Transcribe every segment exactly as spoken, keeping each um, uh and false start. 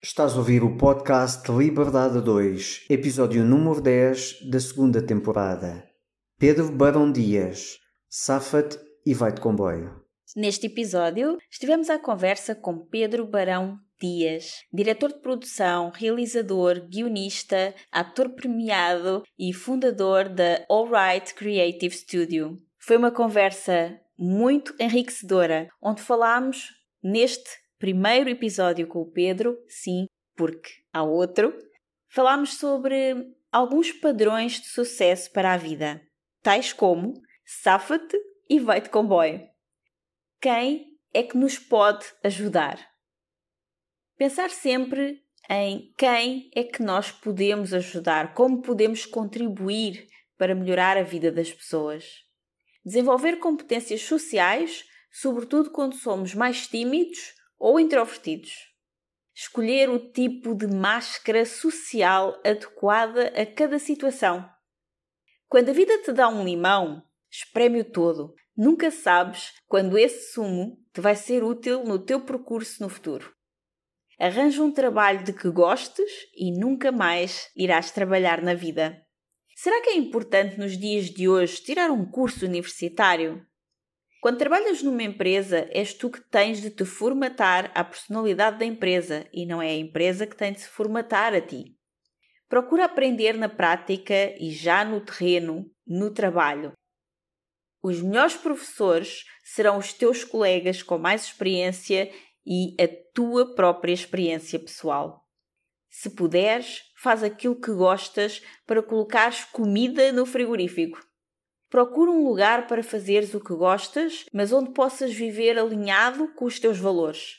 Estás a ouvir o podcast Liberdade dois, episódio número dez da segunda temporada. Pedro Barão Dias, safa-te e vai de comboio. Neste episódio, estivemos à conversa com Pedro Barão Dias, diretor de produção, realizador, guionista, ator premiado e fundador da All Right Creative Studio. Foi uma conversa muito enriquecedora, onde falámos neste primeiro episódio com o Pedro, sim, porque há outro, falámos sobre alguns padrões de sucesso para a vida, tais como safa-te e vai de comboio. Quem é que nos pode ajudar? Pensar sempre em quem é que nós podemos ajudar, como podemos contribuir para melhorar a vida das pessoas. Desenvolver competências sociais, sobretudo quando somos mais tímidos ou introvertidos. Escolher o tipo de máscara social adequada a cada situação. Quando a vida te dá um limão, espreme-o todo. Nunca sabes quando esse sumo te vai ser útil no teu percurso no futuro. Arranja um trabalho de que gostes e nunca mais irás trabalhar na vida. Será que é importante nos dias de hoje tirar um curso universitário? Quando trabalhas numa empresa, és tu que tens de te formatar à personalidade da empresa e não é a empresa que tem de se formatar a ti. Procura aprender na prática e já no terreno, no trabalho. Os melhores professores serão os teus colegas com mais experiência e a tua própria experiência pessoal. Se puderes, faz aquilo que gostas para colocares comida no frigorífico. Procura um lugar para fazeres o que gostas, mas onde possas viver alinhado com os teus valores.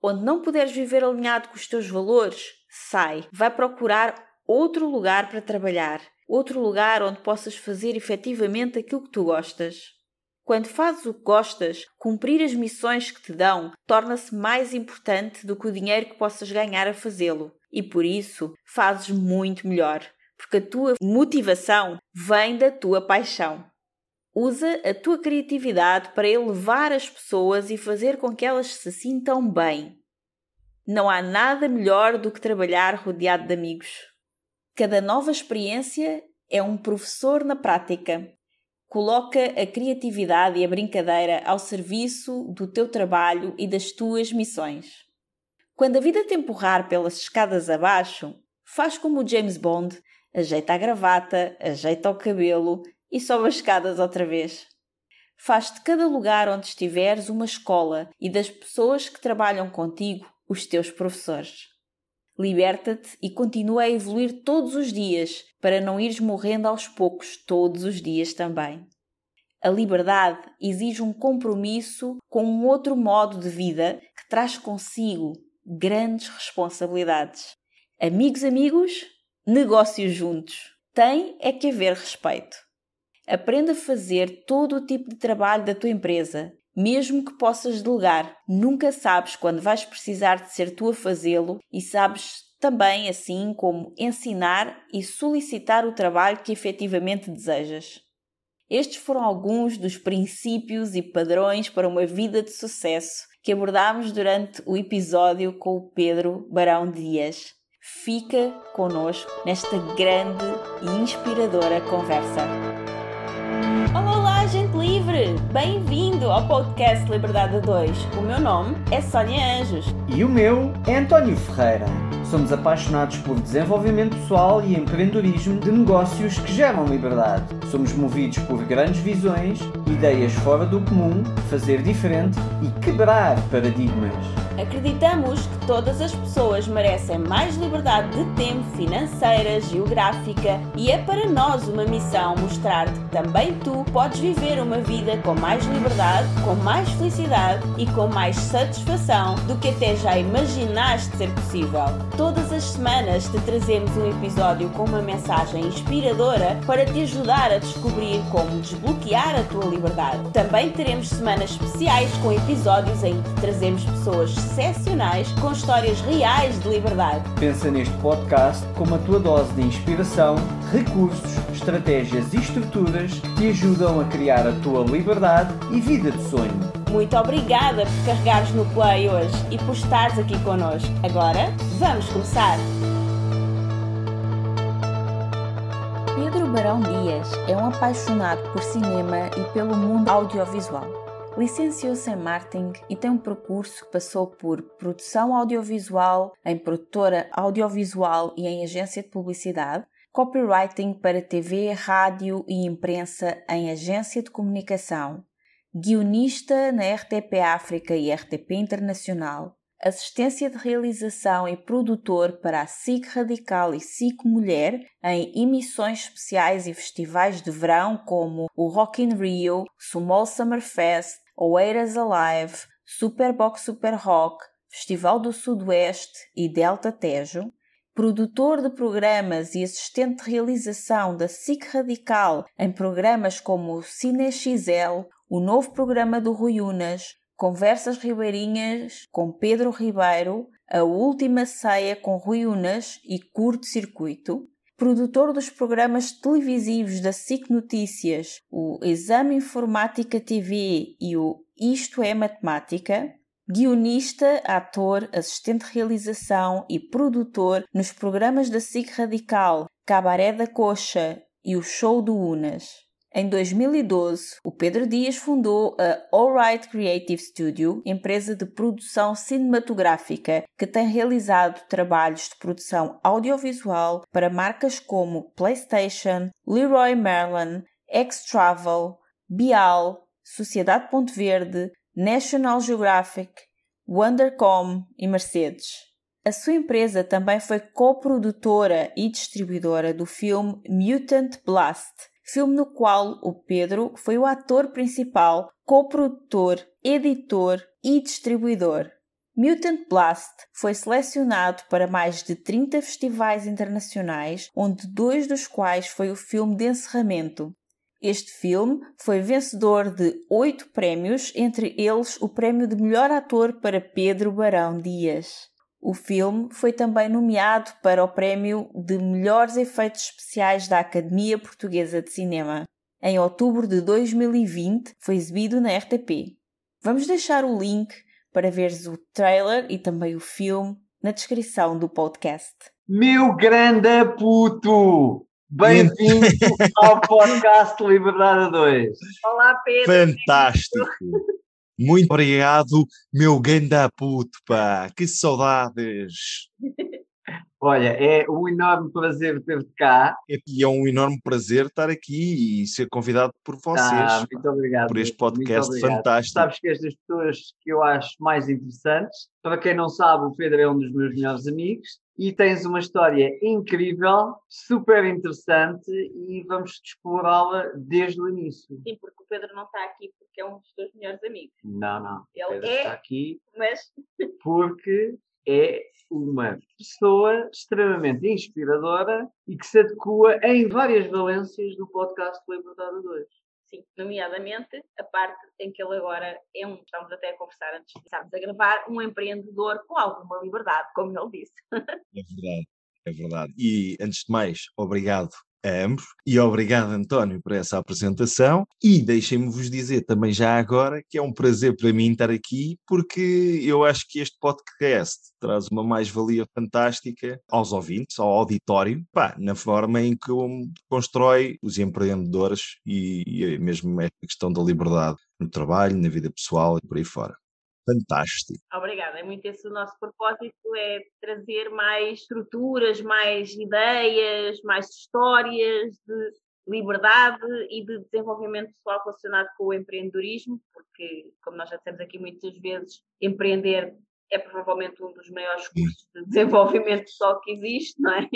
Onde não puderes viver alinhado com os teus valores, sai. Vai procurar outro lugar para trabalhar. Outro lugar onde possas fazer efetivamente aquilo que tu gostas. Quando fazes o que gostas, cumprir as missões que te dão torna-se mais importante do que o dinheiro que possas ganhar a fazê-lo. E por isso, fazes muito melhor. Porque a tua motivação vem da tua paixão. Usa a tua criatividade para elevar as pessoas e fazer com que elas se sintam bem. Não há nada melhor do que trabalhar rodeado de amigos. Cada nova experiência é um professor na prática. Coloca a criatividade e a brincadeira ao serviço do teu trabalho e das tuas missões. Quando a vida te empurrar pelas escadas abaixo, faz como o James Bond, ajeita a gravata, ajeita o cabelo e sobe as escadas outra vez. Faz de cada lugar onde estiveres uma escola e das pessoas que trabalham contigo os teus professores. Liberta-te e continua a evoluir todos os dias para não ires morrendo aos poucos todos os dias também. A liberdade exige um compromisso com um outro modo de vida que traz consigo grandes responsabilidades. Amigos, amigos, negócios juntos. Tem é que haver respeito. Aprenda a fazer todo o tipo de trabalho da tua empresa, mesmo que possas delegar. Nunca sabes quando vais precisar de ser tu a fazê-lo e sabes também assim como ensinar e solicitar o trabalho que efetivamente desejas. Estes foram alguns dos princípios e padrões para uma vida de sucesso que abordámos durante o episódio com o Pedro Barão Dias. Fica connosco nesta grande e inspiradora conversa. Olá, olá, gente livre! Bem-vindo ao podcast Liberdade dois. O meu nome é Sónia Anjos. E o meu é António Ferreira. Somos apaixonados por desenvolvimento pessoal e empreendedorismo de negócios que geram liberdade. Somos movidos por grandes visões, ideias fora do comum, fazer diferente e quebrar paradigmas. Acreditamos que todas as pessoas merecem mais liberdade de tempo, financeira, geográfica e é para nós uma missão mostrar-te que também tu podes viver uma vida com mais liberdade, com mais felicidade e com mais satisfação do que até já imaginaste ser possível. Todas as semanas te trazemos um episódio com uma mensagem inspiradora para te ajudar a descobrir como desbloquear a tua liberdade. Também teremos semanas especiais com episódios em que trazemos pessoas excepcionais com histórias reais de liberdade. Pensa neste podcast como a tua dose de inspiração, recursos, estratégias e estruturas que te ajudam a criar a tua liberdade e vida de sonho. Muito obrigada por carregares no Play hoje e por estares aqui connosco. Agora, vamos começar! Pedro Barão Dias é um apaixonado por cinema e pelo mundo audiovisual. Licenciou-se em marketing e tem um percurso que passou por produção audiovisual, em produtora audiovisual e em agência de publicidade, copywriting para T V, rádio e imprensa em agência de comunicação, guionista na R T P África e R T P Internacional, assistência de realização e produtor para a S I C Radical e S I C Mulher em emissões especiais e festivais de verão como o Rock in Rio, Small Summer Fest, Oeiras Alive, Superbox Super Rock, Festival do Sudoeste e Delta Tejo, produtor de programas e assistente de realização da S I C Radical em programas como o Cine X L, o novo programa do Rui Unas, Conversas Ribeirinhas com Pedro Ribeiro, A Última Ceia com Rui Unas e Curto Circuito, produtor dos programas televisivos da S I C Notícias, o Exame Informática T V e o Isto é Matemática, guionista, ator, assistente de realização e produtor nos programas da S I C Radical, Cabaré da Coxa e o Show do Unas. Em dois mil e doze, o Pedro Dias fundou a All Right Creative Studio, empresa de produção cinematográfica que tem realizado trabalhos de produção audiovisual para marcas como PlayStation, Leroy Merlin, X-Travel, Bial, Sociedade Ponte Verde, National Geographic, Wondercom e Mercedes. A sua empresa também foi coprodutora e distribuidora do filme Mutant Blast, filme no qual o Pedro foi o ator principal, coprodutor, editor e distribuidor. Mutant Blast foi selecionado para mais de trinta festivais internacionais, onde dois dos quais foi o filme de encerramento. Este filme foi vencedor de oito prémios, entre eles o prémio de melhor ator para Pedro Barão Dias. O filme foi também nomeado para o Prémio de Melhores Efeitos Especiais da Academia Portuguesa de Cinema. Em outubro de dois mil e vinte, foi exibido na R T P. Vamos deixar o link para veres o trailer e também o filme na descrição do podcast. Meu grande puto! Bem-vindo ao podcast Liberdade dois. Olá, Pedro! Fantástico! Muito obrigado, meu ganda puto, pá, que saudades! Olha, é um enorme prazer ter-te cá. E é um enorme prazer estar aqui e ser convidado por vocês. Ah, muito obrigado. Por este podcast fantástico. Sabes que és das pessoas que eu acho mais interessantes. Para quem não sabe, o Pedro é um dos meus melhores amigos e tens uma história incrível, super interessante e vamos explorá-la desde o início. Sim, porque o Pedro não está aqui porque é um dos teus melhores amigos. Não, não. Ele Pedro é, está aqui mas... porque é uma pessoa extremamente inspiradora e que se adequa em várias valências do podcast Liberdade dois. Sim, nomeadamente a parte em que ele agora é um, estamos até a conversar antes de começarmos a gravar, um empreendedor com alguma liberdade, como ele disse. É verdade, é verdade. E antes de mais, obrigado a ambos e obrigado, António, por essa apresentação e deixem-me vos dizer também já agora que é um prazer para mim estar aqui porque eu acho que este podcast traz uma mais-valia fantástica aos ouvintes, ao auditório, pá, na forma em que constrói os empreendedores e, e mesmo a questão da liberdade no trabalho, na vida pessoal e por aí fora. Fantástico. Obrigada, é muito esse o nosso propósito, é trazer mais estruturas, mais ideias, mais histórias de liberdade e de desenvolvimento pessoal relacionado com o empreendedorismo, porque, como nós já dissemos aqui muitas vezes, empreender é provavelmente um dos maiores cursos de desenvolvimento pessoal que existe, não é?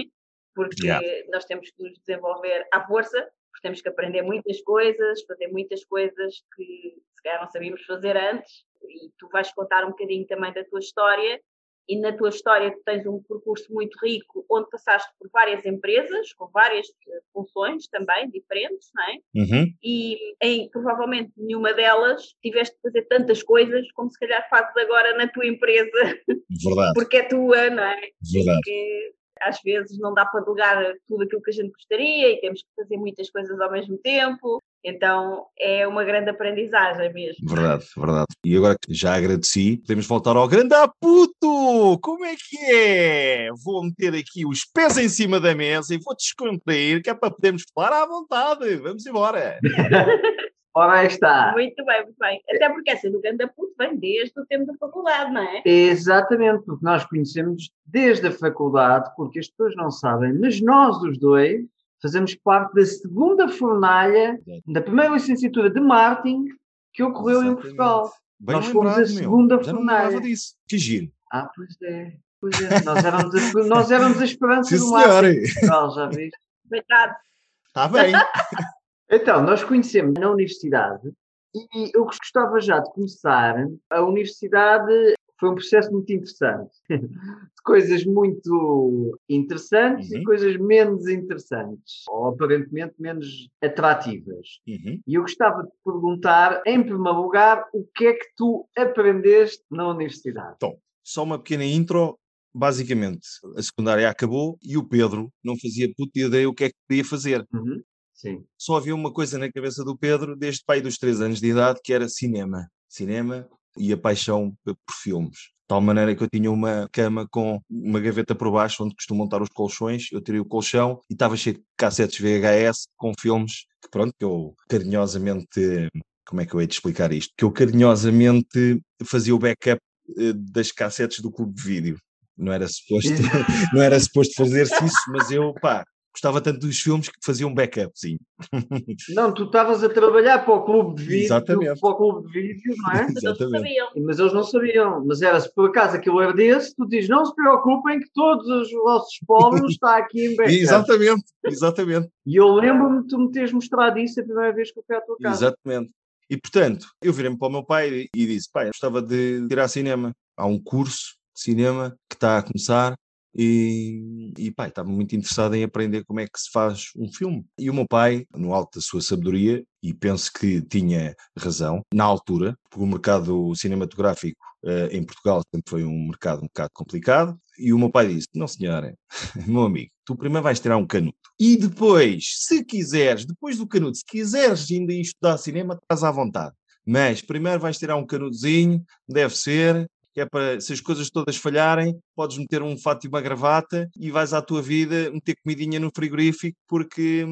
Porque yeah. nós temos que nos desenvolver à força, porque temos que aprender muitas coisas, fazer muitas coisas que se calhar não sabíamos fazer antes. E tu vais contar um bocadinho também da tua história e na tua história tu tens um percurso muito rico onde passaste por várias empresas com várias funções também diferentes, não é? Uhum. E em provavelmente nenhuma delas tiveste de fazer tantas coisas como se calhar fazes agora na tua empresa. Verdade. Porque é tua, não é? Verdade. Porque Às vezes não dá para delegar tudo aquilo que a gente gostaria e temos que fazer muitas coisas ao mesmo tempo. Então é uma grande aprendizagem mesmo. Verdade, verdade. E agora que já agradeci, podemos voltar ao grande aputo. Como é que é? Vou meter aqui os pés em cima da mesa e vou descontrair, que é para podermos falar à vontade. Vamos embora. Ora, aí está. Muito bem, muito bem. Até porque essa do grande aputo vem desde o tempo da faculdade, não é? Exatamente, porque nós conhecemos desde a faculdade, porque as pessoas não sabem, mas nós os dois fazemos parte da segunda fornalha da primeira licenciatura de marketing que ocorreu Exatamente. Em Portugal. Bem Nós fomos a segunda meu. fornalha. Já não disso. Que giro. Ah, pois é. Pois é. Nós, éramos a, nós éramos a esperança Sim, do marketing de Portugal, já viste? Coitado. Está bem. Então, nós conhecemos na universidade e eu gostava já de começar. A universidade foi um processo muito interessante. Coisas muito interessantes uhum. e coisas menos interessantes, ou aparentemente menos atrativas. Uhum. E eu gostava de perguntar, em primeiro lugar, o que é que tu aprendeste na universidade? Então, só uma pequena intro. Basicamente, a secundária acabou e o Pedro não fazia puta ideia o que é que queria fazer. Uhum. Sim. Só havia uma coisa na cabeça do Pedro, desde pai dos três anos de idade, que era cinema. Cinema e a paixão por filmes. De tal maneira que eu tinha uma cama com uma gaveta por baixo onde costumam estar os colchões, eu tirei o colchão e estava cheio de cassetes V H S com filmes que, pronto, que eu carinhosamente, como é que eu hei de explicar isto? Que eu carinhosamente fazia o backup das cassetes do clube de vídeo. Não era suposto, não era suposto fazer-se isso, mas eu, pá, gostava tanto dos filmes que fazia um backupzinho. Não, tu estavas a trabalhar para o clube de vídeo. Exatamente. Para o clube de vídeo, não é? Exatamente. Mas eles não sabiam. Mas era, se por acaso aquilo era desse, tu dizes, não se preocupem que todos os vossos pobres estão aqui em backup. Exatamente, exatamente. E eu lembro-me de tu me teres mostrado isso a primeira vez que eu fui à tua casa. Exatamente. E, portanto, eu virei-me para o meu pai e disse, pai, eu gostava de tirar cinema. Há um curso de cinema que está a começar. E, e pai, estava muito interessado em aprender como é que se faz um filme. E o meu pai, no alto da sua sabedoria, e penso que tinha razão, na altura, porque o mercado cinematográfico uh, em Portugal sempre foi um mercado um bocado complicado, e o meu pai disse, não senhora, meu amigo, tu primeiro vais tirar um canuto, e depois, se quiseres, depois do canuto, se quiseres ainda ir estudar cinema, estás à vontade, mas primeiro vais tirar um canutozinho, deve ser... que é para, se as coisas todas falharem, podes meter um fato e uma gravata e vais à tua vida meter comidinha no frigorífico, porque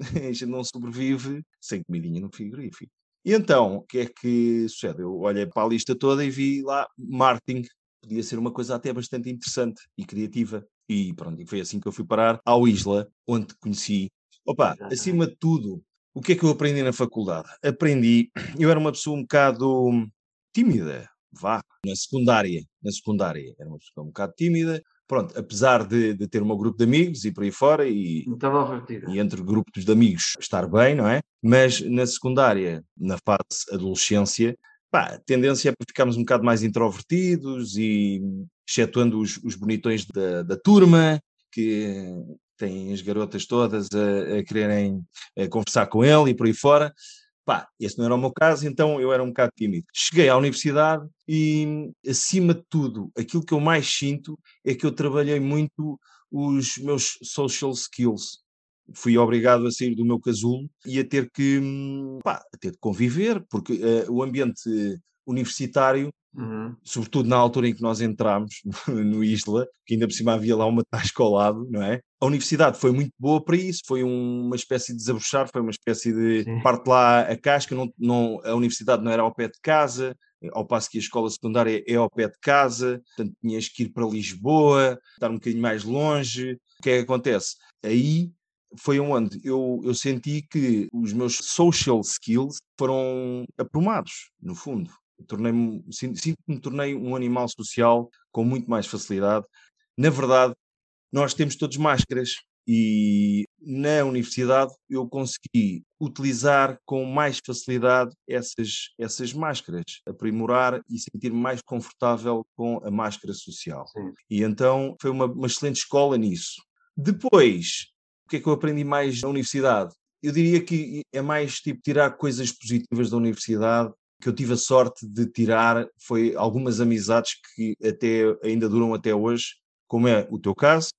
a gente não sobrevive sem comidinha no frigorífico. E então, o que é que sucede? Eu olhei para a lista toda e vi lá marketing. Podia ser uma coisa até bastante interessante e criativa. E pronto, e foi assim que eu fui parar ao ISLA, onde te conheci. Opa, acima de tudo, o que é que eu aprendi na faculdade? Aprendi, eu era uma pessoa um bocado tímida. Vá, na secundária, na secundária, era uma pessoa um bocado tímida, pronto, apesar de, de ter um grupo de amigos e por aí fora, e, e entre grupos de amigos estar bem, não é? Mas na secundária, na fase adolescência, pá, a tendência é para ficarmos um bocado mais introvertidos e, excetuando os, os bonitões da, da turma, que têm as garotas todas a, a quererem a conversar com ele e por aí fora. Pá, esse não era o meu caso, então eu era um bocado tímido. Cheguei à universidade e, acima de tudo, aquilo que eu mais sinto é que eu trabalhei muito os meus social skills. Fui obrigado a sair do meu casulo e a ter que, pá, a ter de conviver, porque uh, o ambiente universitário, uhum. sobretudo na altura em que nós entramos no ISLA, que ainda por cima havia lá uma tasca ao lado, não é? A universidade foi muito boa para isso, foi uma espécie de desabrochar, foi uma espécie de Sim. parte lá a casca, não, não, a universidade não era ao pé de casa, ao passo que a escola secundária é ao pé de casa, portanto tinhas que ir para Lisboa, estar um bocadinho mais longe. O que é que acontece? Aí foi onde eu, eu senti que os meus social skills foram aprumados, no fundo. Tornei-me, sinto que me tornei um animal social com muito mais facilidade. Na verdade, nós temos todos máscaras e na universidade eu consegui utilizar com mais facilidade essas, essas máscaras, aprimorar e sentir-me mais confortável com a máscara social. Sim. E então foi uma, uma excelente escola nisso. Depois, o que é que eu aprendi mais na universidade? Eu diria que é mais tipo tirar coisas positivas da universidade. Que eu tive a sorte de tirar foi algumas amizades que até, ainda duram até hoje, como é o teu caso,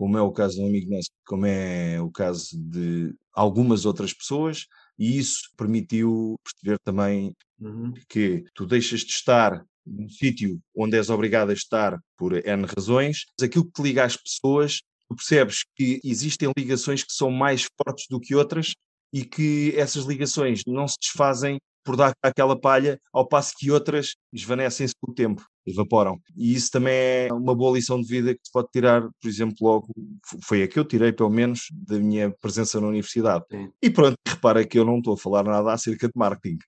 como é o caso de um amigo nosso, como é o caso de algumas outras pessoas, e isso permitiu perceber também uhum. que tu deixas de estar num sítio onde és obrigado a estar por N razões, mas aquilo que te liga às pessoas, tu percebes que existem ligações que são mais fortes do que outras e que essas ligações não se desfazem por dar aquela palha, ao passo que outras esvanecem-se com o tempo, evaporam. E isso também é uma boa lição de vida que se pode tirar, por exemplo, logo, foi a que eu tirei, pelo menos, da minha presença na universidade. Sim. E pronto, repara que eu não estou a falar nada acerca de marketing.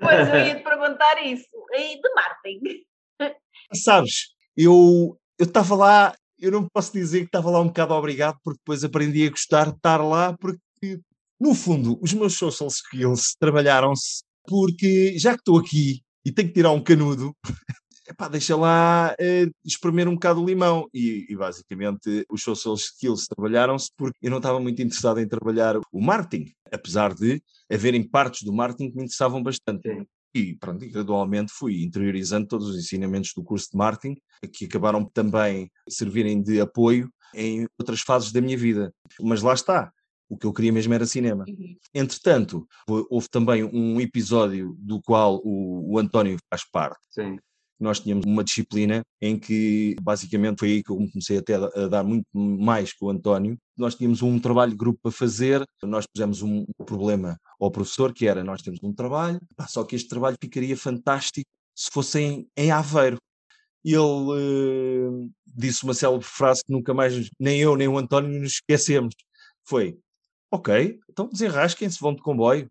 Pois, eu ia-te perguntar isso, e de marketing. Sabes, eu estava lá, eu não posso dizer que estava lá um bocado obrigado, porque depois aprendi a gostar de estar lá, porque... No fundo, os meus social skills trabalharam-se porque, já que estou aqui e tenho que tirar um canudo, epá, deixa lá eh, espremer um bocado o limão. E, e basicamente, os social skills trabalharam-se porque eu não estava muito interessado em trabalhar o marketing, apesar de haverem partes do marketing que me interessavam bastante. Sim. E, pronto, gradualmente fui interiorizando todos os ensinamentos do curso de marketing, que acabaram também servirem de apoio em outras fases da minha vida. Mas lá está. O que eu queria mesmo era cinema. Uhum. Entretanto, houve também um episódio do qual o, o António faz parte. Sim. Nós tínhamos uma disciplina em que, basicamente, foi aí que eu comecei até a dar muito mais com o António. Nós tínhamos um trabalho de grupo a fazer, nós pusemos um problema ao professor, que era, nós temos um trabalho, só que este trabalho ficaria fantástico se fosse em, em Aveiro. Ele uh, disse uma célebre frase que nunca mais, nem eu nem o António nos esquecemos. Foi... Ok, então desenrasquem-se, vão de comboio,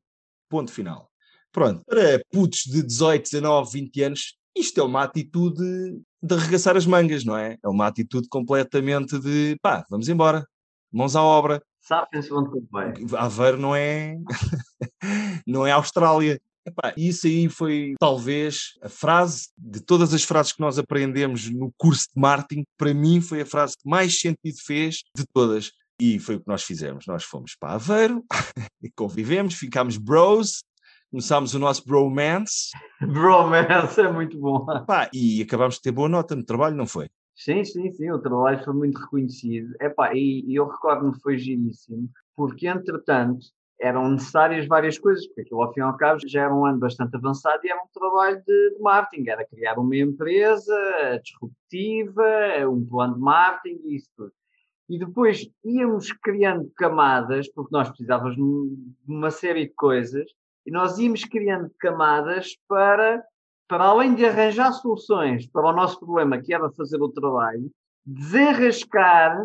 ponto final. Pronto, para putos de dezoito, dezanove, vinte anos, isto é uma atitude de arregaçar as mangas, não é? É uma atitude completamente de, pá, vamos embora, mãos à obra. Sapem-se, vão de comboio. Aveiro não é, não é Austrália. Epá, isso aí foi talvez a frase, de todas as frases que nós aprendemos no curso de marketing, para mim foi a frase que mais sentido fez de todas. E foi o que nós fizemos, nós fomos para Aveiro, convivemos, ficámos bros, começámos o nosso bromance. Bromance, é muito bom. Pá, e acabámos de ter boa nota no trabalho, não foi? Sim, sim, sim, o trabalho foi muito reconhecido. Epá, e, e eu recordo-me que foi giríssimo, porque entretanto eram necessárias várias coisas, porque aquilo ao fim e ao cabo já era um ano bastante avançado e era um trabalho de, de marketing, era criar uma empresa disruptiva, um plano de marketing e isso tudo. E depois íamos criando camadas, porque nós precisávamos de uma série de coisas, e nós íamos criando camadas para, para além de arranjar soluções para o nosso problema, que era fazer o trabalho, desenrascar.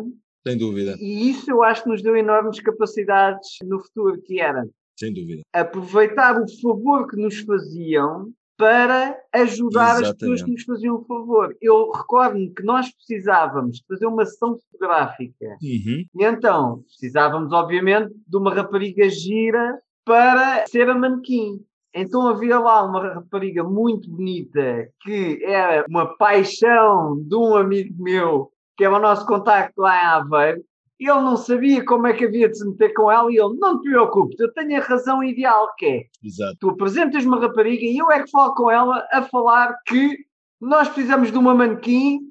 Sem dúvida. E isso eu acho que nos deu enormes capacidades no futuro, que era... Sem dúvida. Aproveitar o favor que nos faziam para ajudar Exatamente. As pessoas que nos faziam um favor. Eu recordo-me que nós precisávamos de fazer uma sessão fotográfica. Uhum. E então, precisávamos, obviamente, de uma rapariga gira para ser a manequim. Então havia lá uma rapariga muito bonita, que era uma paixão de um amigo meu, que era o nosso contacto lá em Aveiro. Ele não sabia como é que havia de se meter com ela e ele, não te preocupes, eu tenho a razão ideal que é. Exato. Tu apresentas uma rapariga e eu é que falo com ela a falar que nós precisamos de uma manequim.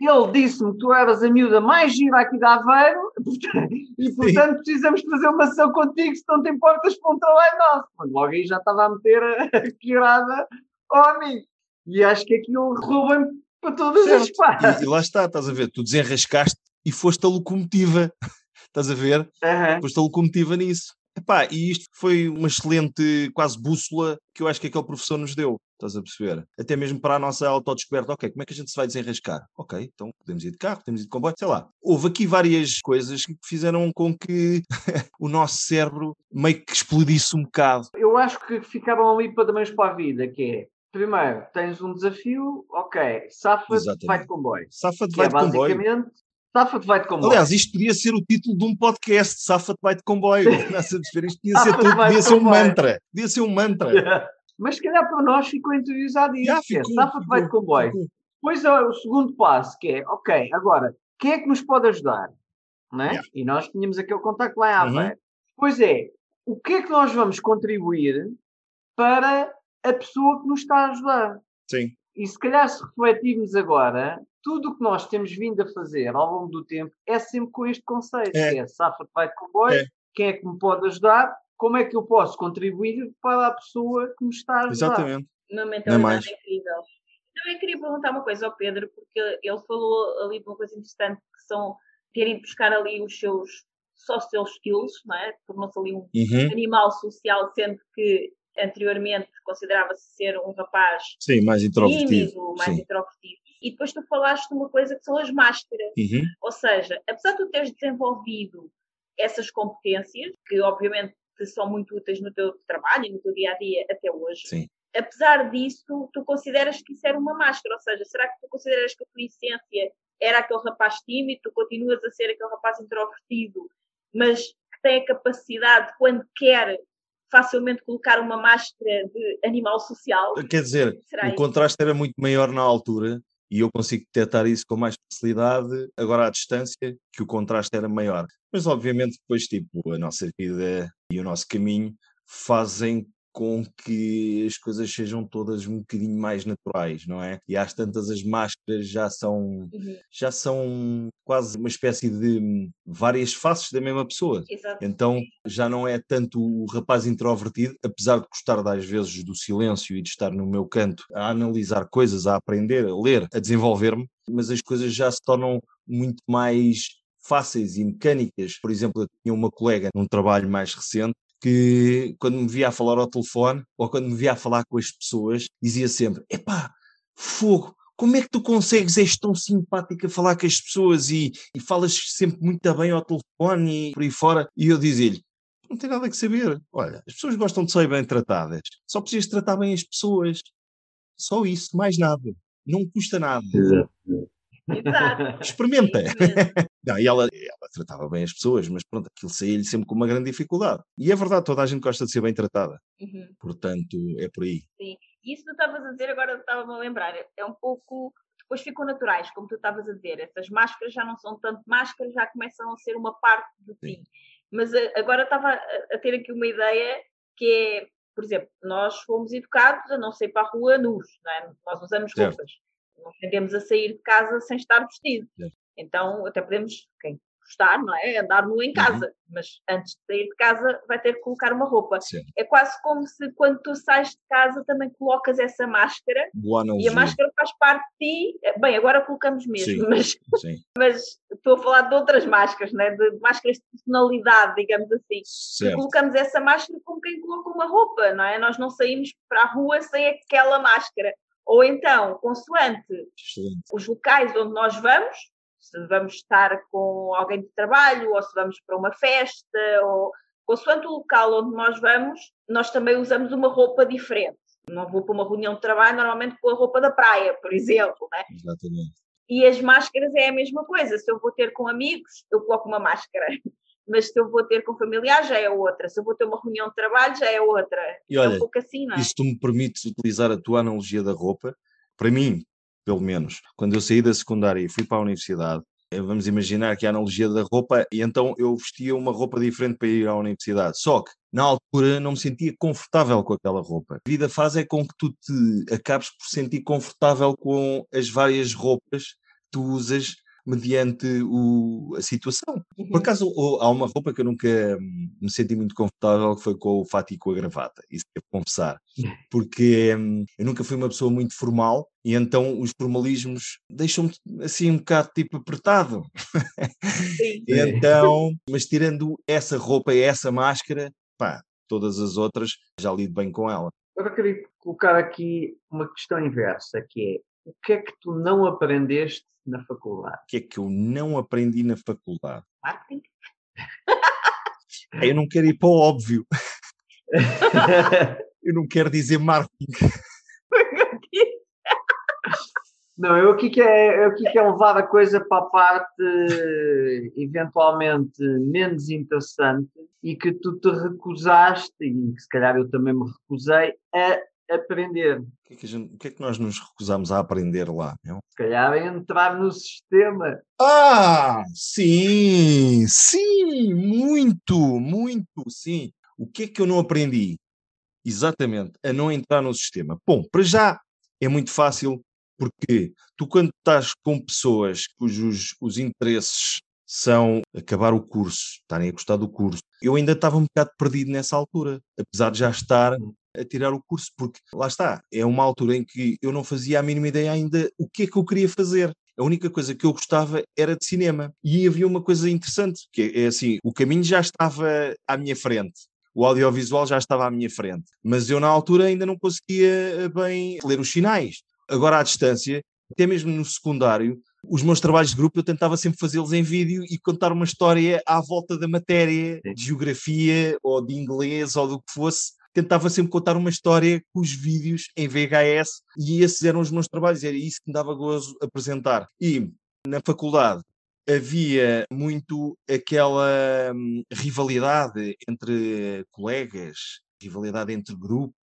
Ele disse-me que tu eras a miúda mais gira aqui de Aveiro e, portanto, Sim. precisamos fazer uma ação contigo se não te importas para um trabalho nosso. Mas logo aí já estava a meter a queirada ao amigo. E acho que aquilo roubou me para todas certo. As partes. E, e lá está, estás a ver, tu desenrascaste e foste a locomotiva, estás a ver? Uhum. Foste a locomotiva nisso. Epá, e isto foi uma excelente quase bússola que eu acho que aquele professor nos deu, estás a perceber? Até mesmo para a nossa autodescoberta, ok, como é que a gente se vai desenrascar? Ok, então podemos ir de carro, podemos ir de comboio, sei lá. Houve aqui várias coisas que fizeram com que o nosso cérebro meio que explodisse um bocado. Eu acho que ficaram ali para também para a vida, que é... Primeiro, tens um desafio, ok, safa-te, vai de comboio. Safa-te, vai de comboio. Basicamente... Safa-te, vai de comboio. Aliás, isto podia ser o título de um podcast, Safa-te, vai de comboio. Nossa, isto podia ser, tudo, podia ser um mantra. Podia ser um mantra. Yeah. Mas se calhar para nós ficou interiorizado isso. Yeah, é, Safa-te, vai de comboio. Ficou. Depois é o segundo passo, que é, ok, agora, quem é que nos pode ajudar? Não é? Yeah. E nós tínhamos aquele contacto lá em Aveiro. Uhum. Pois é, o que é que nós vamos contribuir para a pessoa que nos está a ajudar? Sim. E se calhar se refletirmos agora... tudo o que nós temos vindo a fazer ao longo do tempo é sempre com este conceito. É, é safra vai de comboio, é. Quem é que me pode ajudar? Como é que eu posso contribuir para a pessoa que me está a ajudar? Exatamente. Uma mentalidade incrível. Também queria perguntar uma coisa ao Pedro, porque ele falou ali de uma coisa interessante, que são ter ido buscar ali os seus social skills, não é? Tornou-se ali um uhum. animal social, sendo que anteriormente considerava-se ser um rapaz Sim, mais introvertido. Tímido, mais Sim. introvertido. E depois tu falaste de uma coisa que são as máscaras. Uhum. Ou seja, apesar de tu teres desenvolvido essas competências, que obviamente são muito úteis no teu trabalho e no teu dia-a-dia até hoje, Sim. apesar disso, tu consideras que isso era uma máscara? Ou seja, será que tu consideras que a tua essência era aquele rapaz tímido, tu continuas a ser aquele rapaz introvertido, mas que tem a capacidade, quando quer, facilmente colocar uma máscara de animal social? Quer dizer, será o isso? contraste era muito maior na altura, e eu consigo detectar isso com mais facilidade, agora à distância, que o contraste era maior. Mas, obviamente, depois, tipo, a nossa vida e o nosso caminho fazem com que as coisas sejam todas um bocadinho mais naturais, não é? E às tantas as máscaras já são, uhum. já são quase uma espécie de várias faces da mesma pessoa. Exato. Então já não é tanto o rapaz introvertido, apesar de gostar às vezes do silêncio e de estar no meu canto a analisar coisas, a aprender, a ler, a desenvolver-me, mas as coisas já se tornam muito mais fáceis e mecânicas. Por exemplo, eu tinha uma colega num trabalho mais recente, que quando me via a falar ao telefone ou quando me via a falar com as pessoas dizia sempre, epá, fogo, como é que tu consegues, és tão simpática a falar com as pessoas e, e falas sempre muito bem ao telefone e por aí fora, e eu dizia-lhe, não tem nada que saber, olha, as pessoas gostam de ser bem tratadas, só precisas tratar bem as pessoas, só isso, mais nada, não custa nada. Exato. Experimenta. Não, e ela, ela tratava bem as pessoas, mas pronto, aquilo saía-lhe sempre com uma grande dificuldade. E é verdade, toda a gente gosta de ser bem tratada. Uhum. Portanto, é por aí. Sim, e isso que tu estavas a dizer, agora estava-me a lembrar, é um pouco, depois ficam naturais, como tu estavas a dizer, essas máscaras já não são tanto máscaras, já começam a ser uma parte de ti. Mas agora estava a ter aqui uma ideia que é, por exemplo, nós fomos educados a não sair para a rua nus, não é? Nós usamos certo. roupas. Não tendemos a sair de casa sem estar vestido. É. Então, até podemos, quem gostar, não é? Andar nu em casa. Uhum. Mas antes de sair de casa, vai ter que colocar uma roupa. Sim. É quase como se, quando tu sais de casa, também colocas essa máscara. Boa, não, e a máscara faz parte de ti. Bem, agora colocamos mesmo. Sim. Mas, Sim. mas estou a falar de outras máscaras, não é? De máscaras de personalidade, digamos assim. Certo. E colocamos essa máscara como quem coloca uma roupa, não é? Nós não saímos para a rua sem aquela máscara. Ou então, consoante Excelente. os locais onde nós vamos, se vamos estar com alguém de trabalho, ou se vamos para uma festa, ou consoante o local onde nós vamos, nós também usamos uma roupa diferente. Não vou para uma reunião de trabalho, normalmente com a roupa da praia, por exemplo, né? Exatamente. E as máscaras é a mesma coisa. Se eu vou ter com amigos, eu coloco uma máscara. Mas se eu vou ter com familiares, já é outra. Se eu vou ter uma reunião de trabalho, já é outra. E olha, é um pouco assim, não é? E se tu me permites utilizar a tua analogia da roupa, para mim, pelo menos, quando eu saí da secundária e fui para a universidade, vamos imaginar que a analogia da roupa, e então eu vestia uma roupa diferente para ir à universidade. Só que, na altura, não me sentia confortável com aquela roupa. A vida faz é com que tu te acabes por sentir confortável com as várias roupas que tu usas mediante o, a situação. Uhum. Por acaso, há uma roupa que eu nunca me senti muito confortável, que foi com o fato e com a gravata, isso devo confessar, porque hum, eu nunca fui uma pessoa muito formal, e então os formalismos deixam-me assim um bocado tipo apertado. Sim. Então, mas tirando essa roupa e essa máscara, pá, todas as outras já lido bem com ela. Eu queria colocar aqui uma questão inversa, que é, o que é que tu não aprendeste na faculdade? O que é que eu não aprendi na faculdade? Marketing? Eu não quero ir para o óbvio. Eu não quero dizer marketing. Não, eu aqui quero levar a coisa para a parte eventualmente menos interessante e que tu te recusaste, e que se calhar eu também me recusei, a aprender. O que, é que gente, o que é que nós nos recusámos a aprender lá? Não? Se calhar é entrar no sistema. Ah, sim, sim, muito, muito, sim. O que é que eu não aprendi? Exatamente, a não entrar no sistema. Bom, para já é muito fácil Porque tu, quando estás com pessoas cujos os interesses são acabar o curso, estarem a gostar do curso, eu ainda estava um bocado perdido nessa altura, apesar de já estar a tirar o curso, porque lá está, é uma altura em que eu não fazia a mínima ideia ainda o que é que eu queria fazer. A única coisa que eu gostava era de cinema. E havia uma coisa interessante, que é assim, o caminho já estava à minha frente, o audiovisual já estava à minha frente, mas eu na altura ainda não conseguia bem ler os sinais. Agora à distância, até mesmo no secundário, os meus trabalhos de grupo eu tentava sempre fazê-los em vídeo e contar uma história à volta da matéria, de geografia ou de inglês ou do que fosse. Tentava sempre contar uma história com os vídeos em V H S e esses eram os meus trabalhos, era isso que me dava gozo apresentar. E na faculdade havia muito aquela hum, rivalidade entre colegas, rivalidade entre grupos,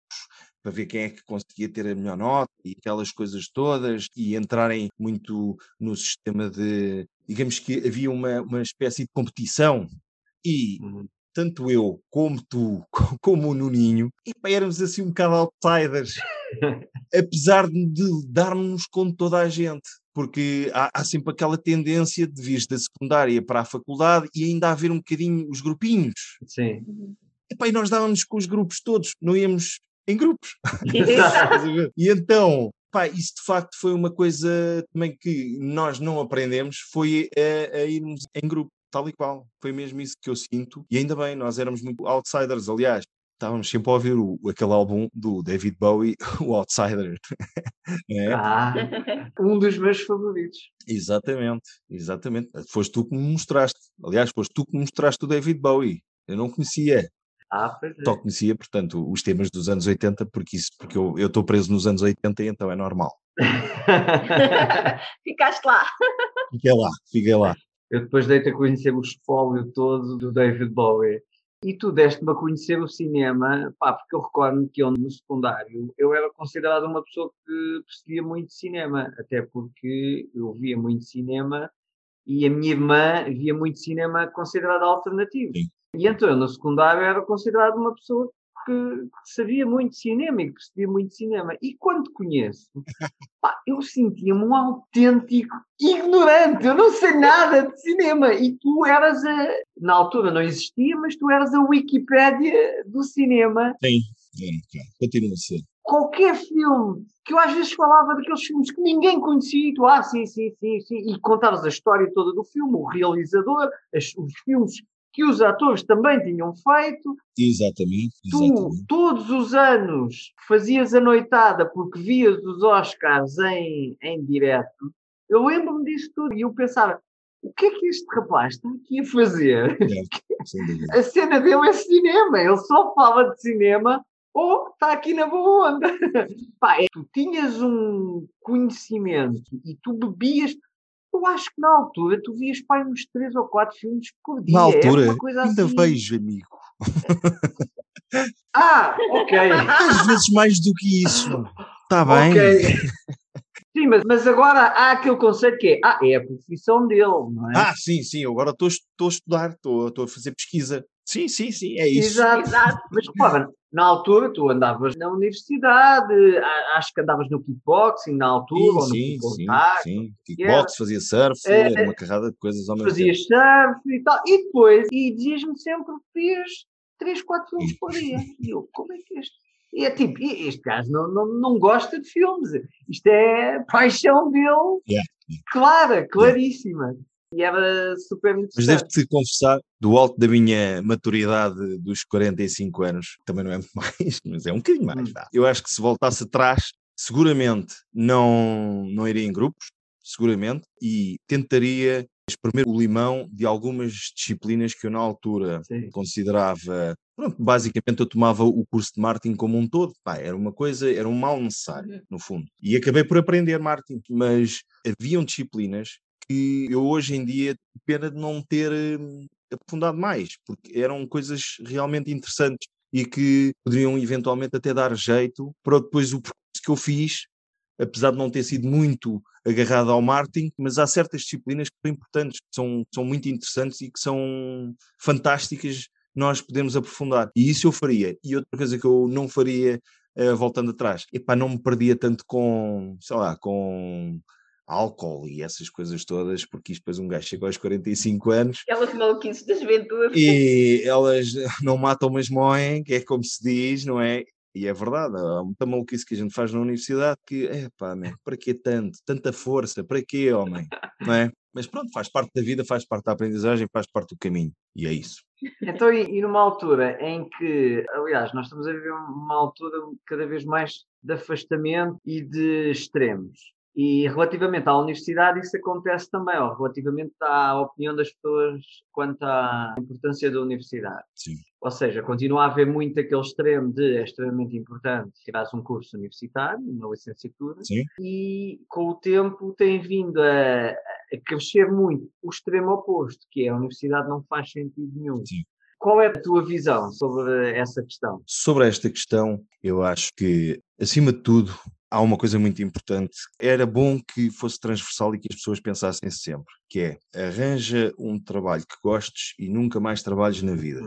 para ver quem é que conseguia ter a melhor nota e aquelas coisas todas, e entrarem muito no sistema de... Digamos que havia uma, uma espécie de competição e... Uhum. Tanto eu, como tu, como o Nuninho, e pá, éramos assim um bocado outsiders, apesar de darmos com toda a gente, porque há, há sempre aquela tendência de vir da secundária para a faculdade e ainda haver um bocadinho os grupinhos. Sim. E, pá, e nós dávamos com os grupos todos, não íamos em grupos. E então, pá, isso de facto foi uma coisa também que nós não aprendemos, foi a, a irmos em grupo. Tal e qual, foi mesmo isso que eu sinto, e ainda bem, nós éramos muito outsiders, aliás, estávamos sempre a ouvir o, aquele álbum do David Bowie, o Outsider. É? Ah, um dos meus favoritos. Exatamente, exatamente, foste tu que me mostraste, aliás, foste tu que me mostraste o David Bowie, eu não conhecia. Ah, pois é. Só conhecia, portanto, os temas dos anos oitenta, porque, isso, porque eu estou preso nos anos oitenta, então é normal. Ficaste lá. Fiquei lá, fiquei lá. Eu depois dei-te a conhecer o espólio todo do David Bowie. E tu deste-me a conhecer o cinema, pá, porque eu recordo-me que eu, no secundário, eu era considerado uma pessoa que percebia muito cinema, até porque eu via muito cinema e a minha irmã via muito cinema considerado alternativo. Sim. E então eu, no secundário, era considerado uma pessoa que, que sabia muito cinema e que percebia muito cinema. E quando te conheço... Pá, eu sentia-me um autêntico ignorante, eu não sei nada de cinema, e tu eras a... Na altura não existia, mas tu eras a Wikipédia do cinema. Sim, sim, continua a ser. Qualquer filme, que eu às vezes falava daqueles filmes que ninguém conhecia, e tu, ah, sim, sim, sim, sim, e contavas a história toda do filme, o realizador, as, os filmes que os atores também tinham feito. Exatamente, exatamente. Tu, todos os anos, fazias a noitada porque vias os Oscars em, em direto. Eu lembro-me disso tudo e eu pensava, o que é que este rapaz está aqui a fazer? É, a cena dele é cinema, ele só fala de cinema ou está aqui na boa onda. Pá, é, tu tinhas um conhecimento e tu bebias... Eu acho que na altura tu vias pai uns três ou quatro filmes por dia. Na altura, uma coisa ainda assim. Vejo, amigo. Ah, ok. Às vezes mais do que isso. Está bem. Okay. Sim, mas, mas agora há aquele conceito que é, ah, é a profissão dele, não é? Ah, sim, sim, agora estou a estudar, estou a fazer pesquisa. Sim, sim, sim, é isso. Exato, exato. Mas claro, na altura tu andavas na universidade, acho que andavas no kickboxing na altura, sim, ou no sim, contacto, sim, sim. Kickboxing, fazia surf, é, uma carrada de coisas ao mesmo fazia tempo. Fazia surf e tal, e depois, e dizias-me sempre que fiz três, quatro filmes por dia. E eu, como é que é isto? E é tipo, este gajo não, não, não gosta de filmes, isto é paixão dele, yeah, clara, claríssima. Yeah. E era super interessante. Mas devo-te confessar, do alto da minha maturidade dos quarenta e cinco anos, também não é muito mais, mas é um bocadinho mais. Hum. Tá? Eu acho que se voltasse atrás, seguramente não, não iria em grupos, seguramente, e tentaria espremer o limão de algumas disciplinas que eu na altura Sim. considerava... Pronto, basicamente eu tomava o curso de marketing como um todo. Pá, era uma coisa, era um mal necessário, no fundo. E acabei por aprender marketing, mas haviam disciplinas que eu hoje em dia tenho pena de não ter aprofundado mais, porque eram coisas realmente interessantes e que poderiam eventualmente até dar jeito para depois o percurso que eu fiz, apesar de não ter sido muito agarrado ao marketing, mas há certas disciplinas que são importantes, que são, que são muito interessantes e que são fantásticas, nós podemos aprofundar. E isso eu faria. E outra coisa que eu não faria uh, voltando atrás. Epá, não me perdia tanto com, sei lá, com álcool e essas coisas todas, porque isto depois um gajo chegou aos quarenta e cinco anos. Aquelas maluquices da juventude. E elas não matam, mas moem, que é como se diz, não é? E é verdade, há muita maluquice que a gente faz na universidade que, epá, man, para que tanto? Tanta força, para que, homem? Não é? Mas pronto, faz parte da vida, faz parte da aprendizagem, faz parte do caminho. E é isso. Então, e, e numa altura em que, aliás, nós estamos a viver uma altura cada vez mais de afastamento e de extremos. E relativamente à universidade isso acontece também, ou relativamente à opinião das pessoas quanto à importância da universidade. Sim. Ou seja, continua a haver muito aquele extremo de é extremamente importante tirares um curso universitário, uma licenciatura. Sim. E com o tempo tem vindo a, a crescer muito o extremo oposto, que é a universidade não faz sentido nenhum. Sim. Qual é a tua visão sobre essa questão? Sobre esta questão, eu acho que, acima de tudo, há uma coisa muito importante. Era bom que fosse transversal e que as pessoas pensassem sempre, que é, arranja um trabalho que gostes e nunca mais trabalhes na vida.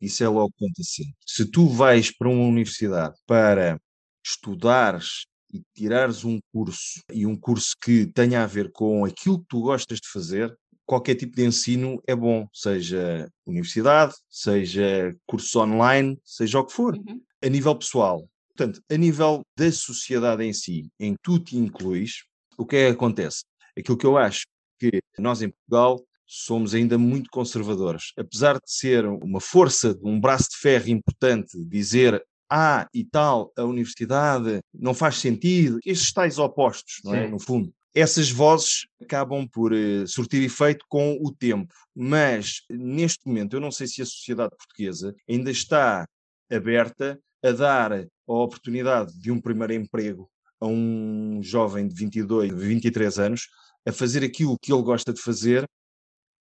Isso é logo acontecendo. Se tu vais para uma universidade para estudares e tirares um curso, e um curso que tenha a ver com aquilo que tu gostas de fazer, qualquer tipo de ensino é bom, seja universidade, seja curso online, seja o que for. Uhum. A nível pessoal. Portanto, a nível da sociedade em si, em que tu te incluís, o que é que acontece? Aquilo que eu acho que nós em Portugal somos ainda muito conservadores. Apesar de ser uma força, um braço de ferro importante, dizer, ah, e tal, a universidade não faz sentido, estes tais opostos, não é? Sim. No fundo. Essas vozes acabam por uh, surtir efeito com o tempo, mas neste momento eu não sei se a sociedade portuguesa ainda está aberta a dar a oportunidade de um primeiro emprego a um jovem de vinte e dois, vinte e três anos a fazer aquilo que ele gosta de fazer,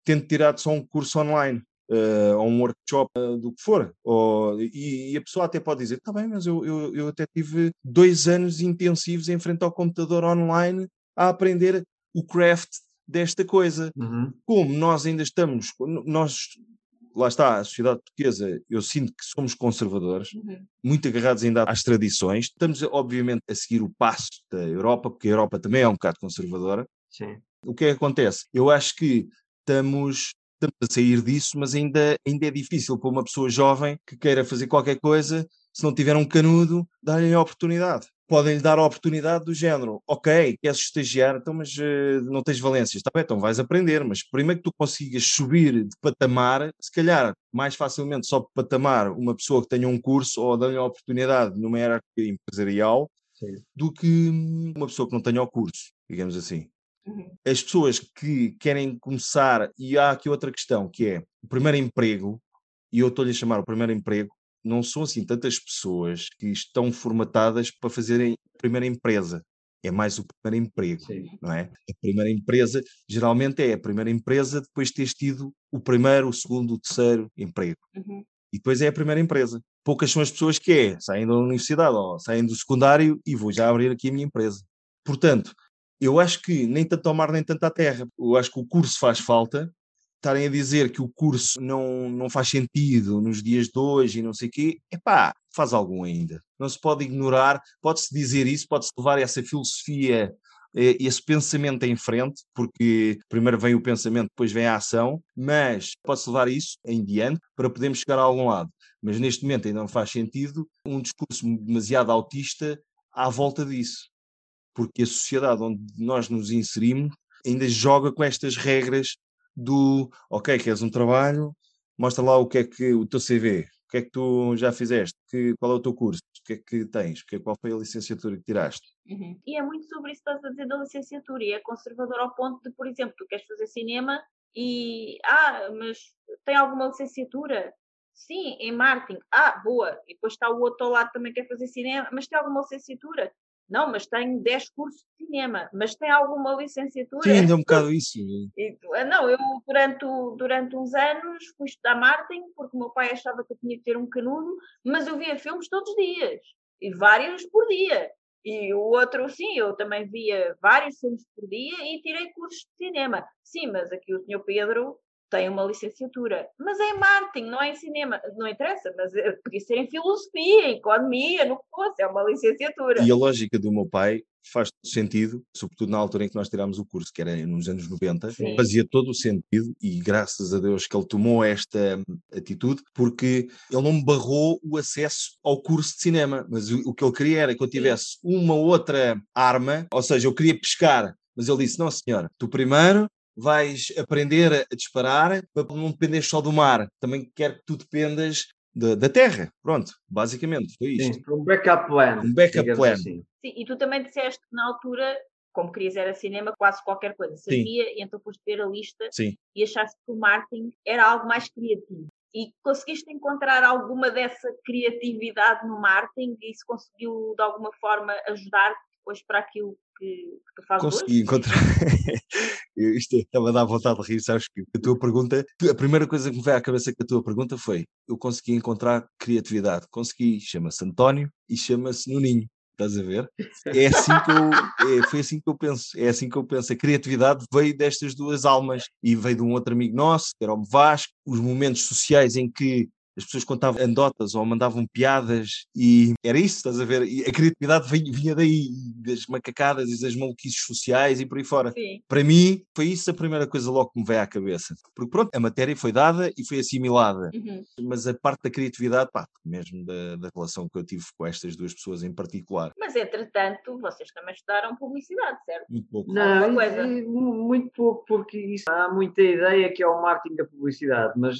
tendo tirado só um curso online, uh, ou um workshop, uh, do que for. Ou, e, e a pessoa até pode dizer, está bem, mas eu, eu, eu até tive dois anos intensivos em frente ao computador online a aprender o craft desta coisa. Uhum. Como nós ainda estamos, nós, lá está, a sociedade portuguesa, eu sinto que somos conservadores, uhum, muito agarrados ainda às tradições, estamos obviamente a seguir o passo da Europa, porque a Europa também é um bocado conservadora. Sim. O que é que acontece? Eu acho que estamos, estamos a sair disso, mas ainda, ainda é difícil para uma pessoa jovem que queira fazer qualquer coisa, se não tiver um canudo, dar-lhe a oportunidade. Podem-lhe dar a oportunidade do género, ok, queres estagiar, então, mas uh, não tens valências, está bem, então vais aprender, mas primeiro que tu consigas subir de patamar, se calhar mais facilmente sobe de patamar uma pessoa que tenha um curso ou dá-lhe a oportunidade numa hierarquia empresarial. Sim. Do que uma pessoa que não tenha o curso, digamos assim. Uhum. As pessoas que querem começar, e há aqui outra questão, que é o primeiro emprego, e eu estou-lhe a chamar o primeiro emprego, não são assim tantas pessoas que estão formatadas para fazerem a primeira empresa. É mais o primeiro emprego, sim, não é? A primeira empresa, geralmente é a primeira empresa depois de teres tido o primeiro, o segundo, o terceiro emprego. Uhum. E depois é a primeira empresa. Poucas são as pessoas que é, saem da universidade ou saem do secundário e vou já abrir aqui a minha empresa. Portanto, eu acho que nem tanto ao mar nem tanto à terra. Eu acho que o curso faz falta. Estarem a dizer que o curso não, não faz sentido nos dias de hoje e não sei o quê, epá, faz algum ainda. Não se pode ignorar, pode-se dizer isso, pode-se levar essa filosofia, esse pensamento em frente, porque primeiro vem o pensamento, depois vem a ação, mas pode-se levar isso em diante para podermos chegar a algum lado. Mas neste momento ainda não faz sentido um discurso demasiado autista à volta disso, porque a sociedade onde nós nos inserimos ainda joga com estas regras do, ok, queres um trabalho, mostra lá o que é que o teu C V, o que é que tu já fizeste, que, qual é o teu curso, o que é que tens, que, qual foi a licenciatura que tiraste. Uhum. E é muito sobre isso que estás a dizer da licenciatura, e é conservador ao ponto de, por exemplo, tu queres fazer cinema e, ah, mas tem alguma licenciatura? Sim, em marketing. Ah, boa. E depois está o outro ao lado também que quer fazer cinema, mas tem alguma licenciatura? Não, mas tenho dez cursos de cinema, mas tem alguma licenciatura? Sim, ainda é um bocado isso. Não, eu durante, durante uns anos fui estudar marketing, porque o meu pai achava que eu tinha que ter um canudo, mas eu via filmes todos os dias, e vários por dia. E o outro, sim, eu também via vários filmes por dia e tirei cursos de cinema. Sim, mas aqui o senhor Pedro tem uma licenciatura, mas é em marketing, não é em cinema, não interessa, mas podia ser em filosofia, em economia, no que fosse, é uma licenciatura. E a lógica do meu pai faz todo sentido, sobretudo na altura em que nós tirámos o curso, que era nos anos noventa, sim, fazia todo o sentido, e graças a Deus que ele tomou esta atitude, porque ele não me barrou o acesso ao curso de cinema, mas o, o que ele queria era que eu tivesse uma outra arma, ou seja, eu queria pescar, mas ele disse, não senhora, tu primeiro vais aprender a disparar para não depender só do mar, também quero que tu dependas da, da terra, pronto, basicamente foi isto. Sim, um backup plan. Um backup plan. Assim. Sim, e tu também disseste que na altura, como querias era cinema, quase qualquer coisa sabia, sim, e então foste ver a lista, sim, e achaste que o marketing era algo mais criativo. E conseguiste encontrar alguma dessa criatividade no marketing e isso conseguiu de alguma forma ajudar-te depois para aquilo que, que faz hoje? Consegui encontrar... eu, isto é, estava a dar vontade de rir, sabes que a tua pergunta... A primeira coisa que me veio à cabeça com a tua pergunta foi eu consegui encontrar criatividade. Consegui, chama-se António e chama-se Nuninho. Estás a ver? É assim que eu, é, foi assim que eu penso. É assim que eu penso. A criatividade veio destas duas almas e veio de um outro amigo nosso, que era o Vasco. Os momentos sociais em que as pessoas contavam anedotas ou mandavam piadas e era isso, estás a ver? E a criatividade vinha, vinha daí, das macacadas e das maluquices sociais e por aí fora. Sim. Para mim, foi isso a primeira coisa logo que me veio à cabeça. Porque pronto, a matéria foi dada e foi assimilada. Uhum. Mas a parte da criatividade, pá, mesmo da, da relação que eu tive com estas duas pessoas em particular. Mas entretanto, vocês também estudaram publicidade, certo? Muito pouco. Não, coisa. É, muito pouco, porque isso, há muita ideia que é o marketing da publicidade, mas...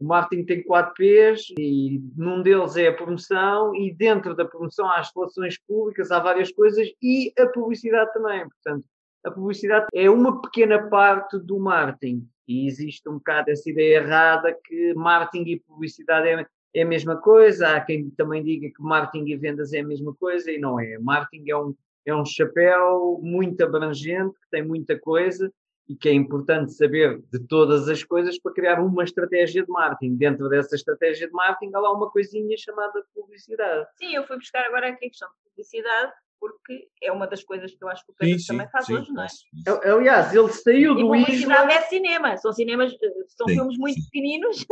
O marketing tem quatro P's e num deles é a promoção e dentro da promoção há as relações públicas, há várias coisas e a publicidade também. Portanto, a publicidade é uma pequena parte do marketing e existe um bocado essa ideia errada que marketing e publicidade é, é a mesma coisa. Há quem também diga que marketing e vendas é a mesma coisa e não é. Marketing é um, é um chapéu muito abrangente, que tem muita coisa. E que é importante saber de todas as coisas para criar uma estratégia de marketing. Dentro dessa estratégia de marketing há lá uma coisinha chamada publicidade. Sim, eu fui buscar agora aqui a questão de publicidade porque é uma das coisas que eu acho que o Pedro sim, também sim, faz sim, hoje, não é? Sim. Aliás, ele saiu e do publicidade ISLA... publicidade é cinema. São cinemas, são sim, filmes muito sim. pequeninos,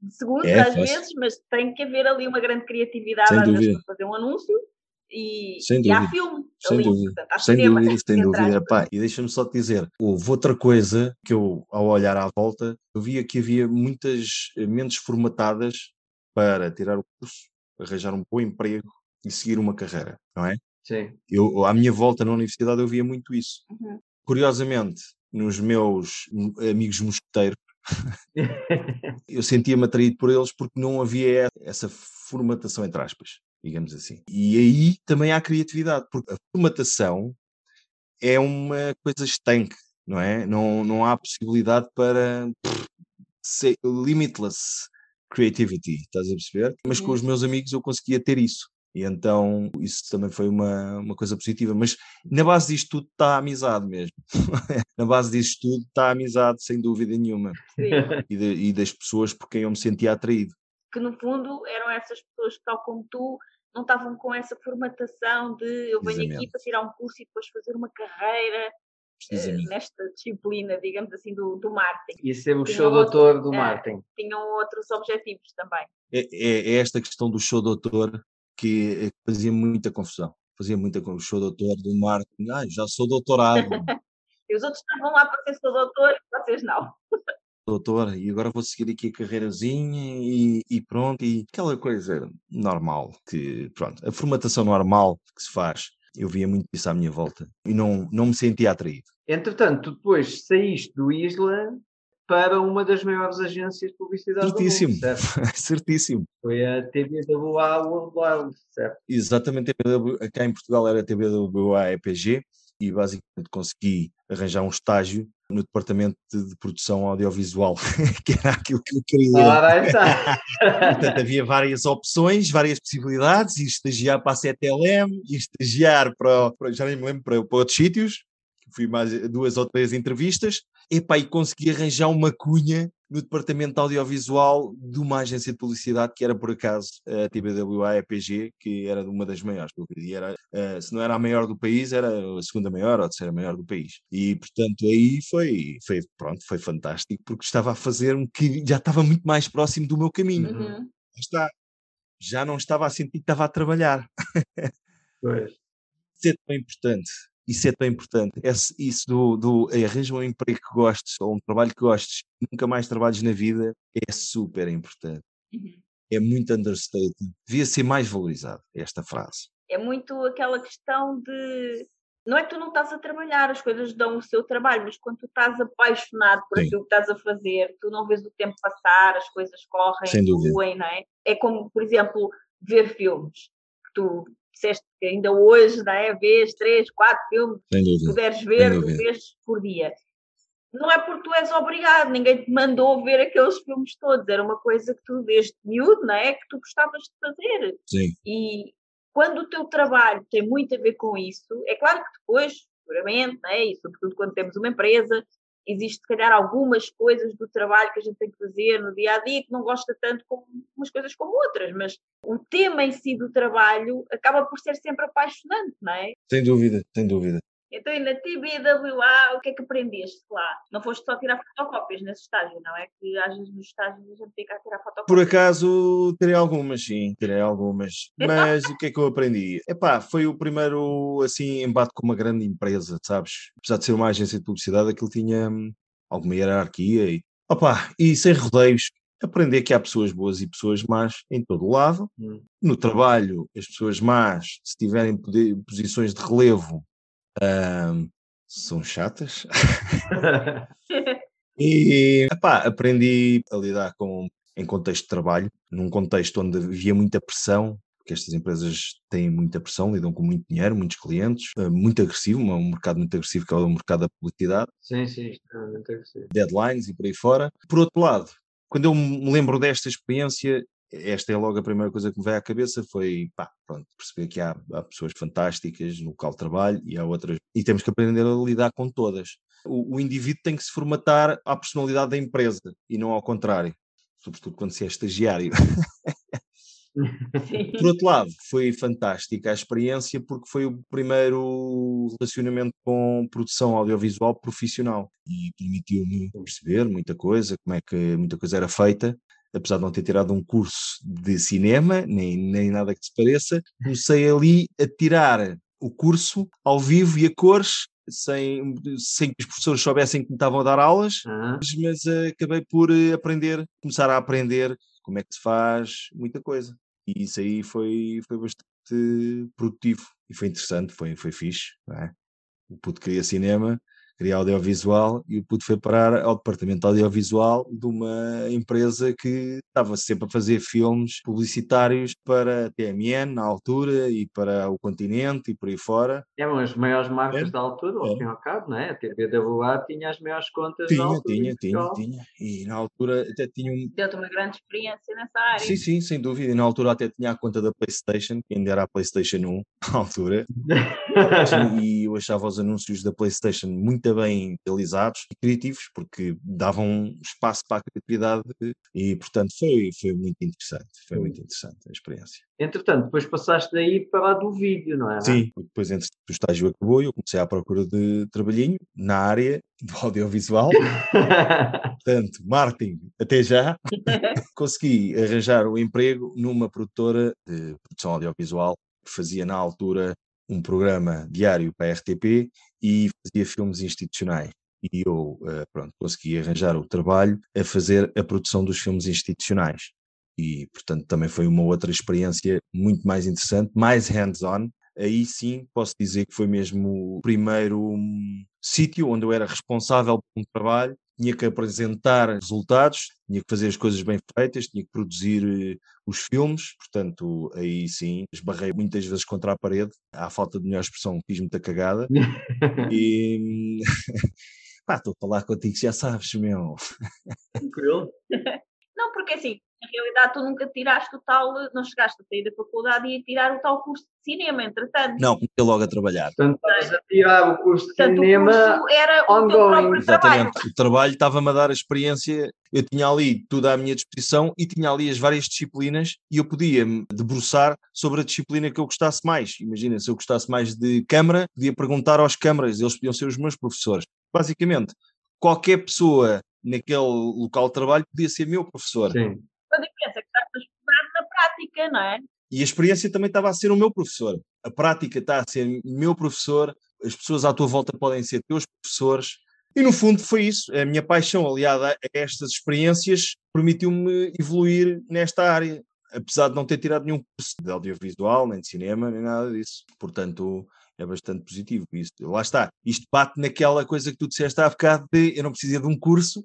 de segundos é, às vezes, mas tem que haver ali uma grande criatividade sem às dúvida. Vezes para fazer um anúncio. E, sem dúvida, e há filme sem ali, dúvida, portanto, sem cinema, dúvida, sem dúvida. Epá, e deixa-me só te dizer, houve outra coisa que eu, ao olhar à volta, eu via que havia muitas mentes formatadas para tirar o curso, arranjar um bom emprego e seguir uma carreira, não é? Sim. Eu, à minha volta na universidade eu via muito isso. Uhum. Curiosamente, nos meus amigos mosqueteiros, eu sentia-me atraído por eles porque não havia essa formatação, entre aspas. Digamos assim. E aí também há criatividade, porque a formatação é uma coisa estanque, não é? Não, não há possibilidade para ser limitless creativity, estás a perceber? Mas com os meus amigos eu conseguia ter isso. E então isso também foi uma, uma coisa positiva. Mas na base disto tudo está a amizade mesmo. Na base disto tudo está a amizade, sem dúvida nenhuma. E, de, e das pessoas por quem eu me sentia atraído. Que no fundo eram essas pessoas que, tal como tu, não estavam com essa formatação de eu venho aqui para tirar um curso e depois fazer uma carreira eh, nesta disciplina, digamos assim, do, do marketing. E ser o show doutor do marketing. Tinham outros objetivos também. É, é, é esta questão do show doutor que fazia muita confusão. Fazia muita confusão. O show doutor do marketing. Ah, já sou doutorado. E os outros estavam lá para ser sou doutor e vocês não. Doutor, e agora vou seguir aqui a carreirazinha e, e pronto, e aquela coisa normal, que pronto, a formatação normal que se faz, eu via muito isso à minha volta e não, não me sentia atraído. Entretanto, tu depois saíste do ISLA para uma das maiores agências de publicidade certíssimo. Do mundo, certo? Certíssimo. Foi a T B W A Worldwide, certo? Exatamente, cá em Portugal era a T B W A E P G e basicamente consegui arranjar um estágio no departamento de produção audiovisual, que era aquilo que eu queria. Ah, portanto, havia várias opções, várias possibilidades, e estagiar para a C T L M, e estagiar para, para já nem me lembro, para, para outros sítios, fui mais duas ou três entrevistas, epá, e consegui arranjar uma cunha no departamento de audiovisual de uma agência de publicidade que era, por acaso, a T B W A E P G, que era uma das maiores, que era, se não era a maior do país, era a segunda maior ou a terceira maior do país. E, portanto, aí foi, foi, pronto, foi fantástico, porque estava a fazer um que já estava muito mais próximo do meu caminho. Uhum. Está, já não estava a sentir que estava a trabalhar. Pois. Isso é tão importante. Isso é tão importante. Esse, isso do, do arranjar um emprego que gostes ou um trabalho que gostes, nunca mais trabalhes na vida, é super importante. Uhum. É muito understated. Devia ser mais valorizado esta frase. É muito aquela questão de... Não é que tu não estás a trabalhar, as coisas dão o seu trabalho, mas quando tu estás apaixonado por Sim. aquilo que estás a fazer, tu não vês o tempo passar, as coisas correm, fluem, não é? É como, por exemplo, ver filmes. Tu disseste que ainda hoje, não é? Vês três, quatro filmes, se puderes ver, tu vês por dia. Não é porque tu és obrigado, ninguém te mandou ver aqueles filmes todos, era uma coisa que tu, desde miúdo, não é? Que tu gostavas de fazer. Sim. E... Quando o teu trabalho tem muito a ver com isso, é claro que depois, seguramente, né, e sobretudo quando temos uma empresa, existe se calhar algumas coisas do trabalho que a gente tem que fazer no dia-a-dia que não gosta tanto como umas coisas como outras, mas o tema em si do trabalho acaba por ser sempre apaixonante, não é? Sem dúvida, sem dúvida. Então, na T B W A, o que é que aprendeste lá? Não foste só tirar fotocópias nesse estágio, não é? Que às vezes nos estágios a gente fica a tirar fotocópias. Por acaso, tirei algumas, sim, tirei algumas. Mas o que é que eu aprendi? Epá, foi o primeiro, assim, embate com uma grande empresa, sabes? Apesar de ser uma agência de publicidade, aquilo tinha alguma hierarquia e... Opá, e sem rodeios. Aprender que há pessoas boas e pessoas más em todo o lado. No trabalho, as pessoas más, se tiverem posições de relevo, Um, são chatas. E epá, aprendi a lidar com, em contexto de trabalho, num contexto onde havia muita pressão, porque estas empresas têm muita pressão, lidam com muito dinheiro, muitos clientes, muito agressivo, um mercado muito agressivo que é o mercado da publicidade. Sim, sim, extremamente agressivo. Deadlines e por aí fora. Por outro lado, quando eu me lembro desta experiência, esta é logo a primeira coisa que me veio à cabeça, foi, pá, pronto, perceber que há, há pessoas fantásticas no local de trabalho e há outras, e temos que aprender a lidar com todas. O, o indivíduo tem que se formatar à personalidade da empresa e não ao contrário, sobretudo quando se é estagiário. Sim. Por outro lado, foi fantástica a experiência porque foi o primeiro relacionamento com produção audiovisual profissional e permitiu-me perceber muita coisa, como é que muita coisa era feita. Apesar de não ter tirado um curso de cinema, nem, nem nada que se pareça, comecei ali a tirar o curso ao vivo e a cores, sem, sem que os professores soubessem que me estavam a dar aulas, uhum. mas, mas uh, acabei por aprender, começar a aprender como é que se faz muita coisa. E isso aí foi, foi bastante produtivo e foi interessante, foi, foi fixe, não é? O puto queria cinema, queria audiovisual e o puto foi parar ao departamento audiovisual de uma empresa que estava sempre a fazer filmes publicitários para a T M N na altura e para o Continente e por aí fora. É uma das maiores marcas é. da altura, ao é. fim e ao cabo, não é? A T B W A tinha as maiores contas tinha, na altura. Tinha, tinha, tinha. E na altura até tinha... Um... Deu-te uma grande experiência nessa área. Sim, sim, sem dúvida. E na altura até tinha a conta da PlayStation, que ainda era a PlayStation um na altura. E eu achava os anúncios da PlayStation muito bem realizados e criativos, porque davam espaço para a criatividade e, portanto, foi, foi muito interessante. Foi muito interessante a experiência. Entretanto, depois passaste daí para lá do vídeo, não é? Sim, depois entretanto o estágio acabou e eu comecei à procura de trabalhinho na área do audiovisual. Portanto, marketing, até já. Consegui arranjar um emprego numa produtora de produção audiovisual que fazia, na altura, um programa diário para a R T P e fazia filmes institucionais. E eu, pronto, consegui arranjar o trabalho a fazer a produção dos filmes institucionais. E, portanto, também foi uma outra experiência muito mais interessante, mais hands-on. Aí sim posso dizer que foi mesmo o primeiro sítio onde eu era responsável por um trabalho, tinha que apresentar resultados, tinha que fazer as coisas bem feitas, tinha que produzir os filmes, portanto, aí sim, esbarrei muitas vezes contra a parede, à falta de melhor expressão, fiz muita cagada, e... Pá, estou a falar contigo, já sabes, meu. Tranquilo. Não, porque assim, realidade, tu nunca tiraste o tal, não chegaste a sair da faculdade e a tirar o tal curso de cinema, entretanto. Não, comecei logo a trabalhar. Portanto, estavas a tirar o curso de portanto, cinema. O curso era o teu próprio exatamente. Trabalho. O trabalho estava-me a dar a experiência, eu tinha ali tudo à minha disposição e tinha ali as várias disciplinas e eu podia-me debruçar sobre a disciplina que eu gostasse mais. Imagina, se eu gostasse mais de câmara, podia perguntar aos câmaras, eles podiam ser os meus professores. Basicamente, qualquer pessoa naquele local de trabalho podia ser meu professor. Sim. A diferença é que estás a estudar na prática, não é? E a experiência também estava a ser o meu professor. A prática está a ser meu professor, as pessoas à tua volta podem ser teus professores. E no fundo foi isso. A minha paixão aliada a estas experiências permitiu-me evoluir nesta área, apesar de não ter tirado nenhum curso de audiovisual, nem de cinema, nem nada disso. Portanto, é bastante positivo isso. Lá está, isto bate naquela coisa que tu disseste há bocado de eu não precisei de um curso,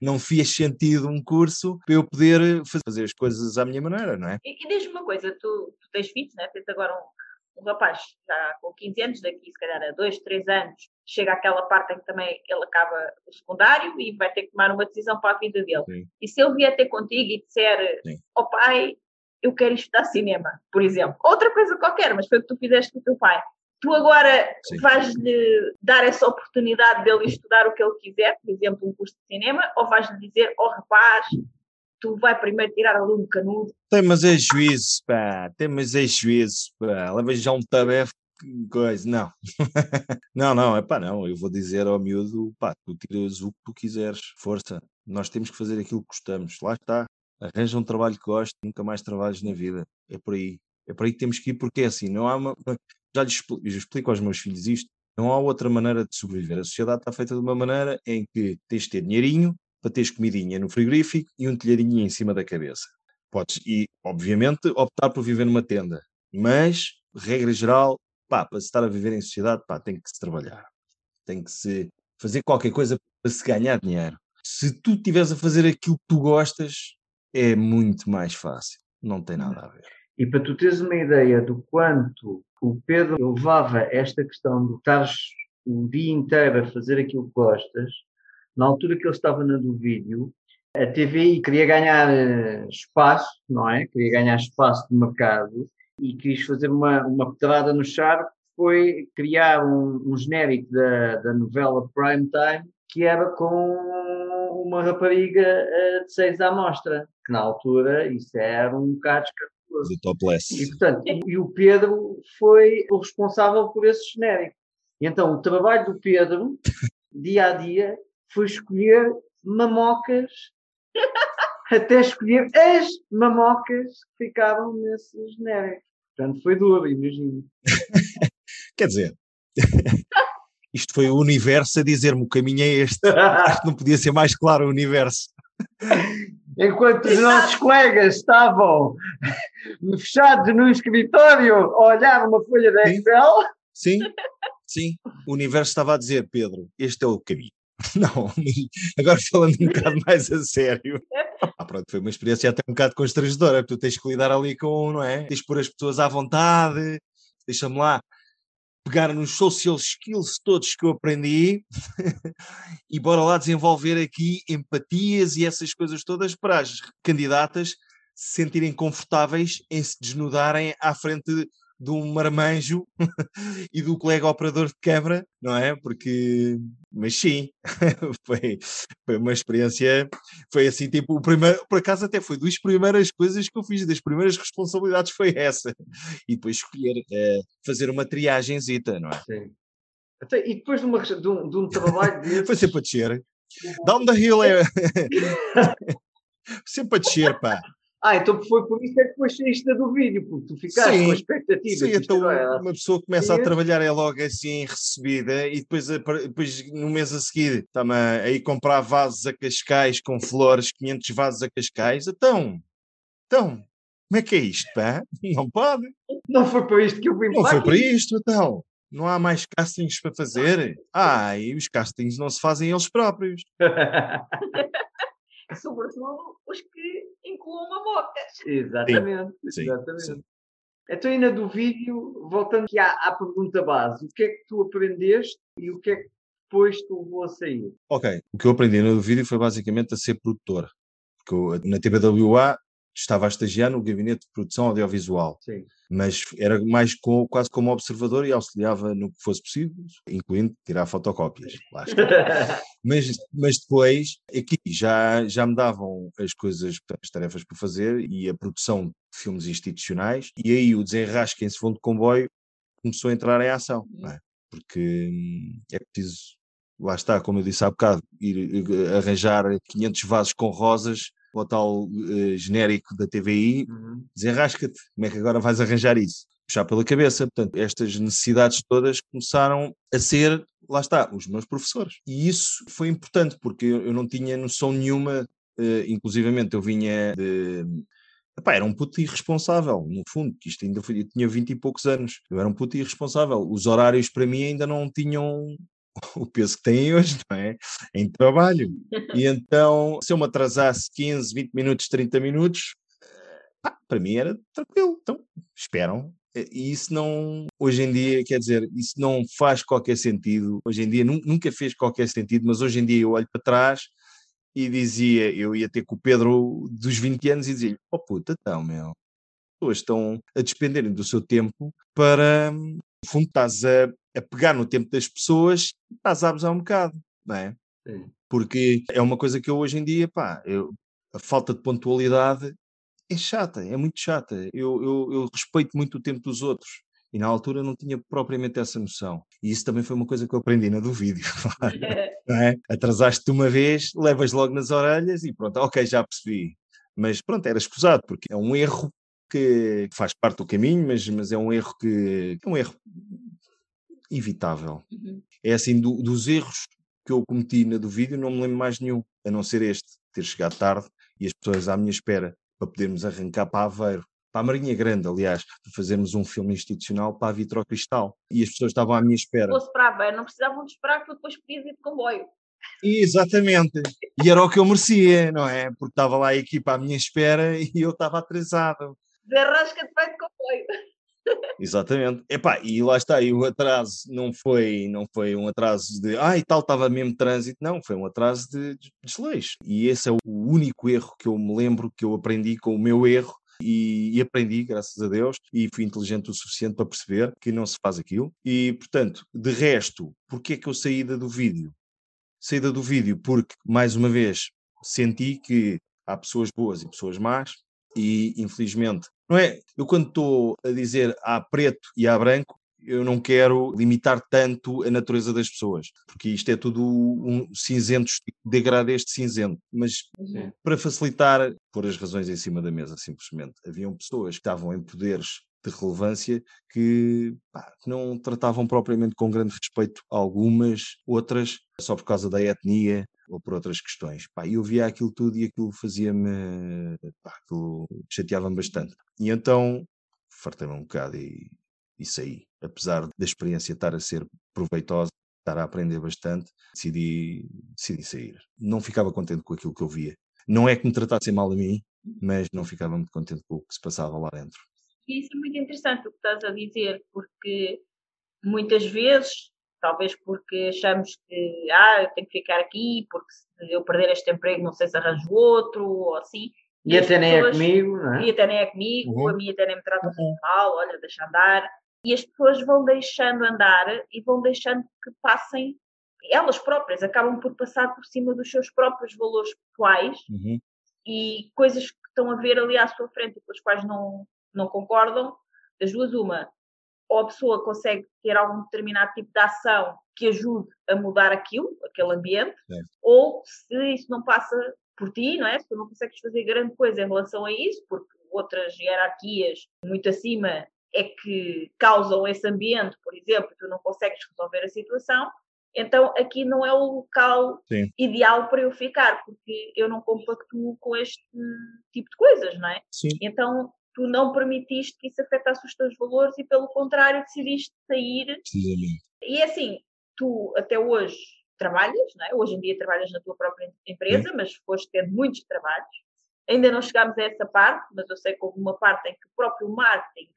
não fiz sentido um curso para eu poder fazer as coisas à minha maneira, não é? E, e diz-me uma coisa, tu, tu tens filhos, não é? Tens agora um, um rapaz já com quinze anos, daqui se calhar a dois, três anos, chega àquela parte em que também ele acaba o secundário e vai ter que tomar uma decisão para a vida dele. Sim. E se ele vier ter contigo e disser, ó oh, pai, eu quero estudar cinema, por exemplo. Outra coisa qualquer, mas foi o que tu fizeste com o teu pai. Tu agora sim, vais-lhe dar essa oportunidade dele estudar o que ele quiser, por exemplo, um curso de cinema, ou vais-lhe dizer, ó oh, rapaz, tu vai primeiro tirar ali um canudo? Tem, mas é juízo, pá. Tem, mas é juízo, pá. Levas já um tabef, coisa. Não. não, não, é pá, não. Eu vou dizer ao miúdo, pá, tu tiras o que tu quiseres. Força. Nós temos que fazer aquilo que gostamos. Lá está. Arranja um trabalho que goste, nunca mais trabalhos na vida. É por aí. É por aí que temos que ir, porque é assim. Não há uma... Já lhes explico, já explico aos meus filhos isto. Não há outra maneira de sobreviver. A sociedade está feita de uma maneira em que tens de ter dinheirinho para teres comidinha no frigorífico e um telheirinho em cima da cabeça. Podes, e, obviamente, optar por viver numa tenda. Mas, regra geral, pá, para se estar a viver em sociedade, pá, tem que se trabalhar. Tem que se fazer qualquer coisa para se ganhar dinheiro. Se tu estiveres a fazer aquilo que tu gostas, é muito mais fácil, não tem nada a ver. E para tu teres uma ideia do quanto o Pedro levava esta questão de estares o dia inteiro a fazer aquilo que gostas, na altura que ele estava na do vídeo, a T V I queria ganhar espaço, não é? Queria ganhar espaço de mercado e quis fazer uma, uma pedrada no charco, foi criar um, um genérico da, da novela Prime Time, que era com uma rapariga uh, de seis à mostra, que na altura isso era um bocado escandaloso. Do topless. E, portanto, e o Pedro foi o responsável por esse genérico. E, então, o trabalho do Pedro, dia a dia, foi escolher mamocas, até escolher as mamocas que ficavam nesse genérico. Portanto, foi duro, imagino. Quer dizer... Isto foi o universo a dizer-me o caminho é este. Isto não podia ser mais claro, o universo. Enquanto os nossos colegas estavam fechados num escritório a olhar uma folha da Excel. Sim, sim. O universo estava a dizer, Pedro, este é o caminho. Não, agora falando um bocado mais a sério. Ah, pronto, foi uma experiência até um bocado constrangedora. Tu tens que lidar ali com, não é? Tens que pôr as pessoas à vontade. Deixa-me lá pegar nos social skills todos que eu aprendi e bora lá desenvolver aqui empatias e essas coisas todas para as candidatas se sentirem confortáveis em se desnudarem à frente de um marmanjo e do colega operador de câmara, não é? Porque... Mas sim, foi, foi uma experiência, foi assim, tipo, o primeiro, por acaso até foi das primeiras coisas que eu fiz, das primeiras responsabilidades foi essa. E depois escolher, é, fazer uma triagenzita, não é? Sim. Até, e depois de, uma, de, um, de um trabalho desses... Foi sempre a descer. Down the hill é... sempre a descer, pá. Ah, então foi por isso é que depois saíste do vídeo, porque tu ficaste sim, com a expectativa. Sim, então uma pessoa começa sim. a trabalhar é logo assim recebida e depois, depois no mês a seguir está-me a, a ir comprar vasos a Cascais com flores, quinhentos vasos a Cascais. Então, então, como é que é isto, pá? Não pode. Não foi para isto que eu vim para Não foi para isto, então. Não há mais castings para fazer. Ah, e os castings não se fazem eles próprios. Sobretudo os que incluam mamocas. Exatamente, sim, exatamente. Sim, sim. Então, ainda do vídeo, voltando aqui à, à pergunta base, o que é que tu aprendeste e o que é que depois tu levou a sair? Ok, o que eu aprendi no vídeo foi basicamente a ser produtor. porque na T B W A estava a estagiar no gabinete de produção audiovisual, sim, mas era mais com, quase como observador e auxiliava no que fosse possível, incluindo tirar fotocópias, lá está. Mas, mas depois, aqui já, já me davam as coisas, as tarefas para fazer e a produção de filmes institucionais, e aí o desenrasque em segundo comboio começou a entrar em ação, não é? Porque é preciso, lá está, como eu disse há bocado, ir arranjar quinhentos vasos com rosas para o tal uh, genérico da T V I, uhum. Desenrasca-te, como é que agora vais arranjar isso? Puxar pela cabeça. Portanto, estas necessidades todas começaram a ser, lá está, os meus professores. E isso foi importante, porque eu, eu não tinha noção nenhuma, uh, inclusivamente eu vinha de... Epá, era um puto irresponsável, no fundo, que isto ainda foi, eu tinha vinte e poucos anos, eu era um puto irresponsável. Os horários para mim ainda não tinham o peso que têm hoje, não é? Em trabalho. E então, se eu me atrasasse quinze, vinte minutos, trinta minutos, pá, para mim era tranquilo, então esperam. E isso não, hoje em dia, quer dizer, isso não faz qualquer sentido, hoje em dia nunca fez qualquer sentido, mas hoje em dia eu olho para trás e dizia, eu ia ter com o Pedro dos vinte anos e dizia-lhe, oh puta, então, meu, pessoas estão a despenderem do seu tempo para, no fundo, estás a, a pegar no tempo das pessoas e estás a abusar um bocado, não é? Sim. Porque é uma coisa que eu hoje em dia, pá, eu, a falta de pontualidade é chata, é muito chata. Eu, eu, eu respeito muito o tempo dos outros. E na altura não tinha propriamente essa noção. E isso também foi uma coisa que eu aprendi na do vídeo. Não é? Atrasaste-te uma vez, levas logo nas orelhas e pronto, ok, já percebi. Mas pronto, era escusado, porque é um erro que faz parte do caminho, mas, mas é um erro que... é um erro evitável. Uhum. É assim, do, dos erros que eu cometi na do vídeo, não me lembro mais nenhum, a não ser este, ter chegado tarde e as pessoas à minha espera, para podermos arrancar para Aveiro. Para a Marinha Grande, aliás, para fazermos um filme institucional para a Vitrocristal. E as pessoas estavam à minha espera. Se fosse não precisavam de esperar, porque depois podias ir de comboio. Exatamente. E era o que eu merecia, não é? Porque estava lá a equipa à minha espera e eu estava atrasado. Derrasca-te, vai de comboio. Exatamente. Epá, e lá está, e o atraso não foi, não foi um atraso de ah, e tal, estava mesmo trânsito. Não, foi um atraso de desleixo. E esse é o único erro que eu me lembro, que eu aprendi com o meu erro. E, e aprendi, graças a Deus, e fui inteligente o suficiente para perceber que não se faz aquilo. E, portanto, de resto, porque é que eu saí da do vídeo? Saí da do vídeo porque, mais uma vez, senti que há pessoas boas e pessoas más, e, infelizmente, não é? Eu, quando estou a dizer há preto e há branco, eu não quero limitar tanto a natureza das pessoas, porque isto é tudo um cinzento, degradê este cinzento, mas sim, para facilitar, pôr as razões em cima da mesa, simplesmente. Haviam pessoas que estavam em poderes de relevância que pá, não tratavam propriamente com grande respeito algumas, outras, só por causa da etnia ou por outras questões. Pá, eu via aquilo tudo e aquilo fazia-me... pá, aquilo chateava-me bastante. E então, fartei-me um bocado e... isso aí, apesar da experiência estar a ser proveitosa, estar a aprender bastante, decidi, decidi sair. Não ficava contente com aquilo que eu via. Não é que me tratassem mal a mim, mas não ficava muito contente com o que se passava lá dentro. Isso é muito interessante o que estás a dizer, porque muitas vezes, talvez porque achamos que ah, eu tenho que ficar aqui, porque se eu perder este emprego não sei se arranjo outro, ou assim... E, e até nem pessoas, é comigo, não é? E até nem é comigo, uhum. A mim até nem me tratam uhum. mal, olha, deixa andar... E as pessoas vão deixando andar e vão deixando que passem, elas próprias acabam por passar por cima dos seus próprios valores pessoais uhum. e coisas que estão a ver ali à sua frente e com as quais não, não concordam. Das duas, uma, ou a pessoa consegue ter algum determinado tipo de ação que ajude a mudar aquilo, aquele ambiente, é. Ou se isso não passa por ti, não é? Se tu não consegues fazer grande coisa em relação a isso, porque outras hierarquias muito acima é que causam esse ambiente, por exemplo, tu não consegues resolver a situação, então aqui não é o local sim. ideal para eu ficar, porque eu não compactuo com este tipo de coisas, não é? Sim. Então tu não permitiste que isso afetasse os teus valores e, pelo contrário, decidiste sair. Sim. E assim, tu até hoje trabalhas, não é? Hoje em dia trabalhas na tua própria empresa, sim. mas foste tendo muitos trabalhos. Ainda não chegámos a essa parte, mas eu sei que houve uma parte em que o próprio marketing,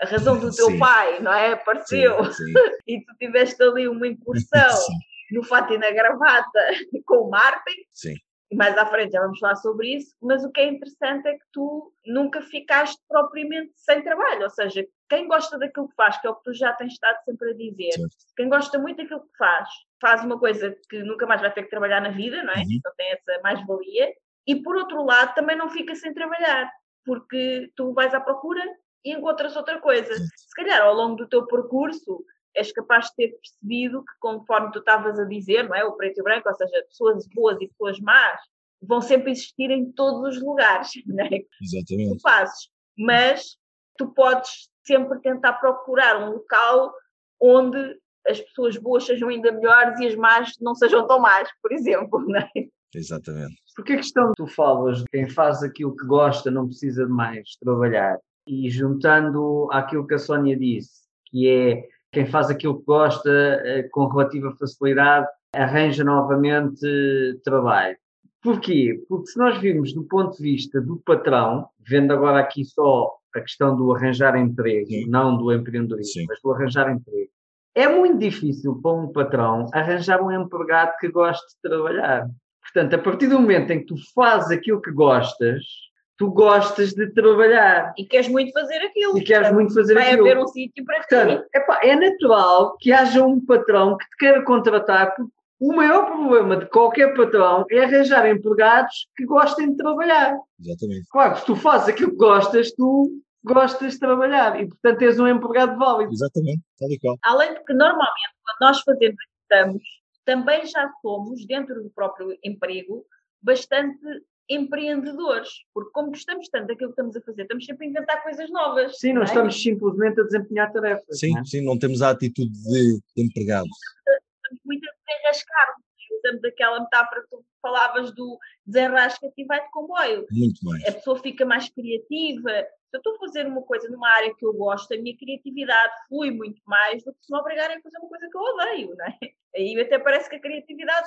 a razão do teu sim. pai, não é? Apareceu. Sim, sim. E tu tiveste ali uma incursão sim. no fato e na gravata com o marketing. Sim. mais à frente já vamos falar sobre isso, mas o que é interessante é que tu nunca ficaste propriamente sem trabalho, ou seja, quem gosta daquilo que faz, que é o que tu já tens estado sempre a dizer, certo. Quem gosta muito daquilo que faz, faz uma coisa que nunca mais vai ter que trabalhar na vida, não é? Uhum. Então tem essa mais-valia, e por outro lado também não fica sem trabalhar, porque tu vais à procura e encontras outra coisa. Certo. Se calhar ao longo do teu percurso és capaz de ter percebido que, conforme tu estavas a dizer, não é? O preto e o branco, ou seja, pessoas boas e pessoas más, vão sempre existir em todos os lugares, não é? Exatamente. Tu fazes, mas tu podes sempre tentar procurar um local onde as pessoas boas sejam ainda melhores e as más não sejam tão más, por exemplo, não é? Exatamente. Porque a questão que tu falas, quem faz aquilo que gosta não precisa de mais trabalhar, e juntando àquilo que a Sónia disse, que é quem faz aquilo que gosta, com relativa facilidade, arranja novamente trabalho. Porquê? Porque se nós virmos do ponto de vista do patrão, vendo agora aqui só a questão do arranjar emprego, sim, não do empreendedorismo, sim, mas do arranjar emprego, é muito difícil para um patrão arranjar um empregado que goste de trabalhar. Portanto, a partir do momento em que tu fazes aquilo que gostas, tu gostas de trabalhar. E queres muito fazer aquilo. E queres muito fazer vai aquilo. Vai haver um sítio para ti. Epá, é natural que haja um patrão que te queira contratar, porque o maior problema de qualquer patrão é arranjar empregados que gostem de trabalhar. Exatamente. Claro, se tu fazes aquilo que gostas, tu gostas de trabalhar. E, portanto, és um empregado válido. Exatamente. Tal e qual. Além de que, normalmente, quando nós fazemos o que estamos, também já somos, dentro do próprio emprego, bastante empreendedores, porque como gostamos tanto daquilo que estamos a fazer, estamos sempre a inventar coisas novas. Sim, não, não é? Estamos simplesmente a desempenhar tarefas. Sim, não é? Sim, não temos a atitude de empregado. Estamos muito a desenrascar, usamos aquela metáfora que tu falavas do desenrasca e vai de comboio. Muito bem. A pessoa fica mais criativa. Se eu estou a fazer uma coisa numa área que eu gosto, a minha criatividade flui muito mais do que se me obrigarem a fazer uma coisa que eu odeio, não é? Aí até parece que a criatividade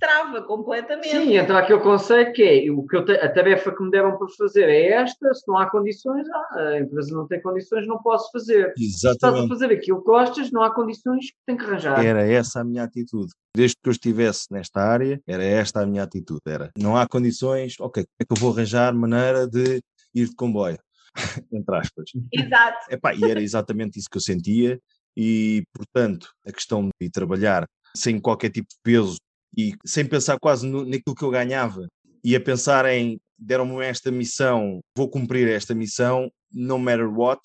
trava completamente. Sim, então aquele conceito que é, o que eu te, a tarefa que me deram para fazer é esta, se não há condições, ah, a empresa não tem condições, não posso fazer. Exatamente. Se estás a fazer aquilo que gostas, não há condições, que tenho que arranjar. Era essa a minha atitude. Desde que eu estivesse nesta área, era esta a minha atitude. Era, não há condições, ok, como é que eu vou arranjar maneira de ir de comboio? Entre aspas. Exato. Epá, e era exatamente isso que eu sentia e, portanto, a questão de trabalhar sem qualquer tipo de peso e sem pensar quase no, naquilo que eu ganhava e a pensar em, deram-me esta missão, vou cumprir esta missão, no matter what,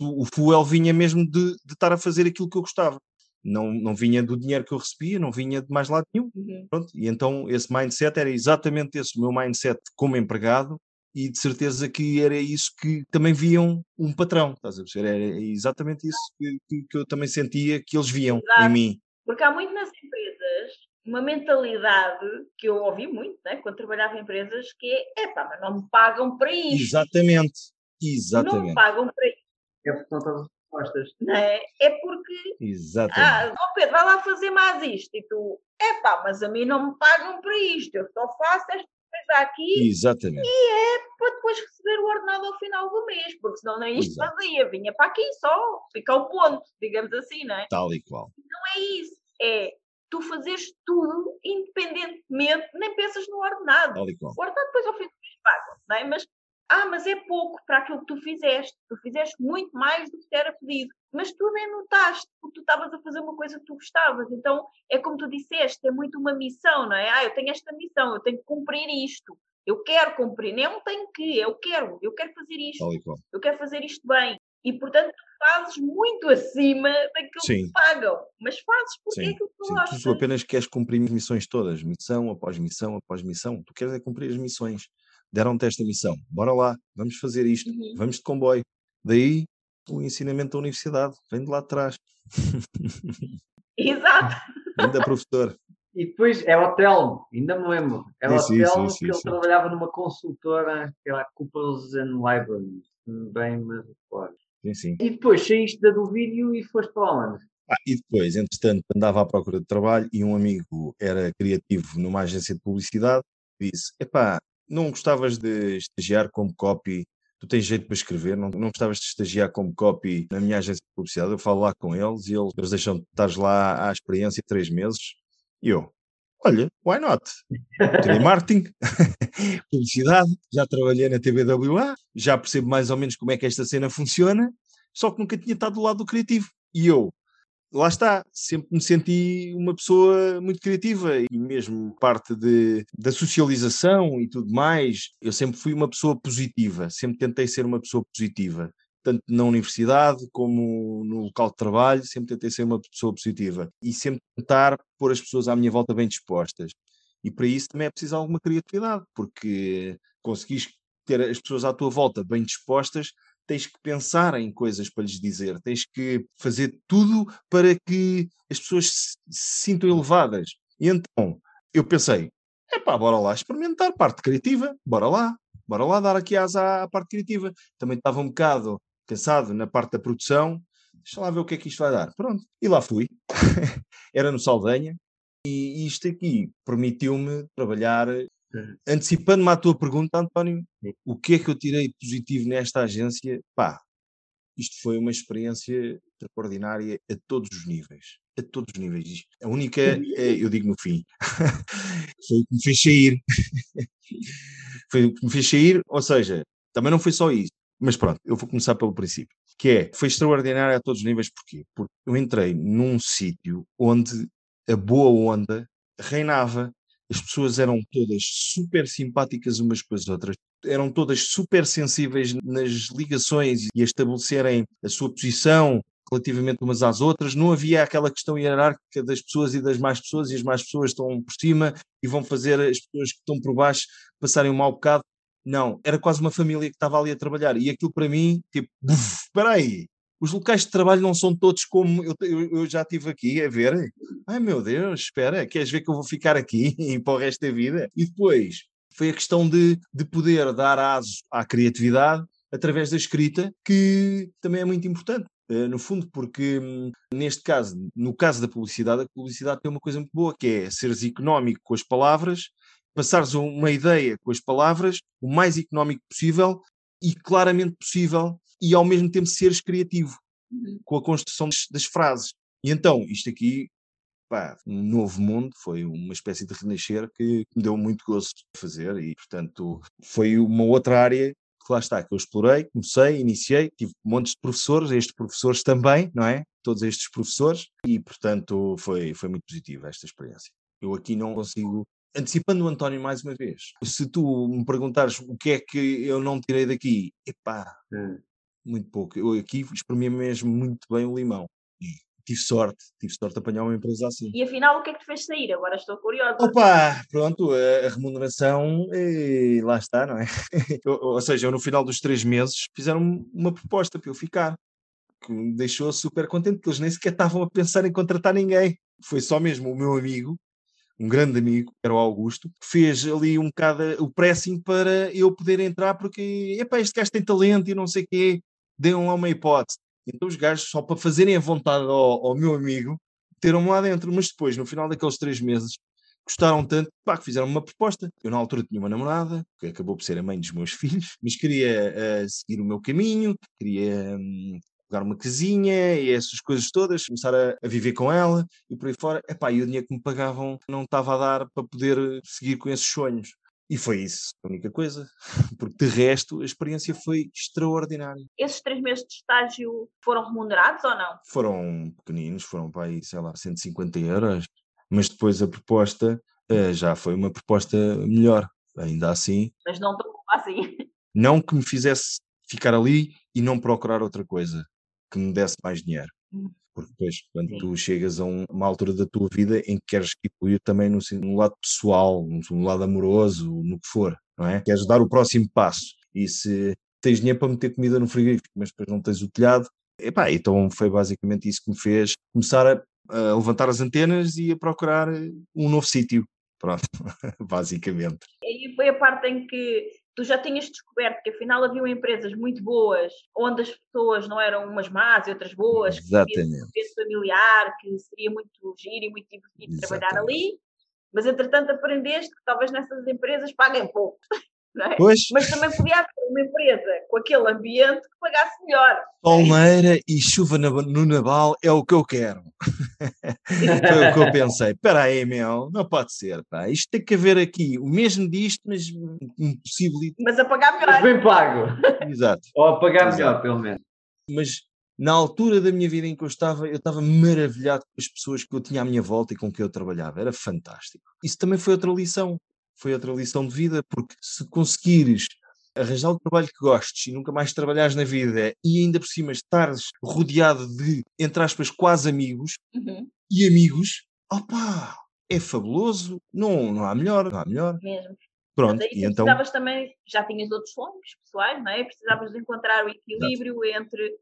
o fuel vinha mesmo de, de estar a fazer aquilo que eu gostava. Não, não vinha do dinheiro que eu recebia, não vinha de mais lado nenhum. Uhum. Pronto, e então esse mindset era exatamente esse, o meu mindset como empregado. E de certeza que era isso que também viam um patrão, estás a ver? Era exatamente isso que, que eu também sentia que eles viam. Exato. Em mim. Porque há muito nas empresas uma mentalidade que eu ouvi muito, né, quando trabalhava em empresas, que é, epá, mas não me pagam para isto. Exatamente, exatamente. Não me pagam para isto. É porque não estás respostas. É? É porque, exatamente. Ah, oh Pedro, vai lá fazer mais isto. E tu, epá, mas a mim não me pagam para isto, eu só faço esta. Está aqui. Exatamente. E é para depois receber o ordenado ao final do mês, porque senão nem isto fazia, vinha para aqui só, fica o ponto, digamos assim, não é? Tal e qual. Não é isso, é tu fazeres tudo independentemente, nem pensas no ordenado. Tal e qual. O ordenado depois ao fim do mês paga, não é? Mas, ah, mas é pouco para aquilo que tu fizeste, tu fizeste muito mais do que te era pedido, mas tu nem notaste, porque tu estavas a fazer uma coisa que tu gostavas, então é como tu disseste, é muito uma missão, não é? Ah, eu tenho esta missão, eu tenho que cumprir isto, eu quero cumprir, não tenho que, eu quero, eu quero fazer isto, eu quero fazer isto bem, e portanto tu fazes muito acima daquilo Sim. que te pagam, mas fazes porque Sim. é que tu Sim. gostas. Tu apenas queres cumprir as missões todas, missão após missão após missão, tu queres é cumprir as missões. Deram-te esta missão, bora lá, vamos fazer isto, uhum. vamos de comboio. Daí o ensinamento da universidade, vem de lá de trás. Exato. Vem da professora. E depois é o Telmo, ainda me lembro. É o Telmo que sim, ele sim. trabalhava numa consultora, sei lá, Couples and Libraries, bem me recordo. Sim, sim. E depois saíste da do vídeo e foste para onde? Ah, e depois, entretanto, andava à procura de trabalho e um amigo era criativo numa agência de publicidade, disse, epá, não gostavas de estagiar como copy? Tu tens jeito para escrever, não, não gostavas de estagiar como copy na minha agência de publicidade? Eu falo lá com eles e eles, eles deixam de estar lá à experiência três meses. E eu, olha, why not? Tirei marketing, publicidade, já trabalhei na T B W A, já percebo mais ou menos como é que esta cena funciona, só que nunca tinha estado do lado do criativo. E eu, lá está, sempre me senti uma pessoa muito criativa e mesmo parte de, da socialização e tudo mais, eu sempre fui uma pessoa positiva, sempre tentei ser uma pessoa positiva. Tanto na universidade como no local de trabalho, sempre tentei ser uma pessoa positiva e sempre tentar pôr as pessoas à minha volta bem dispostas. E para isso também é preciso alguma criatividade, porque conseguis ter as pessoas à tua volta bem dispostas, tens que pensar em coisas para lhes dizer, tens que fazer tudo para que as pessoas se sintam elevadas. E então eu pensei, epá, bora lá experimentar parte criativa, bora lá, bora lá dar aqui asa à parte criativa. Também estava um bocado cansado na parte da produção, deixa lá ver o que é que isto vai dar. Pronto, e lá fui. Era no Saldanha, e isto aqui permitiu-me trabalhar. Antecipando-me à tua pergunta, António, o que é que eu tirei de positivo nesta agência? Pá, isto foi uma experiência extraordinária a todos os níveis, a todos os níveis. A única, é, eu digo no fim, foi o que me fez sair. Foi o que me fez sair, ou seja, também não foi só isso. Mas pronto, eu vou começar pelo princípio, que é, foi extraordinário a todos os níveis, porquê? Porque eu entrei num sítio onde a boa onda reinava, as pessoas eram todas super simpáticas umas com as outras, eram todas super sensíveis nas ligações e a estabelecerem a sua posição relativamente umas às outras, não havia aquela questão hierárquica das pessoas e das más pessoas, e as más pessoas estão por cima e vão fazer as pessoas que estão por baixo passarem um mau bocado. Não, era quase uma família que estava ali a trabalhar. E aquilo para mim, tipo, espera aí, os locais de trabalho não são todos como eu, eu, eu já estive aqui a ver. Ai meu Deus, espera, queres ver que eu vou ficar aqui e para o resto da vida? E depois foi a questão de, de poder dar aso à criatividade através da escrita, que também é muito importante, no fundo, porque neste caso, no caso da publicidade, a publicidade tem uma coisa muito boa, que é seres económico com as palavras, passares uma ideia com as palavras, o mais económico possível e claramente possível, e ao mesmo tempo seres criativo com a construção das frases. E então, isto aqui, pá, um novo mundo, foi uma espécie de renascer que me deu muito gosto de fazer e, portanto, foi uma outra área que lá está, que eu explorei, comecei, iniciei, tive montes de professores, estes professores também, não é? Todos estes professores, e, portanto, foi, foi muito positiva esta experiência. Eu aqui não consigo... Antecipando o António mais uma vez, se tu me perguntares o que é que eu não tirei daqui, epá, hum. muito pouco. Eu aqui exprimi mesmo muito bem o limão. Tive sorte, tive sorte de apanhar uma empresa assim. E afinal, o que é que te fez sair? Agora estou curiosa. Opa, pronto, a, a remuneração, e lá está, não é? ou, ou seja, eu no final dos três meses fizeram uma proposta para eu ficar, que me deixou super contente, porque eles nem sequer estavam a pensar em contratar ninguém. Foi só mesmo o meu amigo, um grande amigo, que era o Augusto, que fez ali um bocado o pressing para eu poder entrar, porque, epá, este gajo tem talento e não sei o quê, deem lá uma hipótese. Então os gajos, só para fazerem a vontade ao, ao meu amigo, meteram-me lá dentro. Mas depois, no final daqueles três meses, gostaram tanto, pá, que fizeram uma proposta. Eu, na altura, tinha uma namorada, que acabou por ser a mãe dos meus filhos, mas queria uh, seguir o meu caminho, queria... Um, pegar uma casinha e essas coisas todas, começar a, a viver com ela e por aí fora. Epá, e o dinheiro que me pagavam não estava a dar para poder seguir com esses sonhos. E foi isso, a única coisa, porque de resto a experiência foi extraordinária. Esses três meses de estágio foram remunerados ou não? Foram pequeninos, foram para aí, sei lá, cento e cinquenta euros, mas depois a proposta eh, já foi uma proposta melhor, ainda assim. Mas não tão assim. Não que me fizesse ficar ali e não procurar outra coisa que me desse mais dinheiro. Porque depois, quando Sim. tu chegas a um, uma altura da tua vida em que queres evoluir também no, no lado pessoal, no, no lado amoroso, no que for, não é? Queres dar o próximo passo. E se tens dinheiro para meter comida no frigorífico, mas depois não tens o telhado, epá, então foi basicamente isso que me fez começar a, a levantar as antenas e a procurar um novo sítio. Pronto, basicamente. E foi a parte em que tu já tinhas descoberto que afinal havia empresas muito boas, onde as pessoas não eram umas más e outras boas, Exatamente. Que havia um contexto familiar, que seria muito giro e muito divertido Exatamente. Trabalhar ali, mas entretanto aprendeste que talvez nessas empresas paguem pouco. não é? Pois. Mas também podia haver uma empresa com aquele ambiente que pagasse melhor. Palmeira e chuva no Naval é o que eu quero. Foi o que eu pensei. Espera aí, meu, não pode ser, pá. Isto tem que haver aqui o mesmo disto, mas impossível. Mas a pagar melhor. Mas bem pago. Exato. Ou a pagar melhor, pelo menos. Mas na altura da minha vida em que eu estava, eu estava maravilhado com as pessoas que eu tinha à minha volta e com que eu trabalhava. Era fantástico. Isso também foi outra lição. Foi outra lição de vida, porque se conseguires arranjar o trabalho que gostes e nunca mais trabalhares na vida e ainda por cima estares rodeado de, entre aspas, quase amigos, uhum, e amigos, opá, é fabuloso, não, não há melhor, não há melhor. Mesmo. Pronto, mas aí, e então... precisavas também, já tinhas outros sonhos pessoais, não é? Precisavas encontrar o equilíbrio, exato, entre...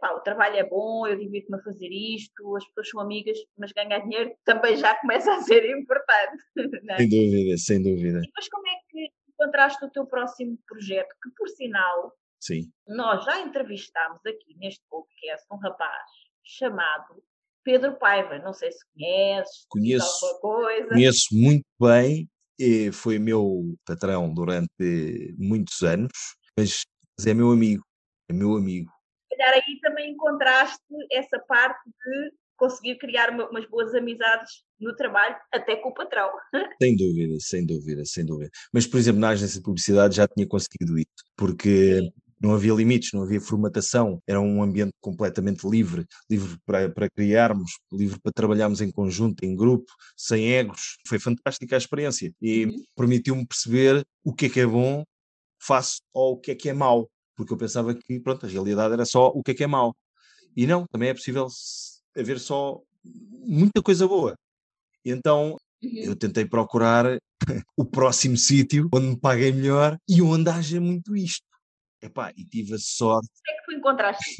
Pá, o trabalho é bom, eu divirto-me a fazer isto, as pessoas são amigas, mas ganhar dinheiro também já começa a ser importante, não é? Sem dúvida, sem dúvida. E depois como é que encontraste o teu próximo projeto, que por sinal, sim, nós já entrevistámos aqui neste podcast um rapaz chamado Pedro Paiva, não sei se conheces, conheço, se alguma coisa. Conheço muito bem, foi meu patrão durante muitos anos, mas é meu amigo, é meu amigo. Aí também encontraste essa parte de conseguir criar uma, umas boas amizades no trabalho, até com o patrão. Sem dúvida, sem dúvida, sem dúvida. Mas, por exemplo, na agência de publicidade já tinha conseguido isso, porque sim, não havia limites, não havia formatação, era um ambiente completamente livre, livre para, para criarmos, livre para trabalharmos em conjunto, em grupo, sem egos. Foi fantástica a experiência e uhum, permitiu-me perceber o que é que é bom face ao que é que é mau. Porque eu pensava que, pronto, a realidade era só o que é que é mau. E não, também é possível haver só muita coisa boa. E então, uhum, eu tentei procurar o próximo sítio onde me paguem melhor e onde haja muito isto. Epá, e tive a sorte... O que é que tu encontraste?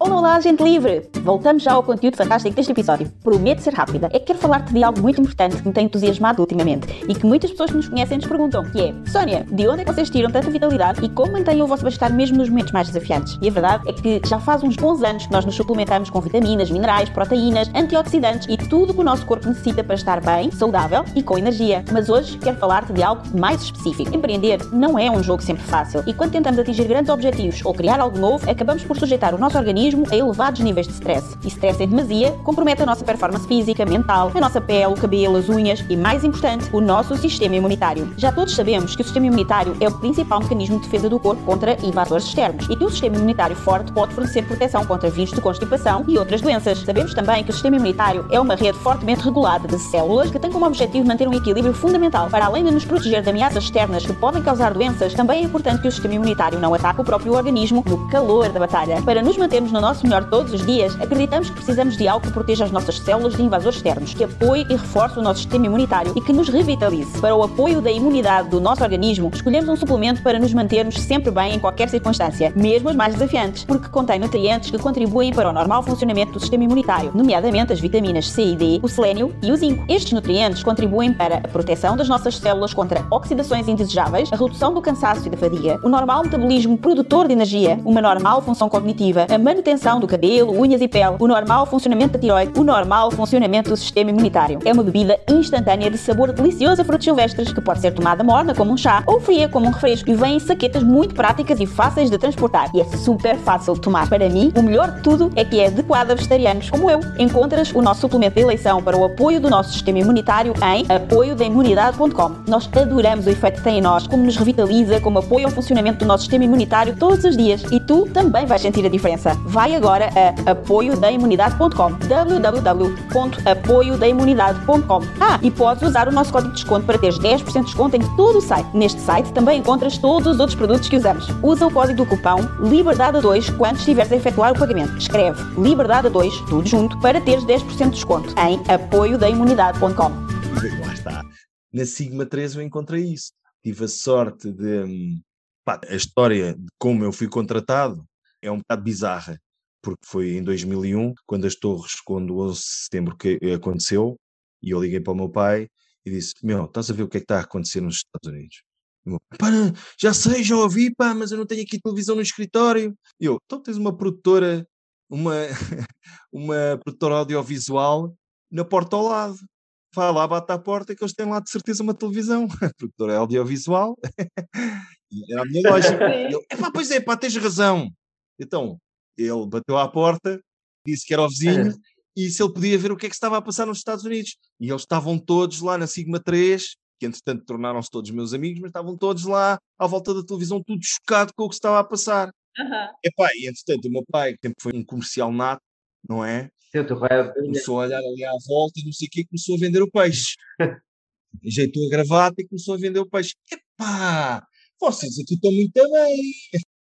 Olá, olá, gente livre! Voltamos já ao conteúdo fantástico deste episódio. Prometo ser rápida. É que quero falar-te de algo muito importante que me tem entusiasmado ultimamente e que muitas pessoas que nos conhecem nos perguntam, que é: Sónia, de onde é que vocês tiram tanta vitalidade e como mantêm o vosso bem-estar mesmo nos momentos mais desafiantes? E a verdade é que já faz uns bons anos que nós nos suplementamos com vitaminas, minerais, proteínas, antioxidantes e tudo o que o nosso corpo necessita para estar bem, saudável e com energia. Mas hoje quero falar-te de algo mais específico. Empreender não é um jogo sempre fácil e quando tentamos atingir grandes objetivos ou criar algo novo, acabamos por sujeitar o nosso organismo a elevados níveis de stress. E stress em demasia compromete a nossa performance física, mental, a nossa pele, o cabelo, as unhas e, mais importante, o nosso sistema imunitário. Já todos sabemos que o sistema imunitário é o principal mecanismo de defesa do corpo contra invasores externos e que o sistema imunitário forte pode fornecer proteção contra vírus de constipação e outras doenças. Sabemos também que o sistema imunitário é uma rede fortemente regulada de células que tem como objetivo manter um equilíbrio fundamental. Para além de nos proteger de ameaças externas que podem causar doenças, também é importante que o sistema imunitário não ataque o próprio organismo no calor da batalha. Para nos mantermos no nosso melhor todos os dias, acreditamos que precisamos de algo que proteja as nossas células de invasores externos, que apoie e reforce o nosso sistema imunitário e que nos revitalize. Para o apoio da imunidade do nosso organismo, escolhemos um suplemento para nos mantermos sempre bem em qualquer circunstância, mesmo as mais desafiantes, porque contém nutrientes que contribuem para o normal funcionamento do sistema imunitário, nomeadamente as vitaminas C e D, o selênio e o zinco. Estes nutrientes contribuem para a proteção das nossas células contra oxidações indesejáveis, a redução do cansaço e da fadiga, o normal metabolismo produtor de energia, uma normal função cognitiva, a manutenção manutenção do cabelo, unhas e pele, o normal funcionamento da tiroide, o normal funcionamento do sistema imunitário. É uma bebida instantânea de sabor delicioso a frutos silvestres que pode ser tomada morna como um chá ou fria como um refresco e vem em saquetas muito práticas e fáceis de transportar. E é super fácil de tomar. Para mim, o melhor de tudo é que é adequado a vegetarianos como eu. Encontras o nosso suplemento de eleição para o apoio do nosso sistema imunitário em apoio da imunidade ponto com. Nós adoramos o efeito que tem em nós, como nos revitaliza, como apoia o funcionamento do nosso sistema imunitário todos os dias e tu também vais sentir a diferença. Vai agora a apoio da imunidade ponto com, w w w ponto apoio da imunidade ponto com. Ah, e podes usar o nosso código de desconto para teres dez por cento de desconto em todo o site. Neste site também encontras todos os outros produtos que usamos. Usa o código do cupão Liberdade dois quando estiveres a efetuar o pagamento. Escreve Liberdade dois, tudo junto, para teres dez por cento de desconto em apoio da imunidade ponto com. Lá está. Na Sigma três eu encontrei isso. Tive a sorte de... Pá, a história de como eu fui contratado é um bocado bizarra, porque foi em dois mil e um, quando as torres, quando o onze de setembro que aconteceu, e eu liguei para o meu pai e disse: meu, estás a ver o que é que está a acontecer nos Estados Unidos? Meu, para, já sei, já ouvi, pá, mas eu não tenho aqui televisão no escritório. E eu, então tens uma produtora, uma, uma produtora audiovisual na porta ao lado. vá lá, bate à porta que eles têm lá de certeza uma televisão, produtora audiovisual. Era a minha lógica. Ele, é pá, pois é, pá, tens razão. Então, ele bateu à porta, disse que era o vizinho, e se ele podia ver o que é que estava a passar nos Estados Unidos. E eles estavam todos lá na Sigma três, que entretanto tornaram-se todos meus amigos, mas estavam todos lá à volta da televisão, tudo chocado com o que estava a passar. Uhum. Epá, e entretanto o meu pai, que sempre foi um comercial nato, não é? Começou a olhar ali à volta e não sei o quê, começou a vender o peixe. Ajeitou a gravata e começou a vender o peixe. Epá, vocês aqui estão muito bem.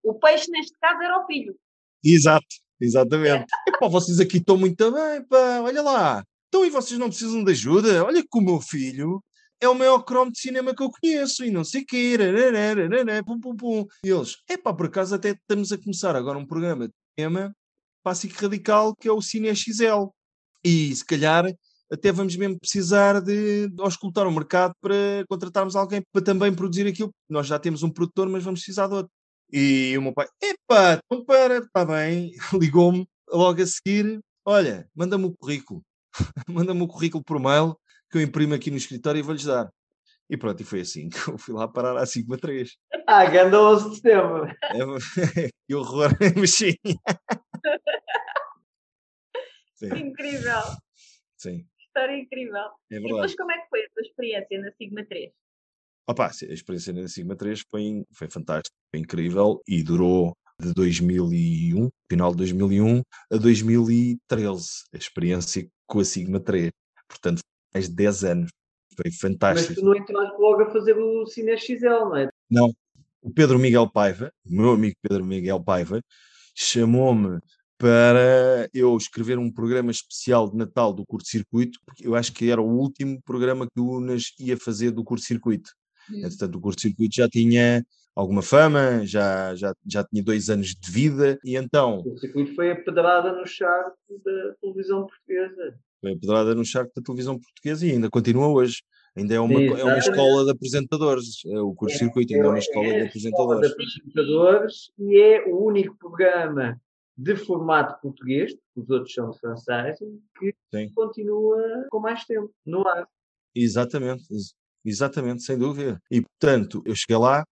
O peixe neste caso era o filho. Exato, exatamente. Epá, vocês aqui estão muito bem, pá, olha lá. Então e vocês não precisam de ajuda? Olha que o meu filho é o maior cromo de cinema que eu conheço e não sei o quê, rararararará, pum pum pum. E eles, epá, por acaso até estamos a começar agora um programa de cinema para a S I C Radical, que é o Cine X L. E se calhar até vamos mesmo precisar de auscultar o mercado para contratarmos alguém para também produzir aquilo. Nós já temos um produtor, mas vamos precisar de outro. E o meu pai, epá, então para, está bem, ligou-me logo a seguir, olha, manda-me o currículo, manda-me o currículo por mail, que eu imprimo aqui no escritório e vou-lhes dar. E pronto, e foi assim que eu fui lá parar à Sigma três. Ah, gandoso de sistema. É, que horror, mexi. Sim. Incrível. Sim. História incrível. É verdade. E depois como é que foi a tua experiência na Sigma três? Opa, a experiência na Sigma três foi, foi fantástica, foi incrível e durou de dois mil e um, final de dois mil e um, a dois mil e treze, a experiência com a Sigma três. Portanto, há dez anos. Foi fantástico. Mas tu não entraste logo a fazer o Cine X L, não é? Não. O Pedro Miguel Paiva, o meu amigo Pedro Miguel Paiva, chamou-me para eu escrever um programa especial de Natal do Curto Circuito, porque eu acho que era o último programa que o Unas ia fazer do Curto Circuito. Hum. Portanto, o Curto Circuito já tinha alguma fama, já, já, já tinha dois anos de vida, e então... O Circuito foi a pedrada no charco da televisão portuguesa. Foi apoderada no charco da televisão portuguesa e ainda continua hoje. Ainda é uma, é uma escola de apresentadores. O Curto Circuito é, ainda é uma escola, é de, apresentadores. escola de apresentadores. E é o único programa de formato português, os outros são franceses, que Sim. continua com mais tempo no ar. Exatamente, exatamente, sem dúvida. E, portanto, eu cheguei lá,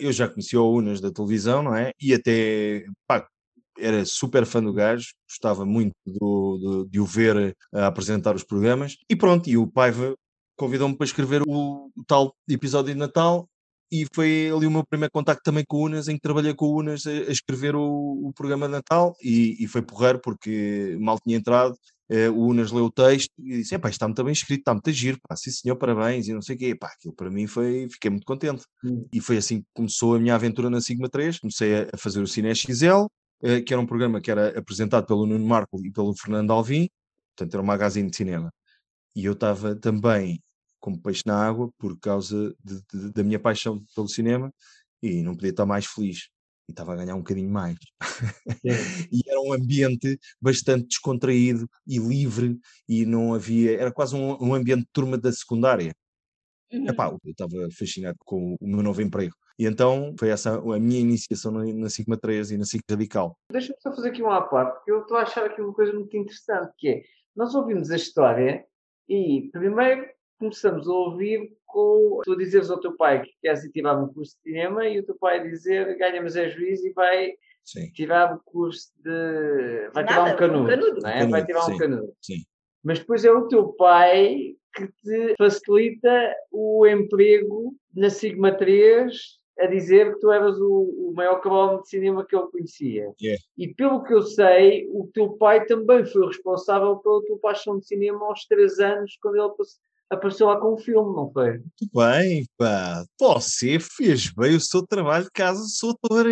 eu já conhecia o Unas da televisão, não é? E até... Pá, era super fã do gajo, gostava muito do, do, de o ver a apresentar os programas, e pronto, e o Paiva convidou-me para escrever o, o tal episódio de Natal, e foi ali o meu primeiro contacto também com o Unas, em que trabalhei com o Unas a, a escrever o, o programa de Natal, e, e foi porreiro, porque mal tinha entrado, eh, o Unas leu o texto, e disse, epá, isto está muito bem escrito, está muito a giro, pá, sim senhor, parabéns, e não sei o quê, pá, aquilo para mim foi, fiquei muito contente, hum. E foi assim que começou a minha aventura na Sigma três, comecei a, a fazer o Cine X L, que era um programa que era apresentado pelo Nuno Marco e pelo Fernando Alvim, portanto era um magazine de cinema. E eu estava também como peixe na água por causa de, de, da minha paixão pelo cinema e não podia estar mais feliz. E estava a ganhar um bocadinho mais. E era um ambiente bastante descontraído e livre e não havia... Era quase um, um ambiente de turma da secundária. Uhum. Epá, eu estava fascinado com o meu novo emprego. E então foi essa a minha iniciação na Sigma três e na S I C Radical. Deixa-me só fazer aqui uma à parte, porque eu estou a achar aqui uma coisa muito interessante, que é, nós ouvimos a história e primeiro começamos a ouvir com tu dizeres ao teu pai que queres ir tirar um curso de cinema e o teu pai dizer, ganha-mas é juiz e vai sim. tirar um curso de... Vai Nada, tirar um canudo, um canudo. Não é? Canudo, vai tirar sim, um canudo. Sim. Mas depois é o teu pai que te facilita o emprego na Sigma três a dizer que tu eras o, o maior cabal de cinema que ele conhecia. Yeah. E pelo que eu sei, o teu pai também foi responsável pela tua paixão de cinema aos três anos, quando ele apareceu lá com o filme, não foi? Muito bem, pá. Você fez bem o seu trabalho de casa do seu autor.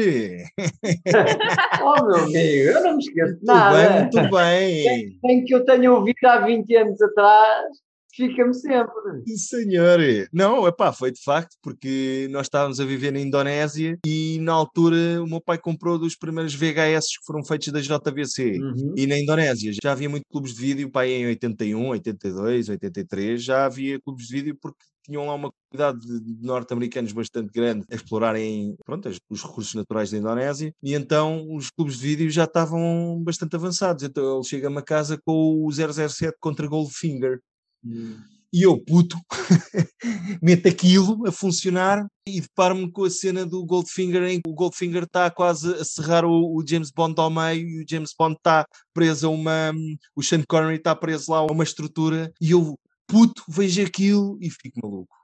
Oh, meu amigo, eu não me esqueço de nada. Muito bem, muito bem. Tem que eu tenha ouvido há vinte anos atrás. Fica-me sempre. E senhor, não, epá, foi de facto, porque nós estávamos a viver na Indonésia e na altura o meu pai comprou dos primeiros V H S que foram feitos da J V C. Uhum. E na Indonésia já havia muitos clubes de vídeo, pai em oitenta e um, oitenta e dois, oitenta e três, já havia clubes de vídeo porque tinham lá uma comunidade de norte-americanos bastante grande a explorarem, pronto, os recursos naturais da Indonésia, e então os clubes de vídeo já estavam bastante avançados. Então ele chega-me a casa com o zero zero sete contra Goldfinger. Hum. E eu, puto, meto aquilo a funcionar e deparo-me com a cena do Goldfinger, em que o Goldfinger está quase a serrar o, o James Bond ao meio e o James Bond está preso a uma... O Sean Connery está preso lá a uma estrutura e eu, puto, vejo aquilo e fico maluco.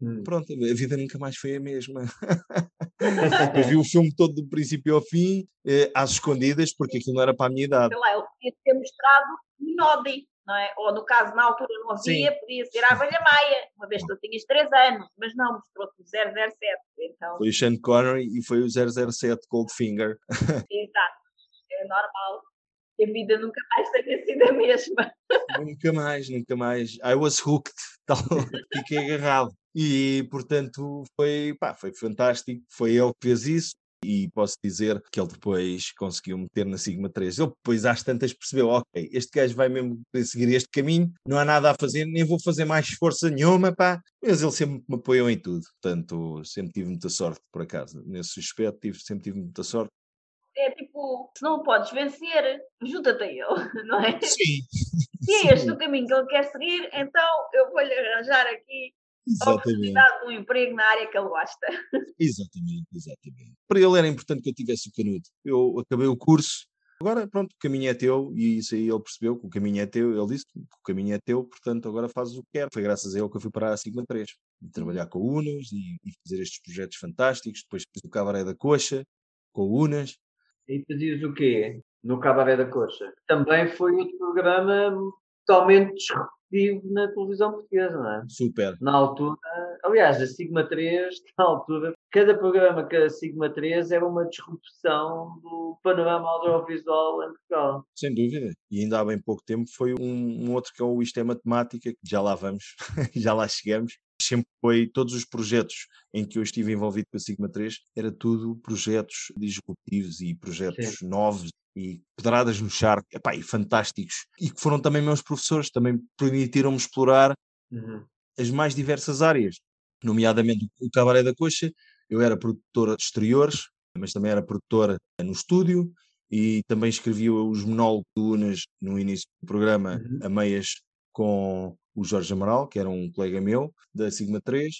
Hum. Pronto, a vida nunca mais foi a mesma. Eu vi o filme todo do princípio ao fim, eh, às escondidas, porque aquilo não era para a minha idade. Sei lá, ele podia ter mostrado Minodi, não é? Ou no caso, na altura não havia, sim, podia ser a Abelha Maia, uma vez que eu tinhas três anos, mas não, mostrou-te o zero zero sete. Então... Foi o Sean Connery e foi o zero zero sete Goldfinger. Exato, é normal. A vida nunca mais tenha sido a mesma. Nunca mais, nunca mais. I was hooked, tal, fiquei agarrado. E, portanto, foi, pá, foi fantástico, foi ele que fez isso e posso dizer que ele depois conseguiu meter na Sigma três. Ele depois às tantas percebeu, ok, este gajo vai mesmo seguir este caminho, não há nada a fazer, nem vou fazer mais força nenhuma, pá. Mas ele sempre me apoiou em tudo, portanto, sempre tive muita sorte, por acaso. Nesse aspecto, tive, sempre tive muita sorte. É tipo, se não o podes vencer, junta-te a ele, não é? Sim. Se é este o caminho que ele quer seguir, então eu vou-lhe arranjar aqui... Exatamente. A oportunidade de um emprego na área que ele gosta. Exatamente, exatamente. Para ele era importante que eu tivesse o canudo. Eu acabei o curso, agora pronto, o caminho é teu, e isso aí ele percebeu que o caminho é teu, ele disse que o caminho é teu, portanto agora fazes o que quer. Foi graças a ele que eu fui parar a Sigma três, de trabalhar com o Unas e, e fazer estes projetos fantásticos, depois fiz o Cabaré da Coxa com o Unas. E fazias o quê no Cabaré da Coxa? Também foi outro programa totalmente desrepetido na televisão portuguesa, não é? Super. Na altura, aliás, a Sigma três, na altura, cada programa que a Sigma três era uma disrupção do panorama audiovisual em Portugal. Sem dúvida. E ainda há bem pouco tempo foi um, um outro que é o Isto é Matemática, que já lá vamos, já lá chegamos. Sempre foi, todos os projetos em que eu estive envolvido com a Sigma três, era tudo projetos disruptivos e projetos, sim, novos. E pedradas no charco, epá, e fantásticos, e que foram também meus professores, também permitiram-me explorar, uhum, as mais diversas áreas, nomeadamente o Cabaré da Coxa. Eu era produtora de exteriores, mas também era produtora no estúdio, e também escrevia os monólogos do Unas no início do programa, uhum, a meias com o Jorge Amaral, que era um colega meu, da Sigma três,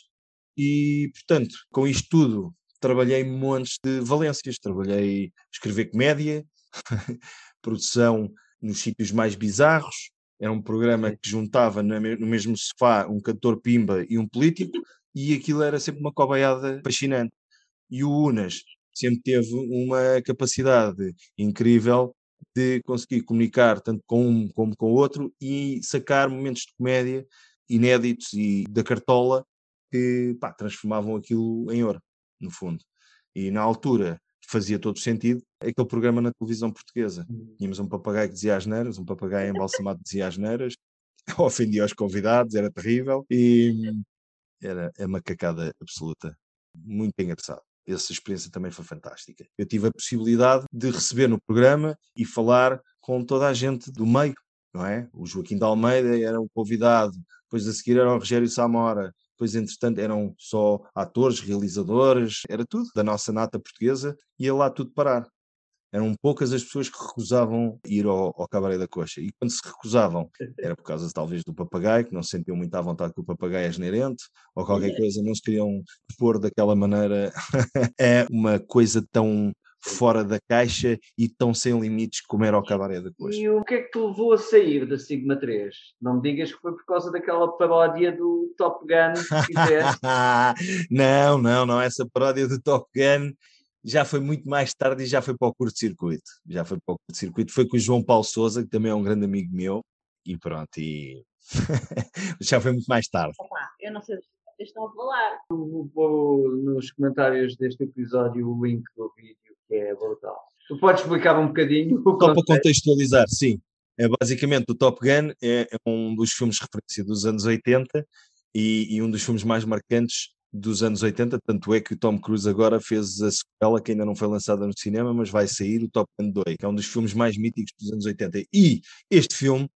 e portanto, com isto tudo, trabalhei montes de valências, trabalhei a escrever comédia, produção nos sítios mais bizarros. Era um programa que juntava no mesmo sofá um cantor pimba e um político, e aquilo era sempre uma cobaiada fascinante. E o Unas sempre teve uma capacidade incrível de conseguir comunicar tanto com um como com o outro e sacar momentos de comédia inéditos e da cartola que, pá, transformavam aquilo em ouro, no fundo. E na altura fazia todo sentido aquele programa na televisão portuguesa. Tínhamos um papagaio que dizia asneiras, um papagaio embalsamado que dizia asneiras, ofendia os convidados, era terrível, e era a macacada absoluta. Muito engraçado. Essa experiência também foi fantástica. Eu tive a possibilidade de receber no programa e falar com toda a gente do meio, não é? O Joaquim de Almeida era um convidado, depois a seguir era o Rogério Samora, pois, entretanto, eram só atores, realizadores, era tudo da nossa nata portuguesa, ia lá tudo parar. Eram poucas as pessoas que recusavam ir ao, ao Cabaré da Coxa. E quando se recusavam, era por causa, talvez, do papagaio, que não se sentiam muito à vontade com o papagaio asneirente, ou qualquer coisa, não se queriam pôr daquela maneira. É uma coisa tão fora da caixa e tão sem limites como era o Cabaré da Coxa. E o que é que te levou a sair da Sigma três? Não me digas que foi por causa daquela paródia do Top Gun, se quiseres. Não, não, não. Essa paródia do Top Gun já foi muito mais tarde e já foi para o Curto Circuito. Já foi para o Curto Circuito. Foi com o João Paulo Souza, que também é um grande amigo meu. E pronto, e já foi muito mais tarde. Opa, eu não sei... Estão a falar. Vou pôr nos comentários deste episódio o link do vídeo, que é brutal. Tu podes explicar um bocadinho? Só para contextualizar, sim. É, basicamente, o Top Gun é um dos filmes de referência dos anos oitenta e, e um dos filmes mais marcantes dos anos oitenta, tanto é que o Tom Cruise agora fez a sequela que ainda não foi lançada no cinema, mas vai sair, o Top Gun dois, que é um dos filmes mais míticos dos anos oitenta. E este filme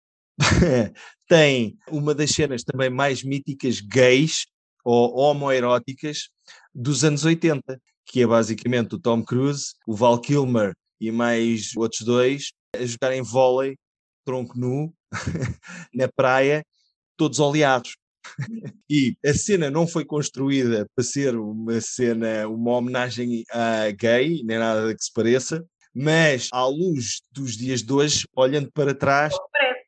tem uma das cenas também mais míticas gays ou homoeróticas dos anos oitenta, que é basicamente o Tom Cruise, o Val Kilmer e mais outros dois a jogarem vôlei, tronco nu, na praia, todos oleados. E a cena não foi construída para ser uma cena, uma homenagem a gay, nem nada que se pareça, mas à luz dos dias de hoje, olhando para trás,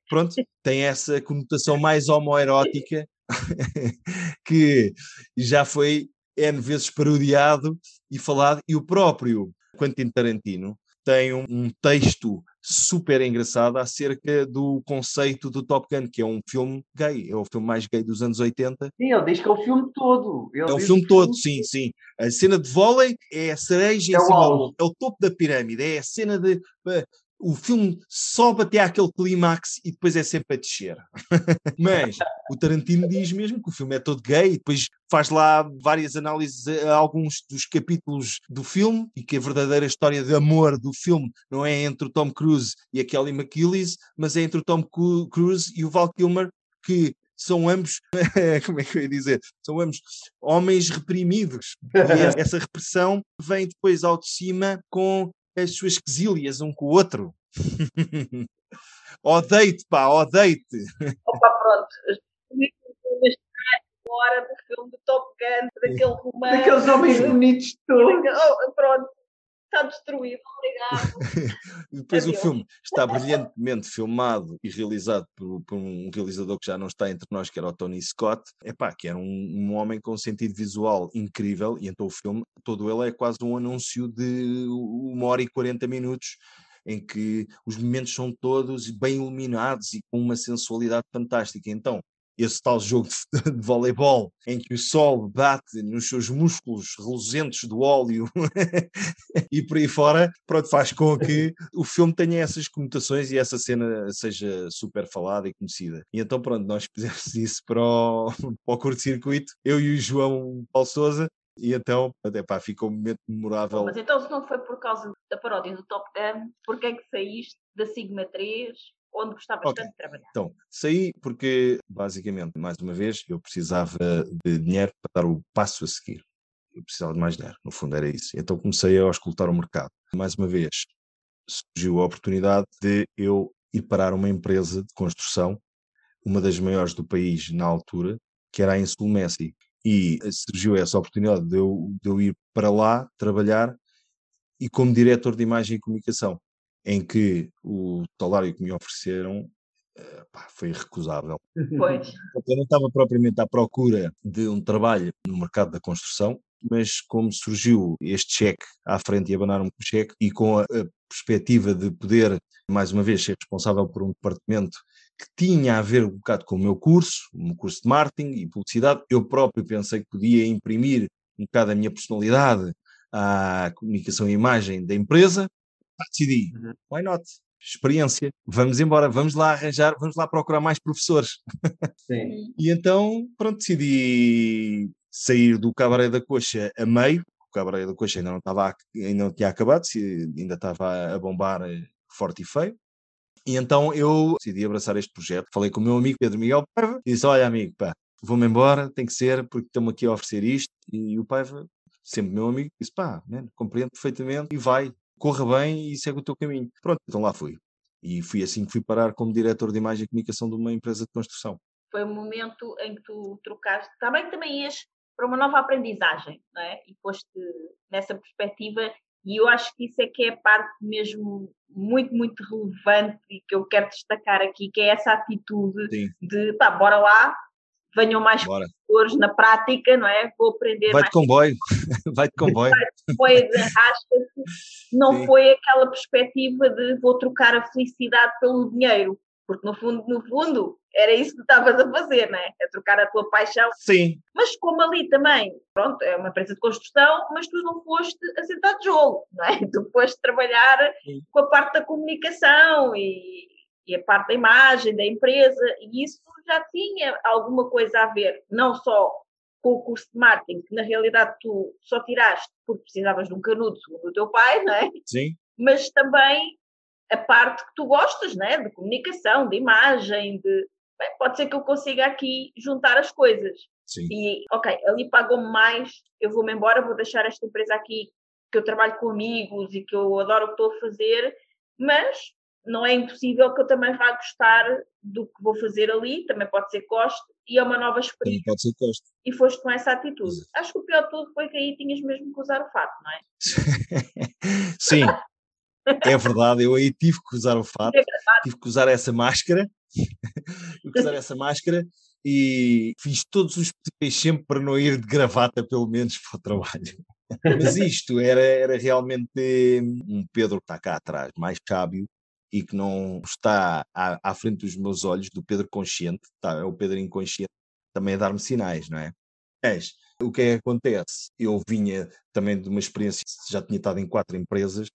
pronto, tem essa conotação mais homoerótica que já foi N vezes parodiado e falado, e o próprio Quentin Tarantino tem um, um texto super engraçado acerca do conceito do Top Gun, que é um filme gay, é o filme mais gay dos anos oitenta. Sim, ele diz que é o filme todo. Ele é o filme todo, filme... sim, sim. A cena de vôlei é a cereja, é, em cima ao... é o topo da pirâmide, é a cena de... O filme sobe até àquele clímax e depois é sempre a descer. Mas o Tarantino diz mesmo que o filme é todo gay e depois faz lá várias análises a alguns dos capítulos do filme e que a verdadeira história de amor do filme não é entre o Tom Cruise e a Kelly McGillis, mas é entre o Tom Cruise e o Val Kilmer, que são ambos, como é que eu ia dizer, são ambos homens reprimidos. E essa repressão vem depois ao de cima com... as suas quesílias um com o outro. Odeio-te, pá, odeio-te. Opa, pronto. Hora do filme do Top Gun, daquele romance. Daqueles homens bonitos de tudo. Oh, pronto, está destruído, obrigado. Depois Adeus. O filme está brilhantemente filmado e realizado por, por um realizador que já não está entre nós, que era o Tony Scott. É pá, que era um, um homem com um sentido visual incrível, e então o filme, todo ele é quase um anúncio de uma hora e quarenta minutos, em que os momentos são todos bem iluminados e com uma sensualidade fantástica. Então, esse tal jogo de, de voleibol em que o sol bate nos seus músculos reluzentes do óleo e por aí fora, pronto, faz com que o filme tenha essas conotações e essa cena seja super falada e conhecida. E então, pronto, nós fizemos isso para o, para o curto-circuito, eu e o João Paulo Souza, e então, até pá, ficou um momento memorável. Mas então, se não foi por causa da paródia do Top Gun, porquê é que saíste da Sigma três? Onde gostava okay. tanto de trabalhar. Então, saí porque, basicamente, mais uma vez, eu precisava de dinheiro para dar o passo a seguir. Eu precisava de mais dinheiro, no fundo era isso. Então comecei a auscultar o mercado. Mais uma vez, surgiu a oportunidade de eu ir parar uma empresa de construção, uma das maiores do país na altura, que era a Insulmessi. E surgiu essa oportunidade de eu, de eu ir para lá trabalhar e como diretor de imagem e comunicação, em que o salário que me ofereceram pá, foi recusável. Pois. Eu não estava propriamente à procura de um trabalho no mercado da construção, mas como surgiu este cheque à frente e abanaram-me com o cheque, e com a, a perspectiva de poder, mais uma vez, ser responsável por um departamento que tinha a ver um bocado com o meu curso, o meu curso de marketing e publicidade, eu próprio pensei que podia imprimir um bocado a minha personalidade à comunicação e imagem da empresa. Decidi, why not? Experiência, vamos embora, vamos lá arranjar, vamos lá procurar mais professores. Sim. E então, pronto, decidi sair do Cabaré da Coxa a meio. O Cabaré da Coxa ainda não, estava, ainda não tinha acabado, ainda estava a bombar forte e feio. E então eu decidi abraçar este projeto. Falei com o meu amigo Pedro Miguel Paiva e disse, olha amigo, pá, vou-me embora, tem que ser, porque estamos aqui a oferecer isto. E o Paiva, sempre meu amigo, disse, pá, man, compreendo perfeitamente e vai. Corra bem e segue o teu caminho. Pronto, então lá fui. E fui assim que fui parar como diretor de imagem e comunicação de uma empresa de construção. Foi o momento em que tu trocaste, também também ias para uma nova aprendizagem, não é? E foste nessa perspectiva, e eu acho que isso é que é a parte mesmo muito, muito relevante e que eu quero destacar aqui, que é essa atitude. Sim. De, pá, bora lá, venham mais professores na prática, não é? Vou aprender vai mais. De comboio. Vai de comboio. Vai de comboio, arrasta-se. Não Sim. foi aquela perspectiva de vou trocar a felicidade pelo dinheiro, porque no fundo, no fundo, era isso que tu estavas a fazer, não é? A trocar a tua paixão. Sim. Mas como ali também, pronto, é uma empresa de construção, mas tu não foste a sentar de jogo, não é? Tu foste trabalhar Sim. com a parte da comunicação e, e a parte da imagem, da empresa, e isso já tinha alguma coisa a ver, não só com o curso de marketing, que na realidade tu só tiraste porque precisavas de um canudo, segundo o teu pai, não é? Sim. Mas também a parte que tu gostas, não é? De comunicação, de imagem, de... Bem, pode ser que eu consiga aqui juntar as coisas. Sim. E, ok, ali pagou-me mais, eu vou-me embora, vou deixar esta empresa aqui, que eu trabalho com amigos e que eu adoro o que estou a fazer, mas... não é impossível que eu também vá gostar do que vou fazer ali, também pode ser que goste, e é uma nova experiência. Pode ser costo. E foste com essa atitude. Exato. Acho que o pior de tudo foi que aí tinhas mesmo que usar o fato, não é? Sim, é verdade, eu aí tive que usar o fato, tive que usar essa máscara, tive que usar essa máscara e fiz todos os possíveis sempre para não ir de gravata, pelo menos para o trabalho. Mas isto era, era realmente um Pedro que está cá atrás, mais sábio, e que não está à, à frente dos meus olhos, do Pedro consciente, tá, é o Pedro inconsciente, também a dar-me sinais, não é? Mas o que é que acontece? Eu vinha também de uma experiência, já tinha estado em quatro empresas,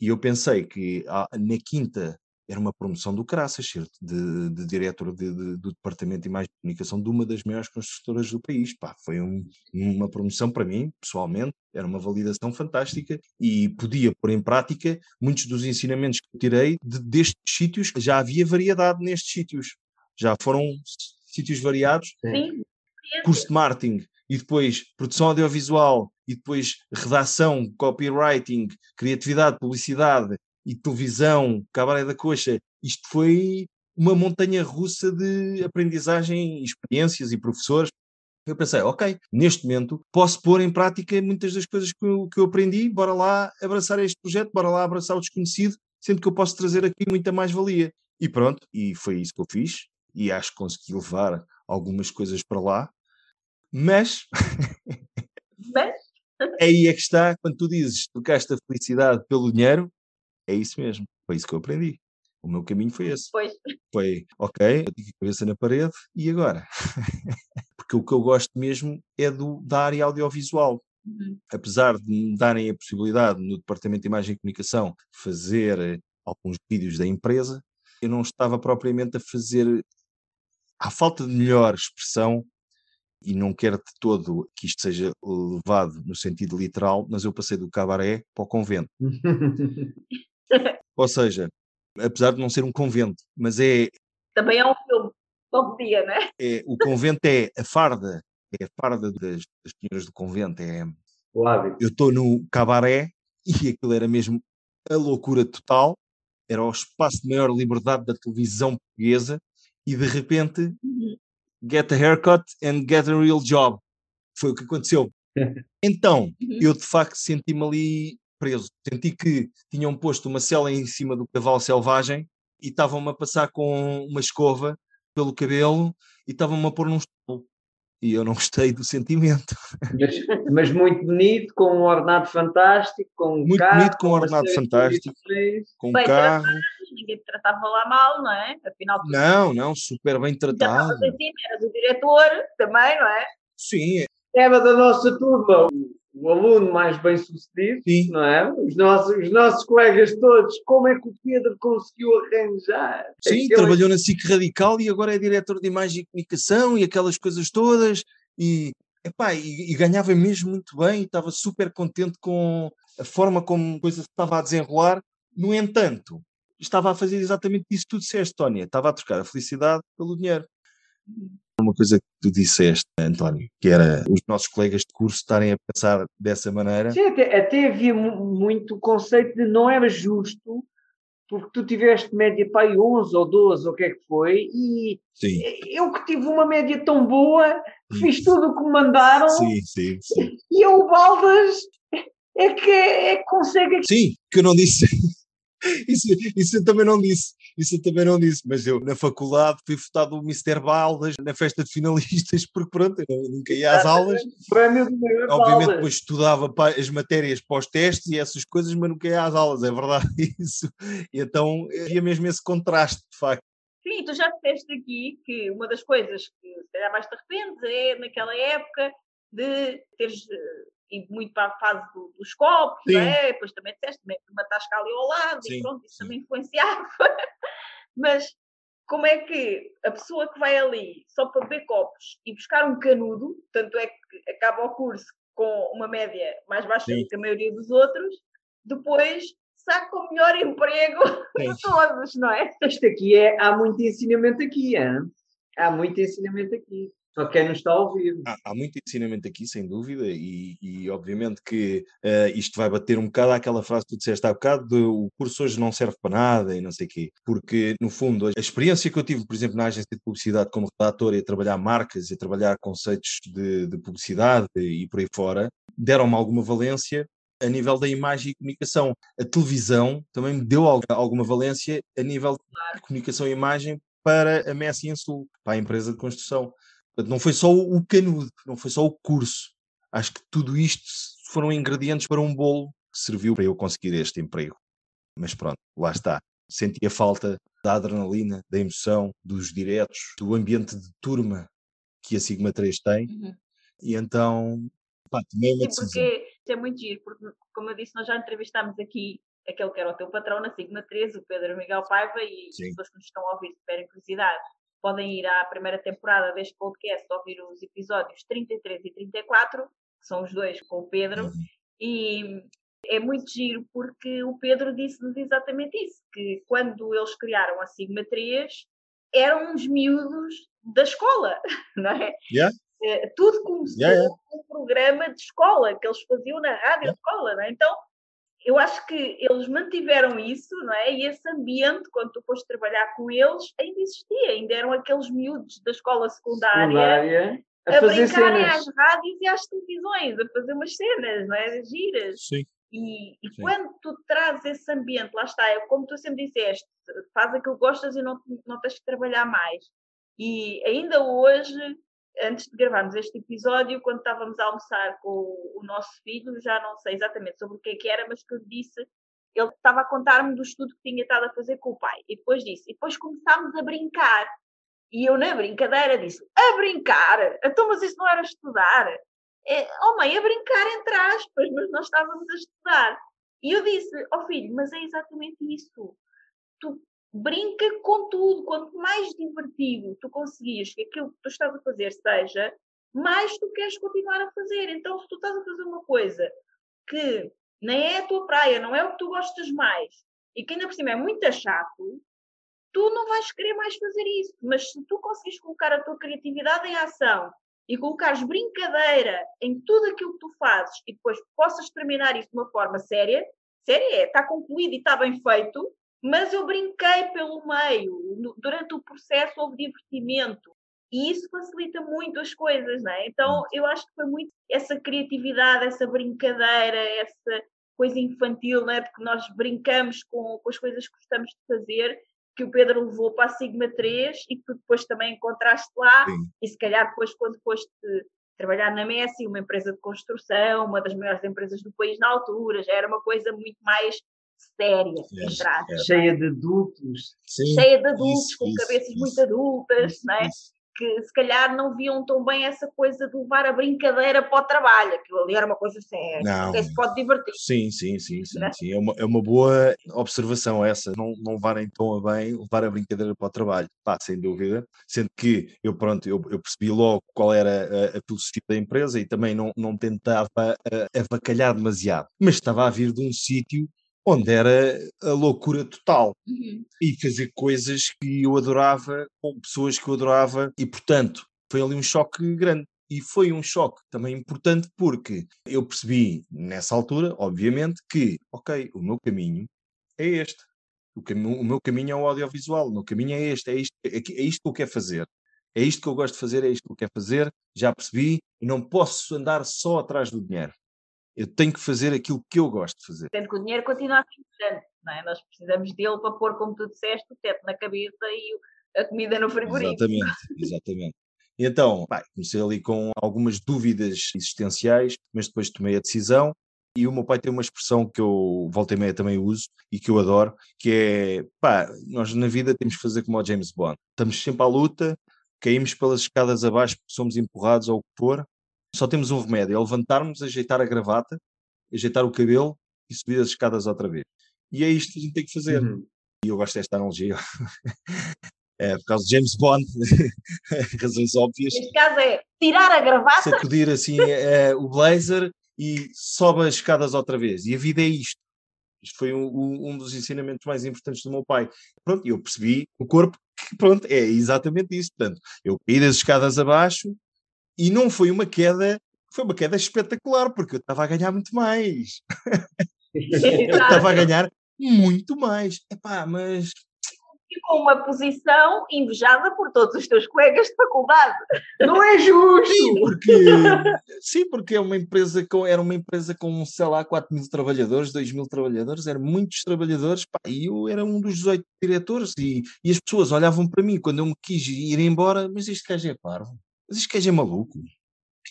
e eu pensei que ah, na quinta era uma promoção do caraças, certo? De, de diretor de, de, do Departamento de Imagem e Comunicação de uma das maiores construtoras do país. Pá, foi um, uma promoção para mim, pessoalmente, era uma validação fantástica e podia pôr em prática muitos dos ensinamentos que eu tirei de, destes sítios. Já havia variedade nestes sítios, já foram sítios variados. Sim. Curso de marketing e depois produção audiovisual e depois redação, copywriting, criatividade, publicidade, e televisão, Cabaré da Coxa. Isto foi uma montanha russa de aprendizagem, experiências e professores. Eu pensei, ok, neste momento posso pôr em prática muitas das coisas que eu, que eu aprendi, bora lá abraçar este projeto, bora lá abraçar o desconhecido, sendo que eu posso trazer aqui muita mais-valia. E pronto, e foi isso que eu fiz, e acho que consegui levar algumas coisas para lá, mas... mas? Aí é que está, quando tu dizes, trocaste a felicidade pelo dinheiro. É isso mesmo, foi isso que eu aprendi. O meu caminho foi esse. Foi. Foi, ok, eu tive a cabeça na parede, e agora? Porque o que eu gosto mesmo é do, da área audiovisual. Uhum. Apesar de me darem a possibilidade, no Departamento de Imagem e Comunicação, fazer alguns vídeos da empresa, eu não estava propriamente a fazer, à falta de melhor expressão, e não quero de todo que isto seja levado no sentido literal, mas eu passei do cabaré para o convento. Ou seja, apesar de não ser um convento, mas é... Também é um filme, todo dia, não é? É, o convento é a farda, é a farda das, das senhoras do convento. É, o hábito. Eu estou no cabaré e aquilo era mesmo a loucura total, era o espaço de maior liberdade da televisão portuguesa e de repente, get a haircut and get a real job. Foi o que aconteceu. Então, eu de facto senti-me ali... preso. Senti que tinham posto uma cela em cima do cavalo selvagem e estavam-me a passar com uma escova pelo cabelo e estavam-me a pôr num estolo. E eu não gostei do sentimento. Mas, mas muito bonito, com um ordenado fantástico, com um muito carro... Muito bonito, com um ordenado fantástico, com um carro... Tratado, ninguém te tratava lá mal, não é? Afinal, não, não, super bem tratado. Estavas assim, eras o diretor também, não é? Sim. Era da nossa turma. O aluno mais bem-sucedido, sim, não é? Os nossos, os nossos colegas todos, como é que o Pedro conseguiu arranjar? Sim, aquelas... trabalhou na S I C Radical e agora é diretor de Imagem e Comunicação e aquelas coisas todas e, epá, e, e ganhava mesmo muito bem e estava super contente com a forma como a coisa estava a desenrolar. No entanto, estava a fazer exatamente isso que tu disseste, Sónia, estava a trocar a felicidade pelo dinheiro. Uma coisa que tu disseste, António, que era os nossos colegas de curso estarem a pensar dessa maneira. Sim, até, até havia muito o conceito de não era justo, porque tu tiveste média para aí onze ou doze, ou o que é que foi, e sim, eu que tive uma média tão boa, fiz tudo o que me mandaram, sim, sim, sim, e eu, Baldas, é que, é que consegue... Sim, que eu não disse... Isso, isso eu também não disse, isso eu também não disse, mas eu na faculdade fui votado o mister Baldas na festa de finalistas, porque pronto, eu nunca ia às aulas, obviamente depois estudava as matérias para os testes e essas coisas, mas nunca ia às aulas, é verdade isso, e então havia mesmo esse contraste de facto. Sim, tu já disseste aqui que uma das coisas que se calhar mais te arrependes é naquela época de teres... e muito para a fase do, dos copos, né? Depois também disseste, também uma tasca ali ao lado, sim, e pronto, isso também influenciava. Mas como é que a pessoa que vai ali só para beber copos e buscar um canudo, tanto é que acaba o curso com uma média mais baixa, sim, do que a maioria dos outros, depois saca o melhor emprego, sim, de todos, não é? Isto aqui é, há muito ensinamento aqui, hein? Há muito ensinamento aqui. Só quem nos está a ouvir. Há, há muito ensinamento aqui, sem dúvida, e, e obviamente que uh, isto vai bater um bocado àquela frase que tu disseste há bocado de o curso hoje não serve para nada e não sei o quê, porque no fundo a experiência que eu tive, por exemplo, na agência de publicidade como redator e a trabalhar marcas e a trabalhar conceitos de, de publicidade e por aí fora, deram-me alguma valência a nível da imagem e comunicação. A televisão também me deu alguma valência a nível de comunicação e imagem para a Messi em Sul, para a empresa de construção. Não foi só o canudo, não foi só o curso. Acho que tudo isto foram ingredientes para um bolo que serviu para eu conseguir este emprego. Mas pronto, lá está. Senti a falta da adrenalina, da emoção, dos diretos, do ambiente de turma que a Sigma três tem. Uhum. E então, pá, tomei uma decisão. Porque isso é muito giro, porque como eu disse, nós já entrevistámos aqui aquele que era o teu patrão na Sigma três, o Pedro Miguel Paiva, e as pessoas que nos estão a ouvir tiverem curiosidade. Podem ir à primeira temporada deste podcast, ouvir os episódios trinta e três e trinta e quatro, que são os dois com o Pedro, e é muito giro porque o Pedro disse-nos exatamente isso, que quando eles criaram a Sigma três, eram uns miúdos da escola, não é? Yeah. Tudo começou yeah, yeah. com um programa de escola, que eles faziam na rádio yeah. escola, não é? Então, eu acho que eles mantiveram isso, não é? E esse ambiente, quando tu foste trabalhar com eles, ainda existia. Ainda eram aqueles miúdos da escola secundária, secundária a, a fazer brincarem cenas. Às rádios e às televisões, a fazer umas cenas, não é? Giras. Sim. E, e Sim. quando tu trazes esse ambiente, lá está, é como tu sempre disseste, faz aquilo que gostas e não, não tens que trabalhar mais. E ainda hoje, antes de gravarmos este episódio, quando estávamos a almoçar com o nosso filho, já não sei exatamente sobre o que é que era, mas que eu disse, ele estava a contar-me do estudo que tinha estado a fazer com o pai. E depois disse, e depois começámos a brincar. E eu, na brincadeira, disse, a brincar? Então, mas isso não era estudar? É, oh mãe, a brincar entre aspas, mas nós estávamos a estudar. E eu disse, oh filho, mas é exatamente isso. Tu... brinca com tudo, quanto mais divertido tu conseguires que aquilo que tu estás a fazer seja, mais tu queres continuar a fazer. Então, se tu estás a fazer uma coisa que nem é a tua praia, não é o que tu gostas mais, e que ainda por cima é muito chato, tu não vais querer mais fazer isso. Mas se tu conseguires colocar a tua criatividade em ação e colocares brincadeira em tudo aquilo que tu fazes e depois possas terminar isso de uma forma séria, séria é, está concluído e está bem feito, mas eu brinquei pelo meio, durante o processo houve divertimento e isso facilita muito as coisas, não é? Então eu acho que foi muito essa criatividade, essa brincadeira, essa coisa infantil, não é? Porque nós brincamos com, com as coisas que gostamos de fazer, que o Pedro levou para a Sigma três e que tu depois também encontraste lá. Sim. E se calhar depois quando foste trabalhar na Messi, uma empresa de construção, uma das maiores empresas do país na altura, já era uma coisa muito mais séria, é, é. cheia de adultos, Sim, cheia de adultos, isso, com isso, cabeças isso, muito adultas, isso, não é? Isso. Que se calhar não viam tão bem essa coisa de levar a brincadeira para o trabalho, aquilo ali era uma coisa séria, não, que se pode divertir. Sim, sim, sim, sim, é? sim. É, uma, é uma boa observação essa, não, não levarem tão a bem levar a brincadeira para o trabalho, pá, sem dúvida, sendo que eu, pronto, eu, eu percebi logo qual era a, a filosofia da empresa e também não, não tentava avacalhar demasiado, mas estava a vir de um sítio onde era a loucura total. Uhum. E fazer coisas que eu adorava, com pessoas que eu adorava, e portanto foi ali um choque grande. E foi um choque também importante porque eu percebi nessa altura, obviamente, que ok, o meu caminho é este, o, cam- o meu caminho é o audiovisual, o meu caminho é este, é isto, é, é isto que eu quero fazer, é isto que eu gosto de fazer, é isto que eu quero fazer, já percebi, e não posso andar só atrás do dinheiro. Eu tenho que fazer aquilo que eu gosto de fazer. Sendo que o dinheiro continua a ser importante, não é? Nós precisamos dele para pôr, como tu disseste, o teto na cabeça e a comida no frigorífico. Exatamente, exatamente. Então, pá, comecei ali com algumas dúvidas existenciais, mas depois tomei a decisão. E o meu pai tem uma expressão que eu volta e meia também uso e que eu adoro, que é, pá, nós na vida temos que fazer como o James Bond. Estamos sempre à luta, caímos pelas escadas abaixo porque somos empurrados ao que for. Só temos um remédio, é levantarmos, ajeitar a gravata, ajeitar o cabelo e subir as escadas outra vez. E é isto que a gente tem que fazer. Uhum. E eu gosto desta analogia. É, por causa de James Bond, razões óbvias. Neste caso é tirar a gravata. Sacudir assim é, o blazer e sobe as escadas outra vez. E a vida é isto. Isto foi um, um dos ensinamentos mais importantes do meu pai. Pronto, eu percebi o corpo pronto, é exatamente isso. Portanto, eu caí das escadas abaixo e não foi uma queda, foi uma queda espetacular, porque eu estava a ganhar muito mais. Eu estava a ganhar muito mais. Epá, mas... E com uma posição invejada por todos os teus colegas de faculdade. Não é justo! Sim, porque, sim, porque é uma empresa com, era uma empresa com, sei lá, quatro mil trabalhadores, dois mil trabalhadores, eram muitos trabalhadores, pá, e eu era um dos dezoito diretores, e, e as pessoas olhavam para mim quando eu me quis ir embora, mas este gajo é parvo, mas este gajo é maluco.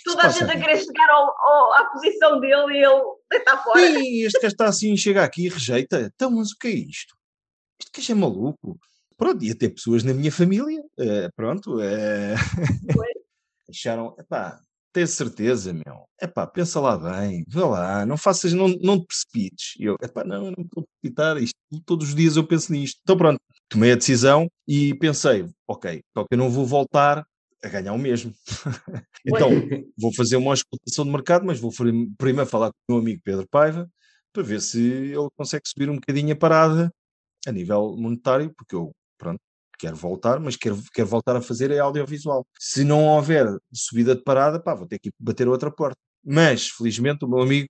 Toda a gente a querer chegar ao, ao, à posição dele e ele está fora. Sim, este gajo está assim, chega aqui e rejeita. Então, mas o que é isto? Este gajo é maluco. Pronto, ia ter pessoas na minha família, uh, pronto, uh, acharam, epá, tens certeza, meu, epá, pensa lá bem, vê lá, não faças, não, não te precipites. E eu, epá, não, eu não estou a precipitar, isto, todos os dias eu penso nisto. Então pronto, tomei a decisão e pensei, ok, só que eu não vou voltar a ganhar o mesmo. Então, vou fazer uma escutação de mercado, mas vou primeiro falar com o meu amigo Pedro Paiva, para ver se ele consegue subir um bocadinho a parada, a nível monetário, porque eu, pronto, quero voltar, mas quero, quero voltar a fazer é audiovisual. Se não houver subida de parada, pá, vou ter que bater a outra porta. Mas, felizmente, o meu amigo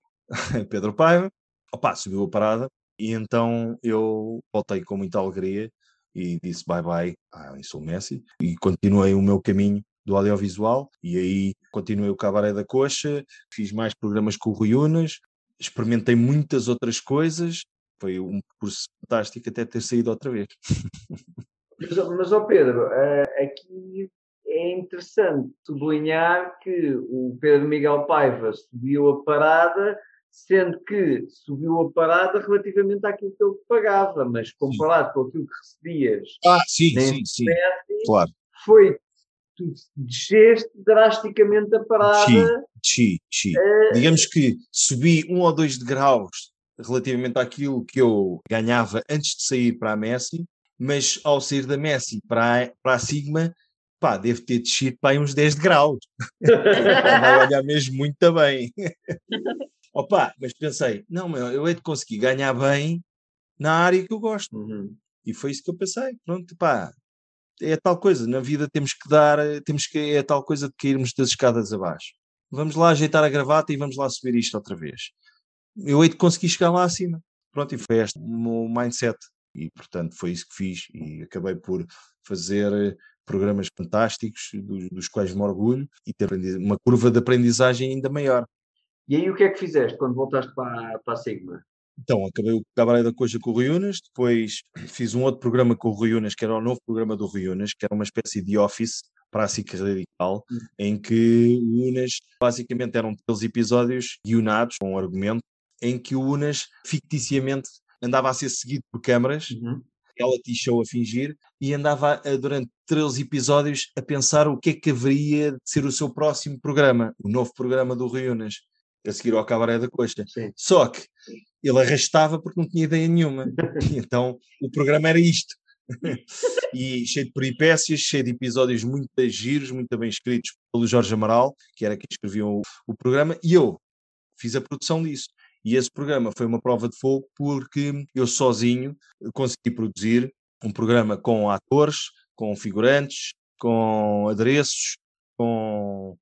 Pedro Paiva, opá, subiu a parada, e então eu voltei com muita alegria e disse bye-bye à Insulmessi e continuei o meu caminho do audiovisual, e aí continuei o Cabaré da Coxa, fiz mais programas com o Rui Unas, experimentei muitas outras coisas. Foi um percurso fantástico até ter saído outra vez. Mas, mas ó Pedro, aqui é interessante sublinhar que o Pedro Miguel Paiva subiu a parada, sendo que subiu a parada relativamente àquilo que ele pagava, mas comparado sim. com aquilo que recebias... Ah, sim, sim, sim, claro. Foi... Tu desceste drasticamente a parada... Sim, sim, sim. É, digamos que subi um ou dois degraus relativamente àquilo que eu ganhava antes de sair para a Messi, mas ao sair da Messi para a, para a Sigma, pá, devo ter descido para aí uns dez graus. Estava a olhar mesmo muito bem. Opa, mas pensei, não, meu, eu hei de conseguir ganhar bem na área que eu gosto. Uhum. E foi isso que eu pensei. Pronto, pá, é tal coisa, na vida temos que dar, temos que, é tal coisa de cairmos das escadas abaixo. Vamos lá ajeitar a gravata e vamos lá subir isto outra vez. Eu hei de conseguir chegar lá acima. Pronto, e foi este o meu mindset. E, portanto, foi isso que fiz. E acabei por fazer programas fantásticos, dos, dos quais me orgulho, e ter uma curva de aprendizagem ainda maior. E aí o que é que fizeste quando voltaste para, para a Sigma? Então, acabei o Cabaré da Coxa com o Rui Unas, depois fiz um outro programa com o Rui Unas, que era o novo programa do Rui Unas, que era uma espécie de office para a S I C Radical, uhum. em que o Unas, basicamente, eram aqueles episódios guionados com um argumento, em que o Unas ficticiamente andava a ser seguido por câmaras, uhum. ela t-show a fingir, e andava a, durante treze episódios a pensar o que é que haveria de ser o seu próximo programa, o novo programa do Rui Unas, a seguir ao Cabaré da Coxa. Sim. Só que ele arrastava porque não tinha ideia nenhuma, então o programa era isto. E cheio de peripécias, cheio de episódios muito giros, muito bem escritos pelo Jorge Amaral, que era quem escrevia o, o programa, e eu fiz a produção disso. E esse programa foi uma prova de fogo porque eu sozinho consegui produzir um programa com atores, com figurantes, com adereços, com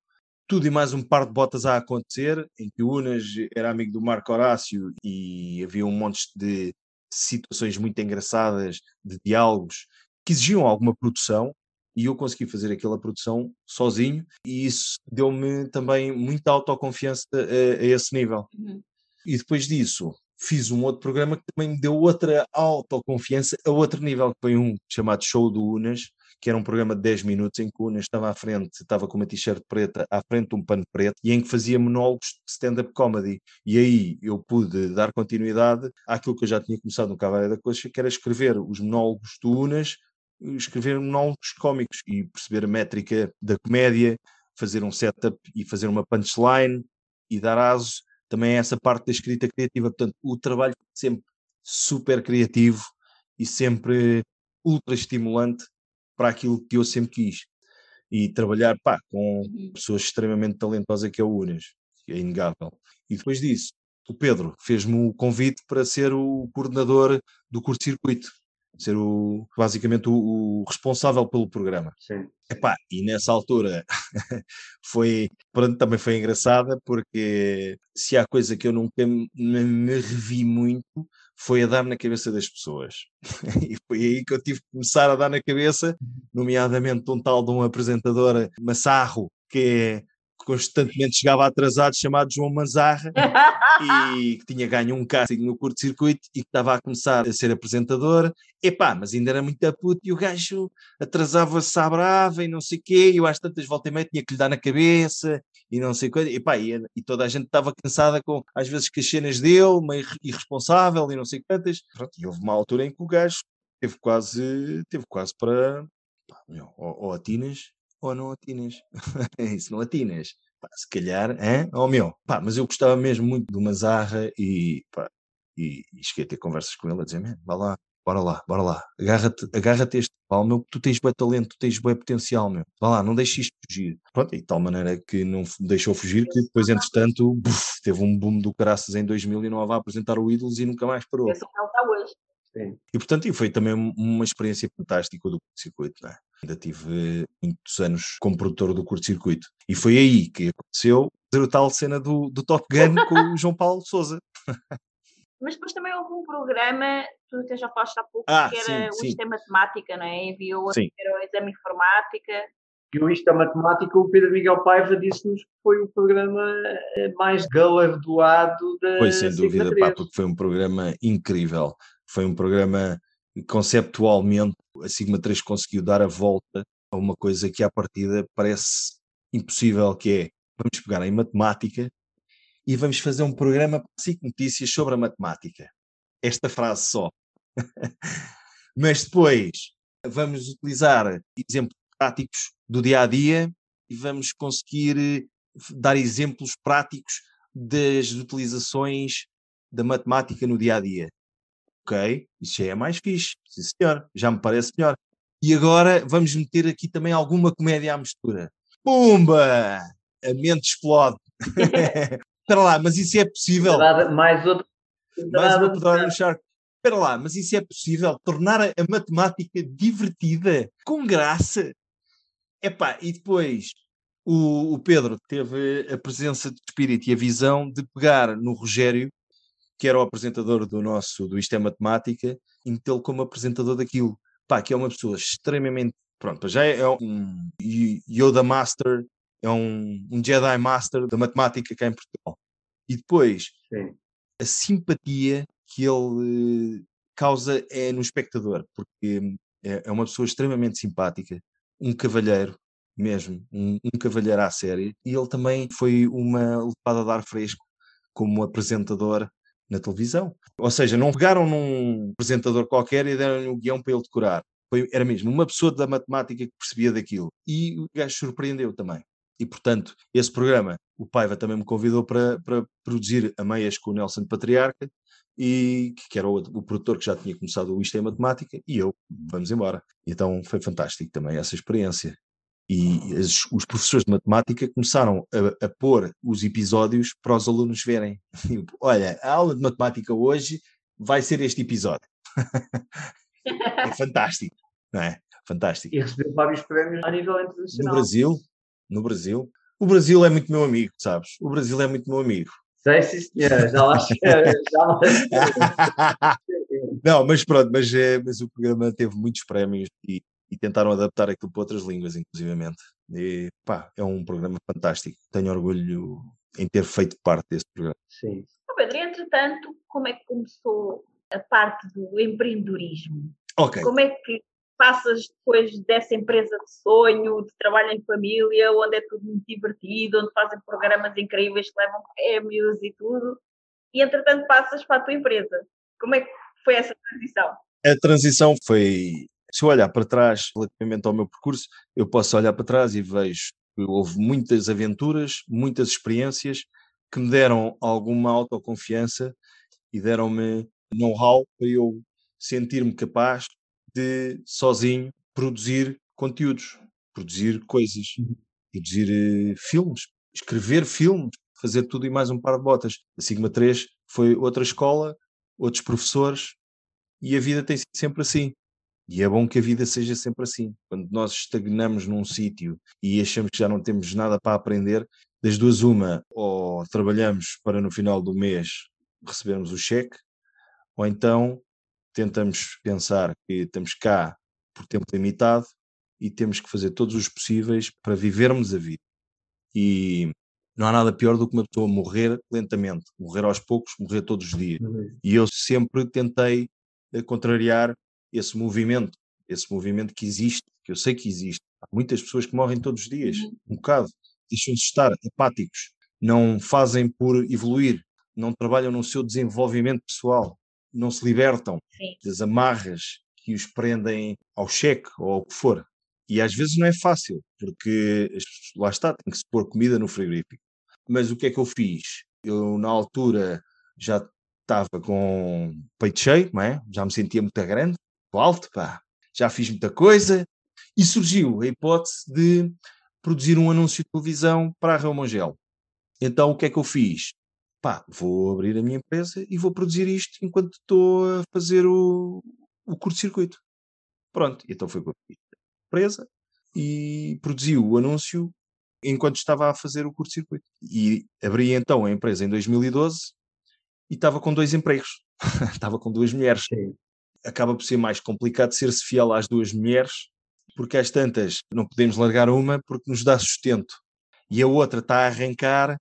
tudo e mais um par de botas a acontecer, em que o Unas era amigo do Marco Horácio e havia um monte de situações muito engraçadas, de diálogos, que exigiam alguma produção, e eu consegui fazer aquela produção sozinho, e isso deu-me também muita autoconfiança a, a esse nível. Uhum. E depois disso, fiz um outro programa que também me deu outra autoconfiança a outro nível, que foi um chamado Show do Unas, que era um programa de dez minutos em que o Unas estava à frente, estava com uma t-shirt preta, à frente de um pano preto, e em que fazia monólogos de stand-up comedy. E aí eu pude dar continuidade àquilo que eu já tinha começado no Cabaré da Coxa, que era escrever os monólogos do Unas, escrever monólogos cómicos e perceber a métrica da comédia, fazer um setup e fazer uma punchline e dar aso. Também é essa parte da escrita criativa, portanto, o trabalho sempre super criativo e sempre ultra estimulante para aquilo que eu sempre quis. E trabalhar, pá, com pessoas extremamente talentosas que é o Unas, que é inegável. E depois disso, o Pedro fez-me o convite para ser o coordenador do Curto Circuito, ser o, basicamente o, o responsável pelo programa. Sim. Epá, e nessa altura foi, pronto, também foi engraçada, porque se há coisa que eu nunca me, me revi muito, foi a dar na cabeça das pessoas. E foi aí que eu tive que começar a dar na cabeça, nomeadamente um tal de um apresentador maçarro, que constantemente chegava atrasado, chamado João Manzarra, e que tinha ganho um casting no Curto Circuito e que estava a começar a ser apresentador. Epá, mas ainda era muito puto e o gajo atrasava-se à brava e não sei o quê, e eu às tantas volta e meia tinha que lhe dar na cabeça e não sei o quê. Epá, e, e toda a gente estava cansada com, às vezes, que as cenas dele, meio irresponsável e não sei quantas. Pronto, e houve uma altura em que o gajo teve quase, teve quase para, pá, meu, ou, ou atinas, ou não atinas, isso não atinas, pá, se calhar, hein? Oh meu, pá, mas eu gostava mesmo muito de uma zarra e, pá, e, e cheguei a ter conversas com ele a dizer, vá lá, bora lá, bora lá, agarra-te, agarra-te este, pá, meu, tu tens bué talento, tu tens bué potencial, meu, vá lá, não deixes isto fugir. Pronto, e de tal maneira que não deixou fugir, que depois, entretanto, buf, teve um boom do caraças em dois mil e nove a apresentar o Ídolos e nunca mais parou. Esse não está hoje. Sim. E portanto, e foi também uma experiência fantástica do curto-circuito, não é? Ainda tive muitos anos como produtor do curto-circuito e foi aí que aconteceu a tal cena do, do Top Gun com o João Paulo Souza. Mas depois também houve um programa, tu até já falaste há pouco, ah, que era sim, o Isto é Matemática, não é? Enviou a fazer o exame informática. E o Isto é Matemática, o Pedro Miguel Paiva disse-nos que foi o programa mais galardoado da Pois, sem dúvida, pá, porque foi um programa incrível. Foi um programa conceptualmente, a Sigma três conseguiu dar a volta a uma coisa que à partida parece impossível, que é, vamos pegar em matemática e vamos fazer um programa para SIC Notícias sobre a matemática. Esta frase só. Mas depois vamos utilizar exemplos práticos do dia-a-dia e vamos conseguir dar exemplos práticos das utilizações da matemática no dia-a-dia. Ok, isso já é mais fixe, sim senhor, já me parece melhor. E agora vamos meter aqui também alguma comédia à mistura. Pumba! A mente explode. Espera lá, mas isso é possível. Darada, mais outro. Mais uma pedrada no charco. Espera lá, mas isso é possível. Tornar a matemática divertida, com graça. Epá, e depois o, o Pedro teve a presença de espírito e a visão de pegar no Rogério, que era o apresentador do nosso, do Isto é Matemática, e metê-lo como apresentador daquilo. Pá, que é uma pessoa extremamente... Pronto, já é um Yoda Master, é um, um Jedi Master da matemática cá em Portugal. E depois, sim, a simpatia que ele causa é no espectador, porque é uma pessoa extremamente simpática, um cavalheiro mesmo, um, um cavalheiro à série, e ele também foi uma levada de ar fresco como apresentador na televisão. Ou seja, não pegaram num apresentador qualquer e deram-lhe um guião para ele decorar. Foi, era mesmo uma pessoa da matemática que percebia daquilo. E o gajo surpreendeu também. E, portanto, esse programa, o Paiva também me convidou para, para produzir a meias com o Nelson Patriarca, e, que era o, o produtor que já tinha começado o Isto é Matemática, e eu, vamos embora. Então foi fantástico também essa experiência. E as, os professores de matemática começaram a, a pôr os episódios para os alunos verem. Olha, a aula de matemática hoje vai ser este episódio. É fantástico, não é? Fantástico. E recebeu vários prémios a nível internacional. No Brasil, no Brasil. O Brasil é muito meu amigo, sabes? O Brasil é muito meu amigo. Sei, sim, senhora. Já lá cheguei. Já lá cheguei. Não, mas pronto, mas, mas o programa teve muitos prémios e E tentaram adaptar aquilo para outras línguas, inclusivamente. E, pá, é um programa fantástico. Tenho orgulho em ter feito parte desse programa. Sim. Oh, Pedro, entretanto, como é que começou a parte do empreendedorismo? Okay. Como é que passas depois dessa empresa de sonho, de trabalho em família, onde é tudo muito divertido, onde fazem programas incríveis que levam prémios e tudo, e entretanto passas para a tua empresa? Como é que foi essa transição? A transição foi... Se eu olhar para trás, relativamente ao meu percurso, eu posso olhar para trás e vejo que houve muitas aventuras, muitas experiências que me deram alguma autoconfiança e deram-me know-how para eu sentir-me capaz de, sozinho, produzir conteúdos, produzir coisas, produzir uh, filmes, escrever filmes, fazer tudo e mais um par de botas. A Sigma três foi outra escola, outros professores, e a vida tem sido sempre assim. E é bom que a vida seja sempre assim. Quando nós estagnamos num sítio e achamos que já não temos nada para aprender, das duas uma, ou trabalhamos para no final do mês recebermos o cheque, ou então tentamos pensar que estamos cá por tempo limitado e temos que fazer todos os possíveis para vivermos a vida. E não há nada pior do que uma pessoa morrer lentamente, morrer aos poucos, morrer todos os dias. E eu sempre tentei contrariar esse movimento, esse movimento que existe, que eu sei que existe. Há muitas pessoas que morrem todos os dias, um bocado, deixam-se estar apáticos, não fazem por evoluir, não trabalham no seu desenvolvimento pessoal, não se libertam Sim. das amarras que os prendem ao cheque ou ao que for. E às vezes não é fácil, porque lá está, tem que se pôr comida no frigorífico. Mas o que é que eu fiz? Eu, na altura, já estava com peito cheio, não é? Já me sentia muito grande, alto, pá. Já fiz muita coisa e surgiu a hipótese de produzir um anúncio de televisão para a Raul Mangel. Então o que é que eu fiz? Pá, vou abrir a minha empresa e vou produzir isto enquanto estou a fazer o, o curto-circuito. Pronto, então foi para a empresa e produzi o anúncio enquanto estava a fazer o curto-circuito. E abri então a empresa em dois mil e doze e estava com dois empregos. Estava com duas mulheres. Sim. Acaba por ser mais complicado ser-se fiel às duas mulheres, porque às tantas não podemos largar uma porque nos dá sustento. E a outra está a arrancar,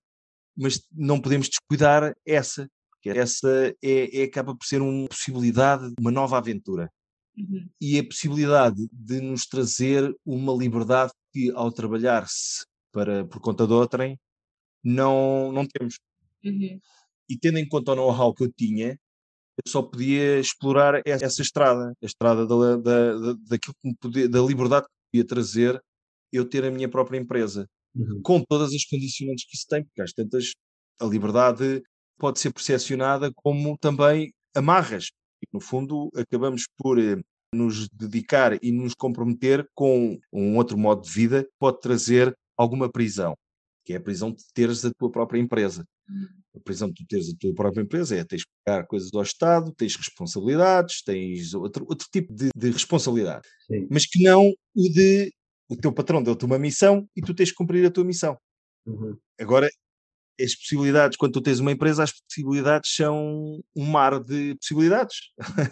mas não podemos descuidar essa, porque essa é, é, acaba por ser uma possibilidade, uma nova aventura. Uhum. E a possibilidade de nos trazer uma liberdade que, ao trabalhar-se para, por conta de outrem, não, não temos. Uhum. E tendo em conta o know-how que eu tinha, eu só podia explorar essa estrada, a estrada da, da, da, daquilo que me podia, da liberdade que podia trazer eu ter a minha própria empresa, uhum. com todas as condicionantes que isso tem, porque às tantas a liberdade pode ser percepcionada como também amarras. No fundo, acabamos por nos dedicar e nos comprometer com um outro modo de vida que pode trazer alguma prisão, que é a prisão de teres a tua própria empresa. A prisão de teres a tua própria empresa é tens que pagar coisas ao Estado, tens responsabilidades, tens outro, outro tipo de, de responsabilidade. Sim. Mas que não o de o teu patrão deu-te uma missão e tu tens que cumprir a tua missão. Uhum. Agora, as possibilidades, quando tu tens uma empresa, as possibilidades são um mar de possibilidades,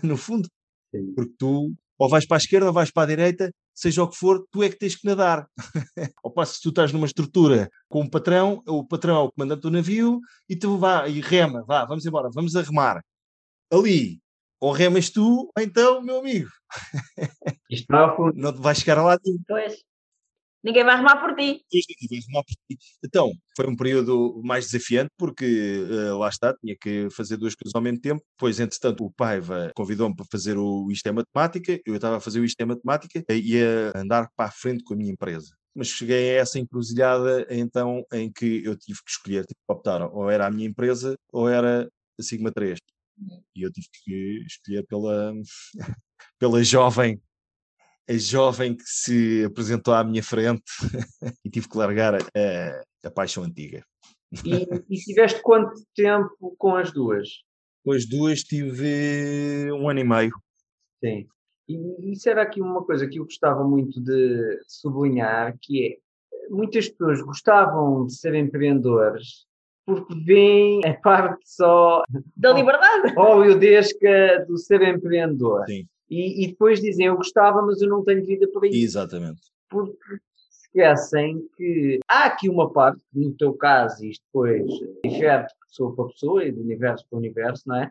no fundo. Sim. Porque tu ou vais para a esquerda ou vais para a direita, seja o que for, tu é que tens que nadar. Ao passo que tu estás numa estrutura com um patrão, o patrão é o comandante do navio, e tu vá, e rema, vá, vamos embora, vamos a remar. Ali, ou remas tu, ou então, meu amigo, está não te vais chegar lá tu. Pois, ninguém vai remar por ti. Pois, ninguém vai remar por ti. Então, foi um período mais desafiante, porque uh, lá está, tinha que fazer duas coisas ao mesmo tempo, pois, entretanto, o Paiva convidou-me para fazer o Isto é Matemática, eu estava a fazer o Isto é Matemática e ia andar para a frente com a minha empresa. Mas cheguei a essa encruzilhada, então, em que eu tive que escolher, tive que optar, ou era a minha empresa ou era a Sigma três. E eu tive que escolher pela, pela jovem, a jovem que se apresentou à minha frente e tive que largar a, a paixão antiga. E, e tiveste quanto tempo com as duas? Com as duas tive um ano e meio. Sim. E isso era aqui uma coisa que eu gostava muito de sublinhar, que é, muitas pessoas gostavam de ser empreendedores porque veem a parte só... Da liberdade. Oleodesca do ser empreendedor. Sim. E, e depois dizem, eu gostava, mas eu não tenho vida para isso. Exatamente. Porque esquecem que há aqui uma parte, no teu caso, isto depois difere de pessoa para pessoa e de universo para universo, não é?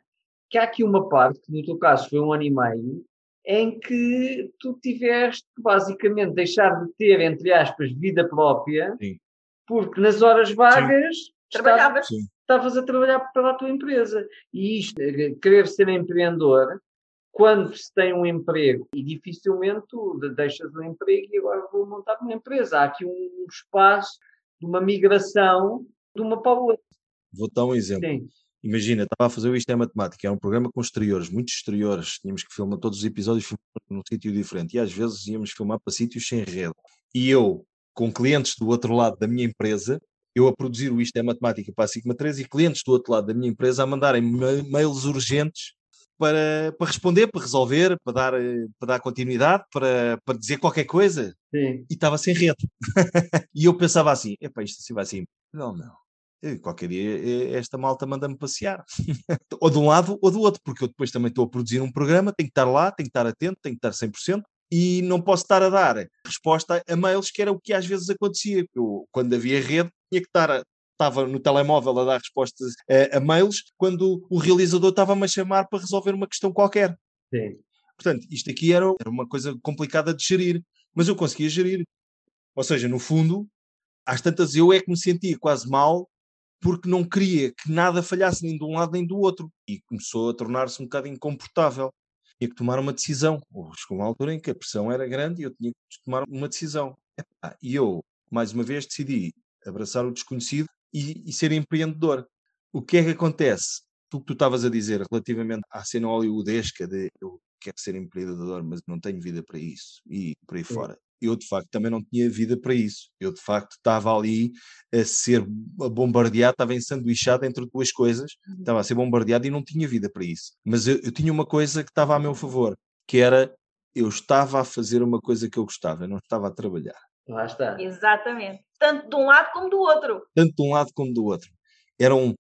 Que há aqui uma parte, que no teu caso foi um ano e meio, em que tu tiveste, basicamente, deixar de ter, entre aspas, vida própria, Sim. porque nas horas vagas estavas, estavas a trabalhar para a tua empresa. E isto, querer ser empreendedor... Quando se tem um emprego e dificilmente tu deixas um emprego e agora vou montar uma empresa. Há aqui um espaço de uma migração de uma para outra. Vou dar um exemplo. Sim. Imagina, estava a fazer o Isto é Matemática, era um programa com exteriores, muitos exteriores. Tínhamos que filmar todos os episódios num sítio diferente e às vezes íamos filmar para sítios sem rede. E eu, com clientes do outro lado da minha empresa, eu a produzir o Isto é Matemática para a Sigma três e clientes do outro lado da minha empresa a mandarem mails urgentes para, para responder, para resolver, para dar, para dar continuidade, para, para dizer qualquer coisa. Sim. E estava sem rede. E eu pensava assim, epá, isto assim vai assim. Não, não. Eu, qualquer dia esta malta manda-me passear. Ou de um lado ou do outro, porque eu depois também estou a produzir um programa, tenho que estar lá, tenho que estar atento, tenho que estar cem por cento. E não posso estar a dar resposta a mails, que era o que às vezes acontecia. Eu, quando havia rede, tinha que estar... A, estava no telemóvel a dar respostas a, a mails, quando o realizador estava-me a chamar para resolver uma questão qualquer. Sim. Portanto, isto aqui era, era uma coisa complicada de gerir, mas eu conseguia gerir. Ou seja, no fundo, às tantas eu é que me sentia quase mal, porque não queria que nada falhasse nem de um lado nem do outro. E começou a tornar-se um bocado incomportável. Tinha que tomar uma decisão. Houve uma altura em que a pressão era grande e eu tinha que tomar uma decisão. E eu, mais uma vez, decidi abraçar o desconhecido E, e ser empreendedor. O que é que acontece? O que tu estavas a dizer relativamente à cena hollywoodesca de eu quero ser empreendedor, mas não tenho vida para isso, e por aí fora. Eu, de facto, também não tinha vida para isso. Eu, de facto, estava ali a ser bombardeado, estava ensanduichado entre duas coisas, estava a ser bombardeado e não tinha vida para isso. Mas eu, eu tinha uma coisa que estava a meu favor, que era, eu estava a fazer uma coisa que eu gostava, eu não estava a trabalhar. Lá está. Exatamente. Tanto de um lado como do outro. Tanto de um lado como do outro. Eram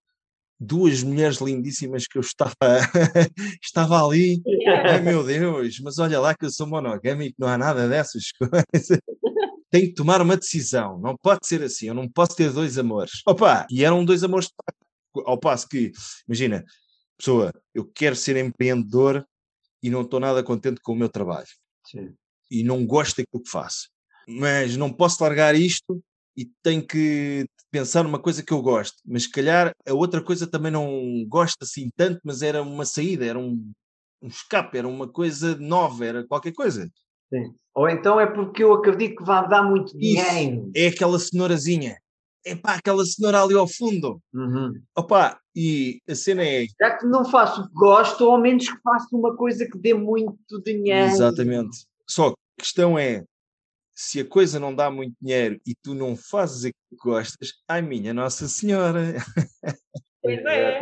duas mulheres lindíssimas que eu estava, estava ali. Ai, meu Deus, mas olha lá que eu sou monogâmico, não há nada dessas coisas. Tenho que tomar uma decisão. Não pode ser assim, eu não posso ter dois amores. Opa, e eram dois amores. Ao passo que, imagina, pessoa, eu quero ser empreendedor e não estou nada contente com o meu trabalho. Sim. E não gosto daquilo que faço. Mas não posso largar isto e tenho que pensar numa coisa que eu gosto. Mas se calhar a outra coisa também não gosto assim tanto, mas era uma saída, era um, um escape, era uma coisa nova, era qualquer coisa. Sim. Ou então é porque eu acredito que vai dar muito dinheiro. Isso. É aquela cenourazinha. É pá, aquela cenoura ali ao fundo. Uhum. Opa, e a cena é... Já que não faço o que gosto, ou ao menos que faço uma coisa que dê muito dinheiro. Exatamente. Só que a questão é... Se a coisa não dá muito dinheiro e tu não fazes aquilo que gostas, ai minha Nossa Senhora! Pois é,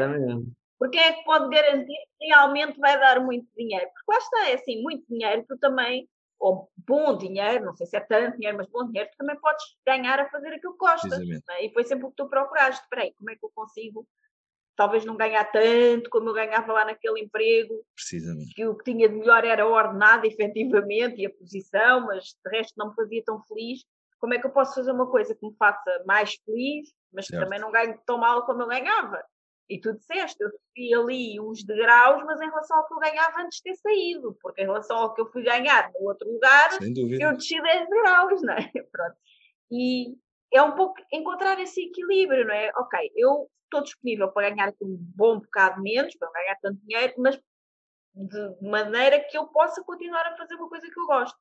porque é que pode garantir que realmente vai dar muito dinheiro? Porque lá está, é assim, muito dinheiro tu também, ou bom dinheiro, não sei se é tanto dinheiro, mas bom dinheiro, tu também podes ganhar a fazer aquilo que gostas. Né? E foi sempre o que tu procuraste. Espera aí, como é que eu consigo talvez não ganhar tanto como eu ganhava lá naquele emprego, precisamente, que o que tinha de melhor era ordenado, efetivamente, e a posição, mas de resto não me fazia tão feliz. Como é que eu posso fazer uma coisa que me faça mais feliz, mas certo, que também não ganho tão mal como eu ganhava? E tu disseste, eu fui ali uns degraus, mas em relação ao que eu ganhava antes de ter saído, porque em relação ao que eu fui ganhar no outro lugar, eu desci dez degraus, não é? Pronto. E é um pouco encontrar esse equilíbrio, não é? Ok, eu estou disponível para ganhar aqui um bom bocado menos, para não ganhar tanto dinheiro, mas de maneira que eu possa continuar a fazer uma coisa que eu gosto.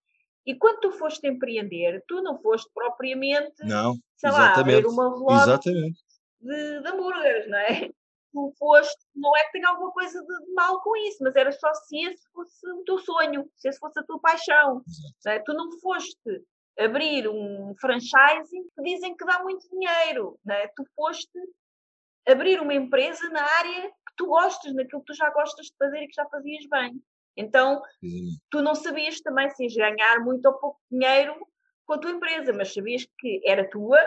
E quando tu foste empreender, tu não foste propriamente, não, sei lá, abrir uma loja de, de hambúrgueres, não é? Tu foste, não é que tenha alguma coisa de, de mal com isso, mas era só se esse fosse o teu sonho, se esse fosse a tua paixão. Não é? Tu não foste abrir um franchising que dizem que dá muito dinheiro, não é? Tu foste abrir uma empresa na área que tu gostas, naquilo que tu já gostas de fazer e que já fazias bem. Então, sim, tu não sabias também se ias ganhar muito ou pouco dinheiro com a tua empresa, mas sabias que era tua,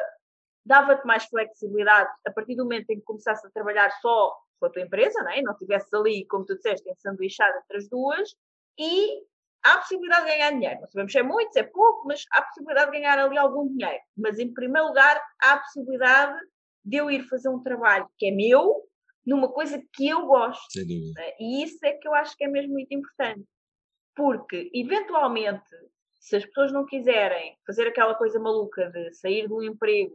dava-te mais flexibilidade a partir do momento em que começasse a trabalhar só com a tua empresa, não é? Não estivesse ali, como tu disseste, ensanduichado entre as duas, e há a possibilidade de ganhar dinheiro. Não sabemos se é muito, se é pouco, mas há a possibilidade de ganhar ali algum dinheiro. Mas, em primeiro lugar, há a possibilidade de eu ir fazer um trabalho que é meu, numa coisa que eu gosto. Sim. E isso é que eu acho que é mesmo muito importante. Porque, eventualmente, se as pessoas não quiserem fazer aquela coisa maluca de sair de um emprego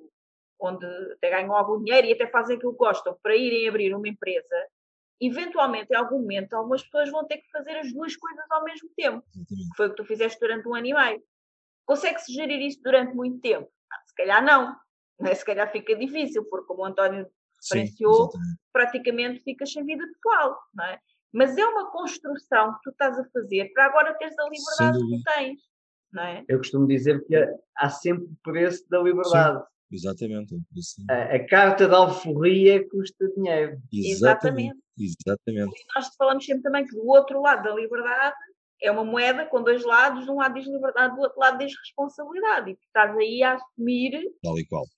onde até ganham algum dinheiro e até fazem aquilo que gostam para irem abrir uma empresa, eventualmente, em algum momento, algumas pessoas vão ter que fazer as duas coisas ao mesmo tempo. Sim. Foi o que tu fizeste durante um ano e meio. Consegue-se gerir isso durante muito tempo? Se calhar não. Se calhar fica difícil, porque como o António referenciou, praticamente ficas sem vida pessoal, não é? Mas é uma construção que tu estás a fazer para agora teres a liberdade que tens, não é? Eu costumo dizer que há sempre o preço da liberdade. Exatamente. Assim. A, a carta de alforria custa dinheiro. Exatamente. Exatamente. E nós falamos sempre também que do outro lado da liberdade é uma moeda com dois lados. De um lado diz liberdade, do outro lado diz responsabilidade. E tu estás aí a assumir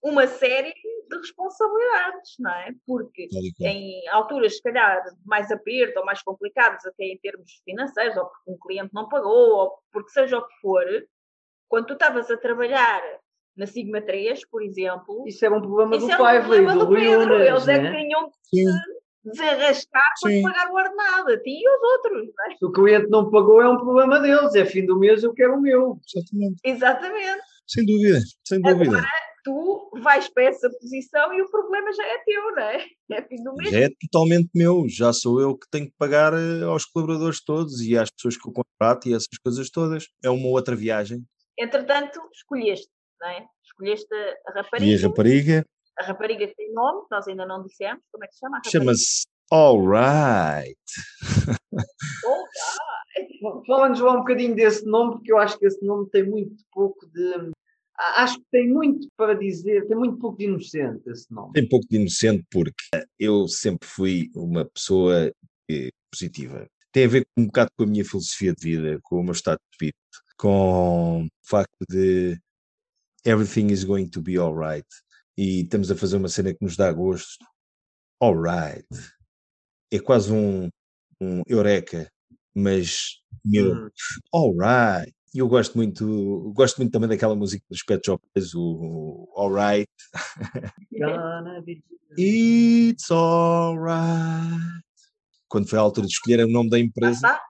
uma série de responsabilidades, não é? Porque em alturas, se calhar, mais aperto ou mais complicadas, até em termos financeiros, ou porque um cliente não pagou, ou porque seja o que for, quando tu estavas a trabalhar na Sigma três, por exemplo... Isso era um problema do Paiva e do Rui Unas, né? Eles é que tinham que desarrascar para pagar o ordenado, a ti e aos outros, não é? Se o cliente não pagou é um problema deles, é fim do mês, eu quero o meu. Exatamente. Exatamente. Sem dúvida, sem dúvida. Agora, tu vais para essa posição e o problema já é teu, não é? É fim do mês. Já é totalmente meu, já sou eu que tenho que pagar aos colaboradores todos e às pessoas que eu contrato e essas coisas todas. É uma outra viagem. Entretanto, escolheste, não é? Escolheste a rapariga. E a rapariga? A rapariga que tem nome, nós ainda não dissemos. Como é que se chama a rapariga? Chama-se All Right. All Right. Fala-nos lá um bocadinho desse nome, porque eu acho que esse nome tem muito pouco de... Acho que tem muito para dizer, tem muito pouco de inocente esse nome. Tem pouco de inocente porque eu sempre fui uma pessoa positiva. Tem a ver um bocado com a minha filosofia de vida, com o meu estado de espírito, com o facto de everything is going to be alright e estamos a fazer uma cena que nos dá gosto. Alright. É quase um, um eureka, mas meu, alright. E eu gosto muito, gosto muito também daquela música dos Pet Shop Boys, o Alright. It's Alright. Quando foi a altura de escolher o nome da empresa. Ah, tá.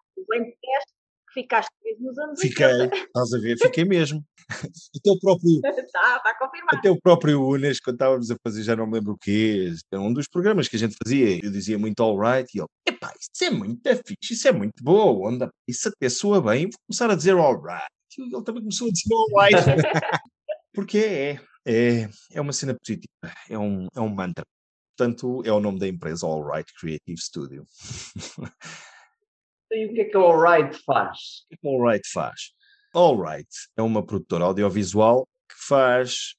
Ficaste mesmo nos anos oitenta. Fiquei, estás a ver, fiquei mesmo. Até o próprio... Está, está confirmado. Até o próprio Unas, quando estávamos a fazer, já não me lembro o quê, era um dos programas que a gente fazia, eu dizia muito all right, e ele, epá, isso é muito fixe, isso é muito boa, onda, isso até soa bem, vou começar a dizer all right. E ele também começou a dizer all right. Porque é, é, é uma cena positiva, é um, é um mantra. Portanto, é o nome da empresa, All Right Creative Studio. E o que é que a All Right faz? O que é que a All Right faz? All Right é uma produtora audiovisual que faz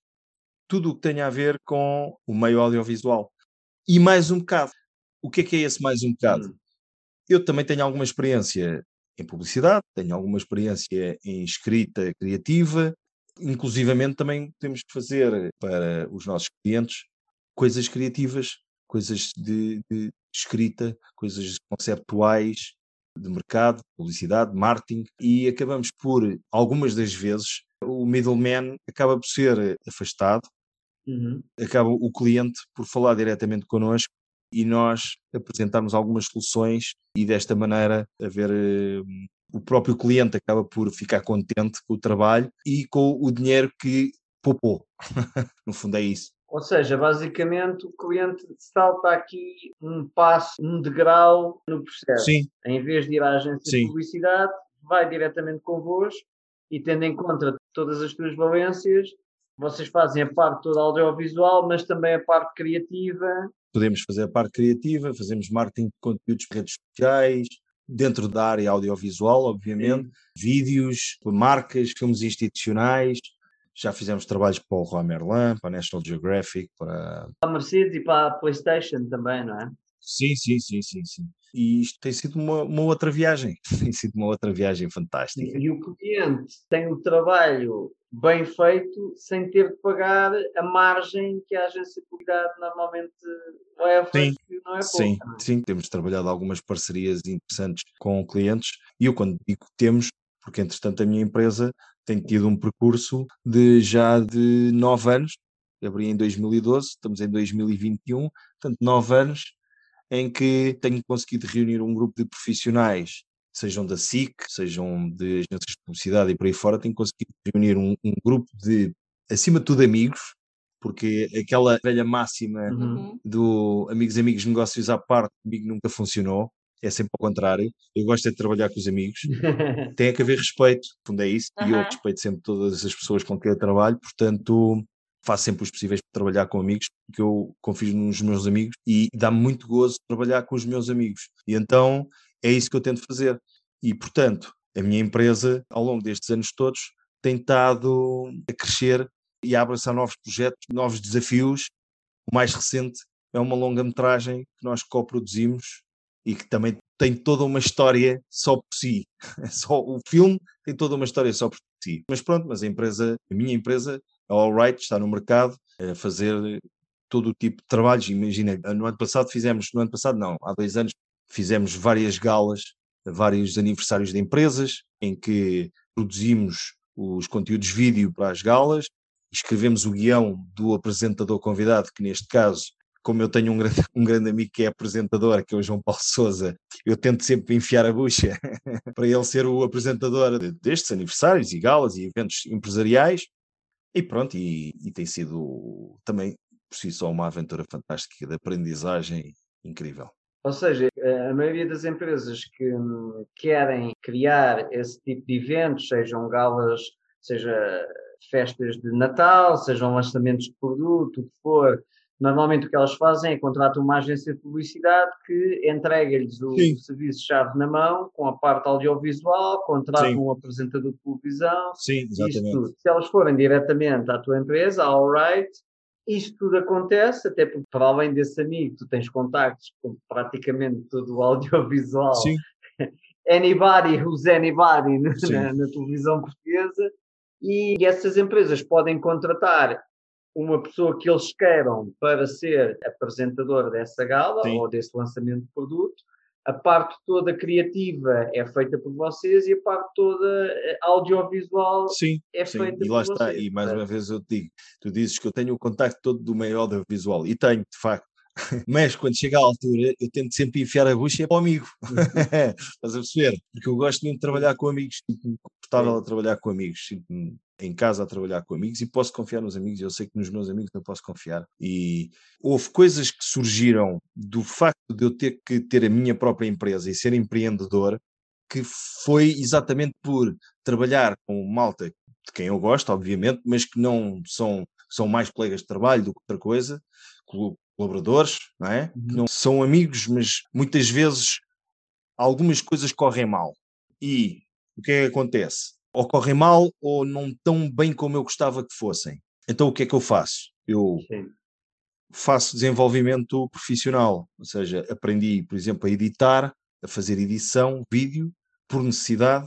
tudo o que tem a ver com o meio audiovisual. E mais um bocado. O que é que é esse mais um bocado? Hum. Eu também tenho alguma experiência em publicidade, tenho alguma experiência em escrita criativa, inclusivamente também temos que fazer para os nossos clientes coisas criativas, coisas de, de escrita, coisas conceptuais, de mercado, publicidade, marketing, e acabamos por, algumas das vezes, o middleman acaba por ser afastado, uhum. Acaba o cliente por falar diretamente connosco e nós apresentarmos algumas soluções e desta maneira haver, um, o próprio cliente acaba por ficar contente com o trabalho e com o dinheiro que poupou. No fundo é isso. Ou seja, basicamente o cliente salta aqui um passo, um degrau no processo. Sim. Em vez de ir à agência Sim. de publicidade, vai diretamente convosco e tendo em conta todas as tuas valências, vocês fazem a parte toda audiovisual, mas também a parte criativa. Podemos fazer a parte criativa, fazemos marketing de conteúdos para redes sociais, dentro da área audiovisual, obviamente, Sim. vídeos, marcas, filmes institucionais. Já fizemos trabalhos para o Roi Merlin, para a National Geographic, para... Para a Mercedes e para a PlayStation também, não é? Sim, sim, sim, sim, sim. E isto tem sido uma, uma outra viagem. Tem sido uma outra viagem fantástica. E o cliente tem o trabalho bem feito sem ter de pagar a margem que a agência de publicidade normalmente leva, sim, que não é pouco. Sim, não é? Sim, temos trabalhado algumas parcerias interessantes com clientes. E eu quando digo temos, porque entretanto a minha empresa... Tenho tido um percurso de já de nove anos, abri em dois mil e doze, estamos em dois mil e vinte e um, portanto nove anos em que tenho conseguido reunir um grupo de profissionais, sejam da S I C, sejam de agências de publicidade e por aí fora, tenho conseguido reunir um, um grupo de, acima de tudo, amigos, porque aquela velha máxima uhum. do amigos, amigos, negócios à parte, comigo nunca funcionou. É sempre ao contrário, eu gosto de trabalhar com os amigos, tem que haver respeito, no fundo é isso, uhum. e eu respeito sempre todas as pessoas com quem eu trabalho, portanto faço sempre os possíveis para trabalhar com amigos, porque eu confio nos meus amigos e dá-me muito gozo trabalhar com os meus amigos, e então é isso que eu tento fazer, e portanto a minha empresa ao longo destes anos todos tem estado a crescer e a abraçar novos projetos, novos desafios. O mais recente é uma longa-metragem que nós coproduzimos e que também tem toda uma história só por si. Só o filme tem toda uma história só por si. Mas pronto, mas a empresa, a minha empresa, a All Right, está no mercado a fazer todo o tipo de trabalhos. Imagina, no ano passado fizemos, no ano passado não, há dois anos fizemos várias galas, vários aniversários de empresas, em que produzimos os conteúdos vídeo para as galas, escrevemos o guião do apresentador convidado, que neste caso, como eu tenho um grande, um grande amigo que é apresentador, que é o João Paulo Souza, eu tento sempre enfiar a bucha para ele ser o apresentador destes aniversários e galas e eventos empresariais, e pronto, e, e tem sido também por si só uma aventura fantástica de aprendizagem incrível. Ou seja, a maioria das empresas que querem criar esse tipo de eventos, sejam galas, seja festas de Natal, sejam lançamentos de produto, o que for, normalmente o que elas fazem é contratam uma agência de publicidade que entrega-lhes o Sim. serviço-chave na mão, com a parte audiovisual, contratam Sim. um apresentador de televisão, Sim, isto tudo. Se elas forem diretamente à tua empresa, All Right, isto tudo acontece, até porque, para além desse amigo, tu tens contactos com praticamente todo o audiovisual. Sim. Anybody who's anybody na, na televisão portuguesa. E essas empresas podem contratar uma pessoa que eles queiram para ser apresentador dessa gala Sim. ou desse lançamento de produto. A parte toda criativa é feita por vocês e a parte toda audiovisual sim, é sim, feita por vocês. Sim, e lá está, vocês, e mais é. uma vez eu te digo, tu dizes que eu tenho o contacto todo do meio audiovisual, e tenho, de facto, mas quando chega à altura eu tento sempre enfiar a bucha para o amigo, estás a perceber? Porque eu gosto muito de trabalhar com amigos, sinto-me confortável é. a trabalhar com amigos, sinto-me em casa a trabalhar com amigos e posso confiar nos amigos, eu sei que nos meus amigos não posso confiar. E houve coisas que surgiram do facto de eu ter que ter a minha própria empresa e ser empreendedor, que foi exatamente por trabalhar com malta de quem eu gosto, obviamente, mas que não são, são mais colegas de trabalho do que outra coisa, colaboradores, não é? Uhum. Que não são amigos, mas muitas vezes algumas coisas correm mal. E o que é que acontece? Ou correm mal ou não tão bem como eu gostava que fossem. Então o que é que eu faço? Eu Sim. faço desenvolvimento profissional, ou seja, aprendi, por exemplo, a editar, a fazer edição, vídeo, por necessidade,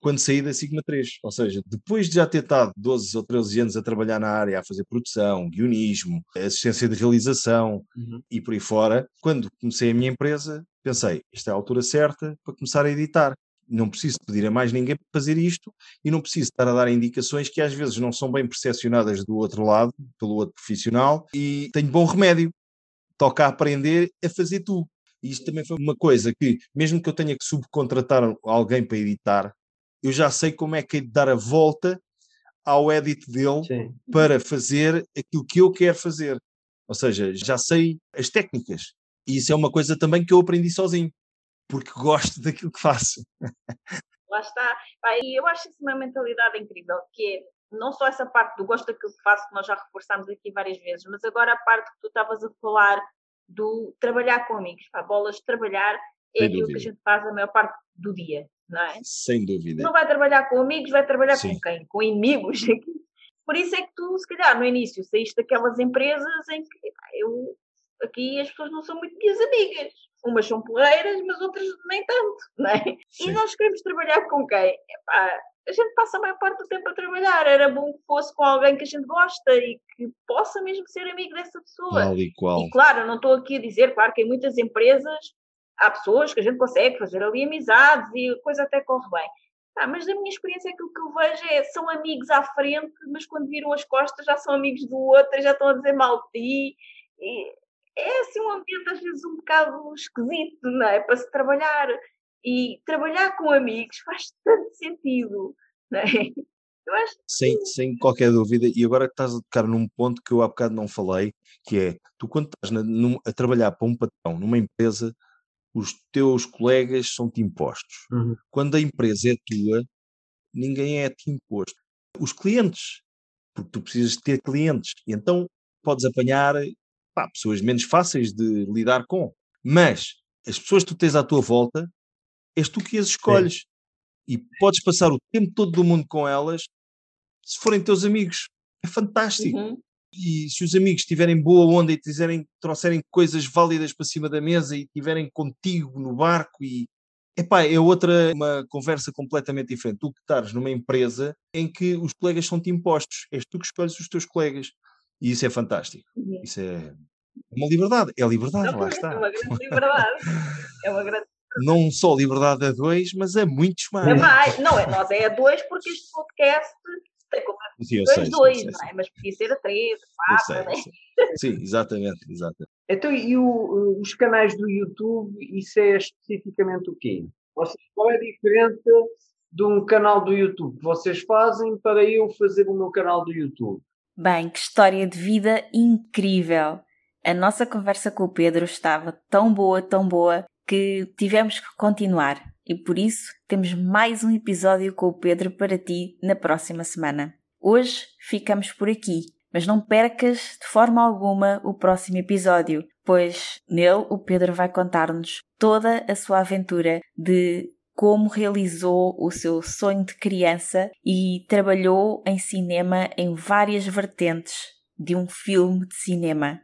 quando saí da Sigma três. Ou seja, depois de já ter estado doze ou treze anos a trabalhar na área, a fazer produção, guionismo, assistência de realização uhum. e por aí fora, quando comecei a minha empresa, pensei, esta é a altura certa para começar a editar. Não preciso pedir a mais ninguém para fazer isto e não preciso estar a dar indicações que às vezes não são bem percepcionadas do outro lado, pelo outro profissional, e tenho bom remédio. Toca a aprender a fazer tu. E isto também foi uma coisa que, mesmo que eu tenha que subcontratar alguém para editar, eu já sei como é que é de dar a volta ao edit dele Sim. para fazer aquilo que eu quero fazer. Ou seja, já sei as técnicas. E isso é uma coisa também que eu aprendi sozinho, porque gosto daquilo que faço. Lá está. E eu acho isso uma mentalidade incrível, que é não só essa parte do gosto daquilo que faço, que nós já reforçámos aqui várias vezes, mas agora a parte que tu estavas a falar do trabalhar com amigos. Pá, bolas de trabalhar é Sem aquilo dúvida. que a gente faz a maior parte do dia, não é? Sem dúvida. Não vai trabalhar com amigos, vai trabalhar Sim. com quem? Com inimigos. Por isso é que tu, se calhar, no início, saíste daquelas empresas em que eu, aqui as pessoas não são muito minhas amigas. Umas são porreiras, mas outras nem tanto, não é? Sim. E nós queremos trabalhar com quem? Epá, a gente passa a maior parte do tempo a trabalhar. Era bom que fosse com alguém que a gente gosta e que possa mesmo ser amigo dessa pessoa. Tal e qual. E claro, eu não estou aqui a dizer, claro que em muitas empresas há pessoas que a gente consegue fazer ali amizades e a coisa até corre bem. Ah, mas da minha experiência aquilo que eu vejo é são amigos à frente, mas quando viram as costas já são amigos do outro, já estão a dizer mal de ti e... É assim um ambiente às vezes um bocado esquisito, não é? Para se trabalhar. E trabalhar com amigos faz tanto sentido, não é? Eu acho que... sem, sem qualquer dúvida. E agora que estás a tocar num ponto que eu há bocado não falei, que é, tu quando estás na, num, a trabalhar para um patrão, numa empresa, os teus colegas são-te impostos. Uhum. Quando a empresa é tua, ninguém é-te imposto. Os clientes, porque tu precisas ter clientes. E então podes apanhar... Pá, pessoas menos fáceis de lidar com, mas as pessoas que tu tens à tua volta, és tu que as escolhes é. e podes passar o tempo todo do mundo com elas se forem teus amigos, é fantástico. Uhum. E se os amigos tiverem boa onda e tiverem, trouxerem coisas válidas para cima da mesa e tiverem contigo no barco, e epá, é outra, uma conversa completamente diferente. Tu que estás numa empresa em que os colegas são-te impostos, és tu que escolhes os teus colegas, e isso é fantástico. Uhum. Isso é uma liberdade, é a liberdade, não, lá está. É uma grande liberdade, é uma grande... Não só liberdade a dois, mas a muitos mais. É mais. Não, é, nós é a dois porque este podcast tem como dois, dois, não é? Mas podia ser a três, a quatro, não é? Sim, exatamente, exatamente. Então, e o, os canais do YouTube, isso é especificamente o quê? Ou seja, qual é a diferença de um canal do YouTube que vocês fazem para eu fazer o meu canal do YouTube? Bem, que história de vida incrível! A nossa conversa com o Pedro estava tão boa, tão boa, que tivemos que continuar, e por isso temos mais um episódio com o Pedro para ti na próxima semana. Hoje ficamos por aqui, mas não percas de forma alguma o próximo episódio, pois nele o Pedro vai contar-nos toda a sua aventura de como realizou o seu sonho de criança e trabalhou em cinema em várias vertentes de um filme de cinema,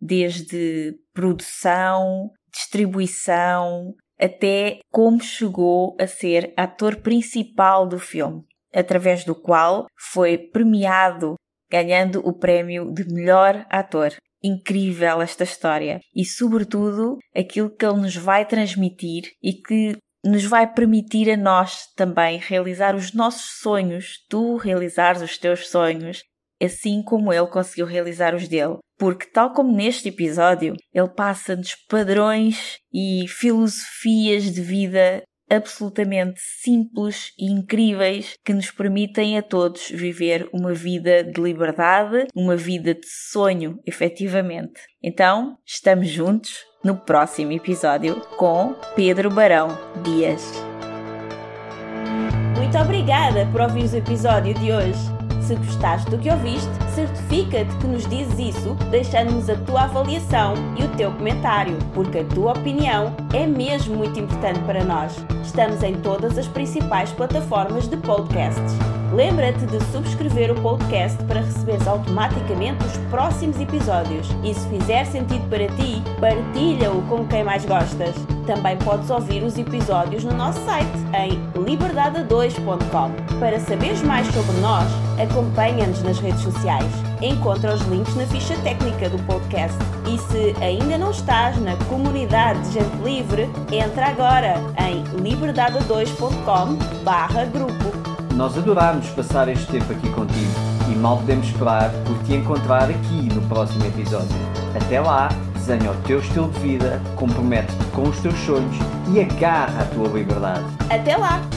desde produção, distribuição, até como chegou a ser ator principal do filme, através do qual foi premiado, ganhando o prémio de melhor ator. Incrível esta história e, sobretudo, aquilo que ele nos vai transmitir e que nos vai permitir a nós também realizar os nossos sonhos, tu realizares os teus sonhos, assim como ele conseguiu realizar os dele. Porque, tal como neste episódio, ele passa-nos padrões e filosofias de vida absolutamente simples e incríveis que nos permitem a todos viver uma vida de liberdade, uma vida de sonho, efetivamente. Então, estamos juntos no próximo episódio com Pedro Barão Dias. Muito obrigada por ouvir o episódio de hoje. Se gostaste do que ouviste, certifica-te que nos dizes isso, deixando-nos a tua avaliação e o teu comentário, porque a tua opinião é mesmo muito importante para nós. Estamos em todas as principais plataformas de podcasts. Lembra-te de subscrever o podcast para receberes automaticamente os próximos episódios. E se fizer sentido para ti, partilha-o com quem mais gostas. Também podes ouvir os episódios no nosso site em liberdade dois ponto com. Para saberes mais sobre nós, acompanha-nos nas redes sociais. Encontra os links na ficha técnica do podcast. E se ainda não estás na comunidade de gente livre, entra agora em liberdade dois ponto com barra grupo. Nós adorámos passar este tempo aqui contigo e mal podemos esperar por te encontrar aqui no próximo episódio. Até lá, desenha o teu estilo de vida, compromete-te com os teus sonhos e agarra a tua liberdade. Até lá!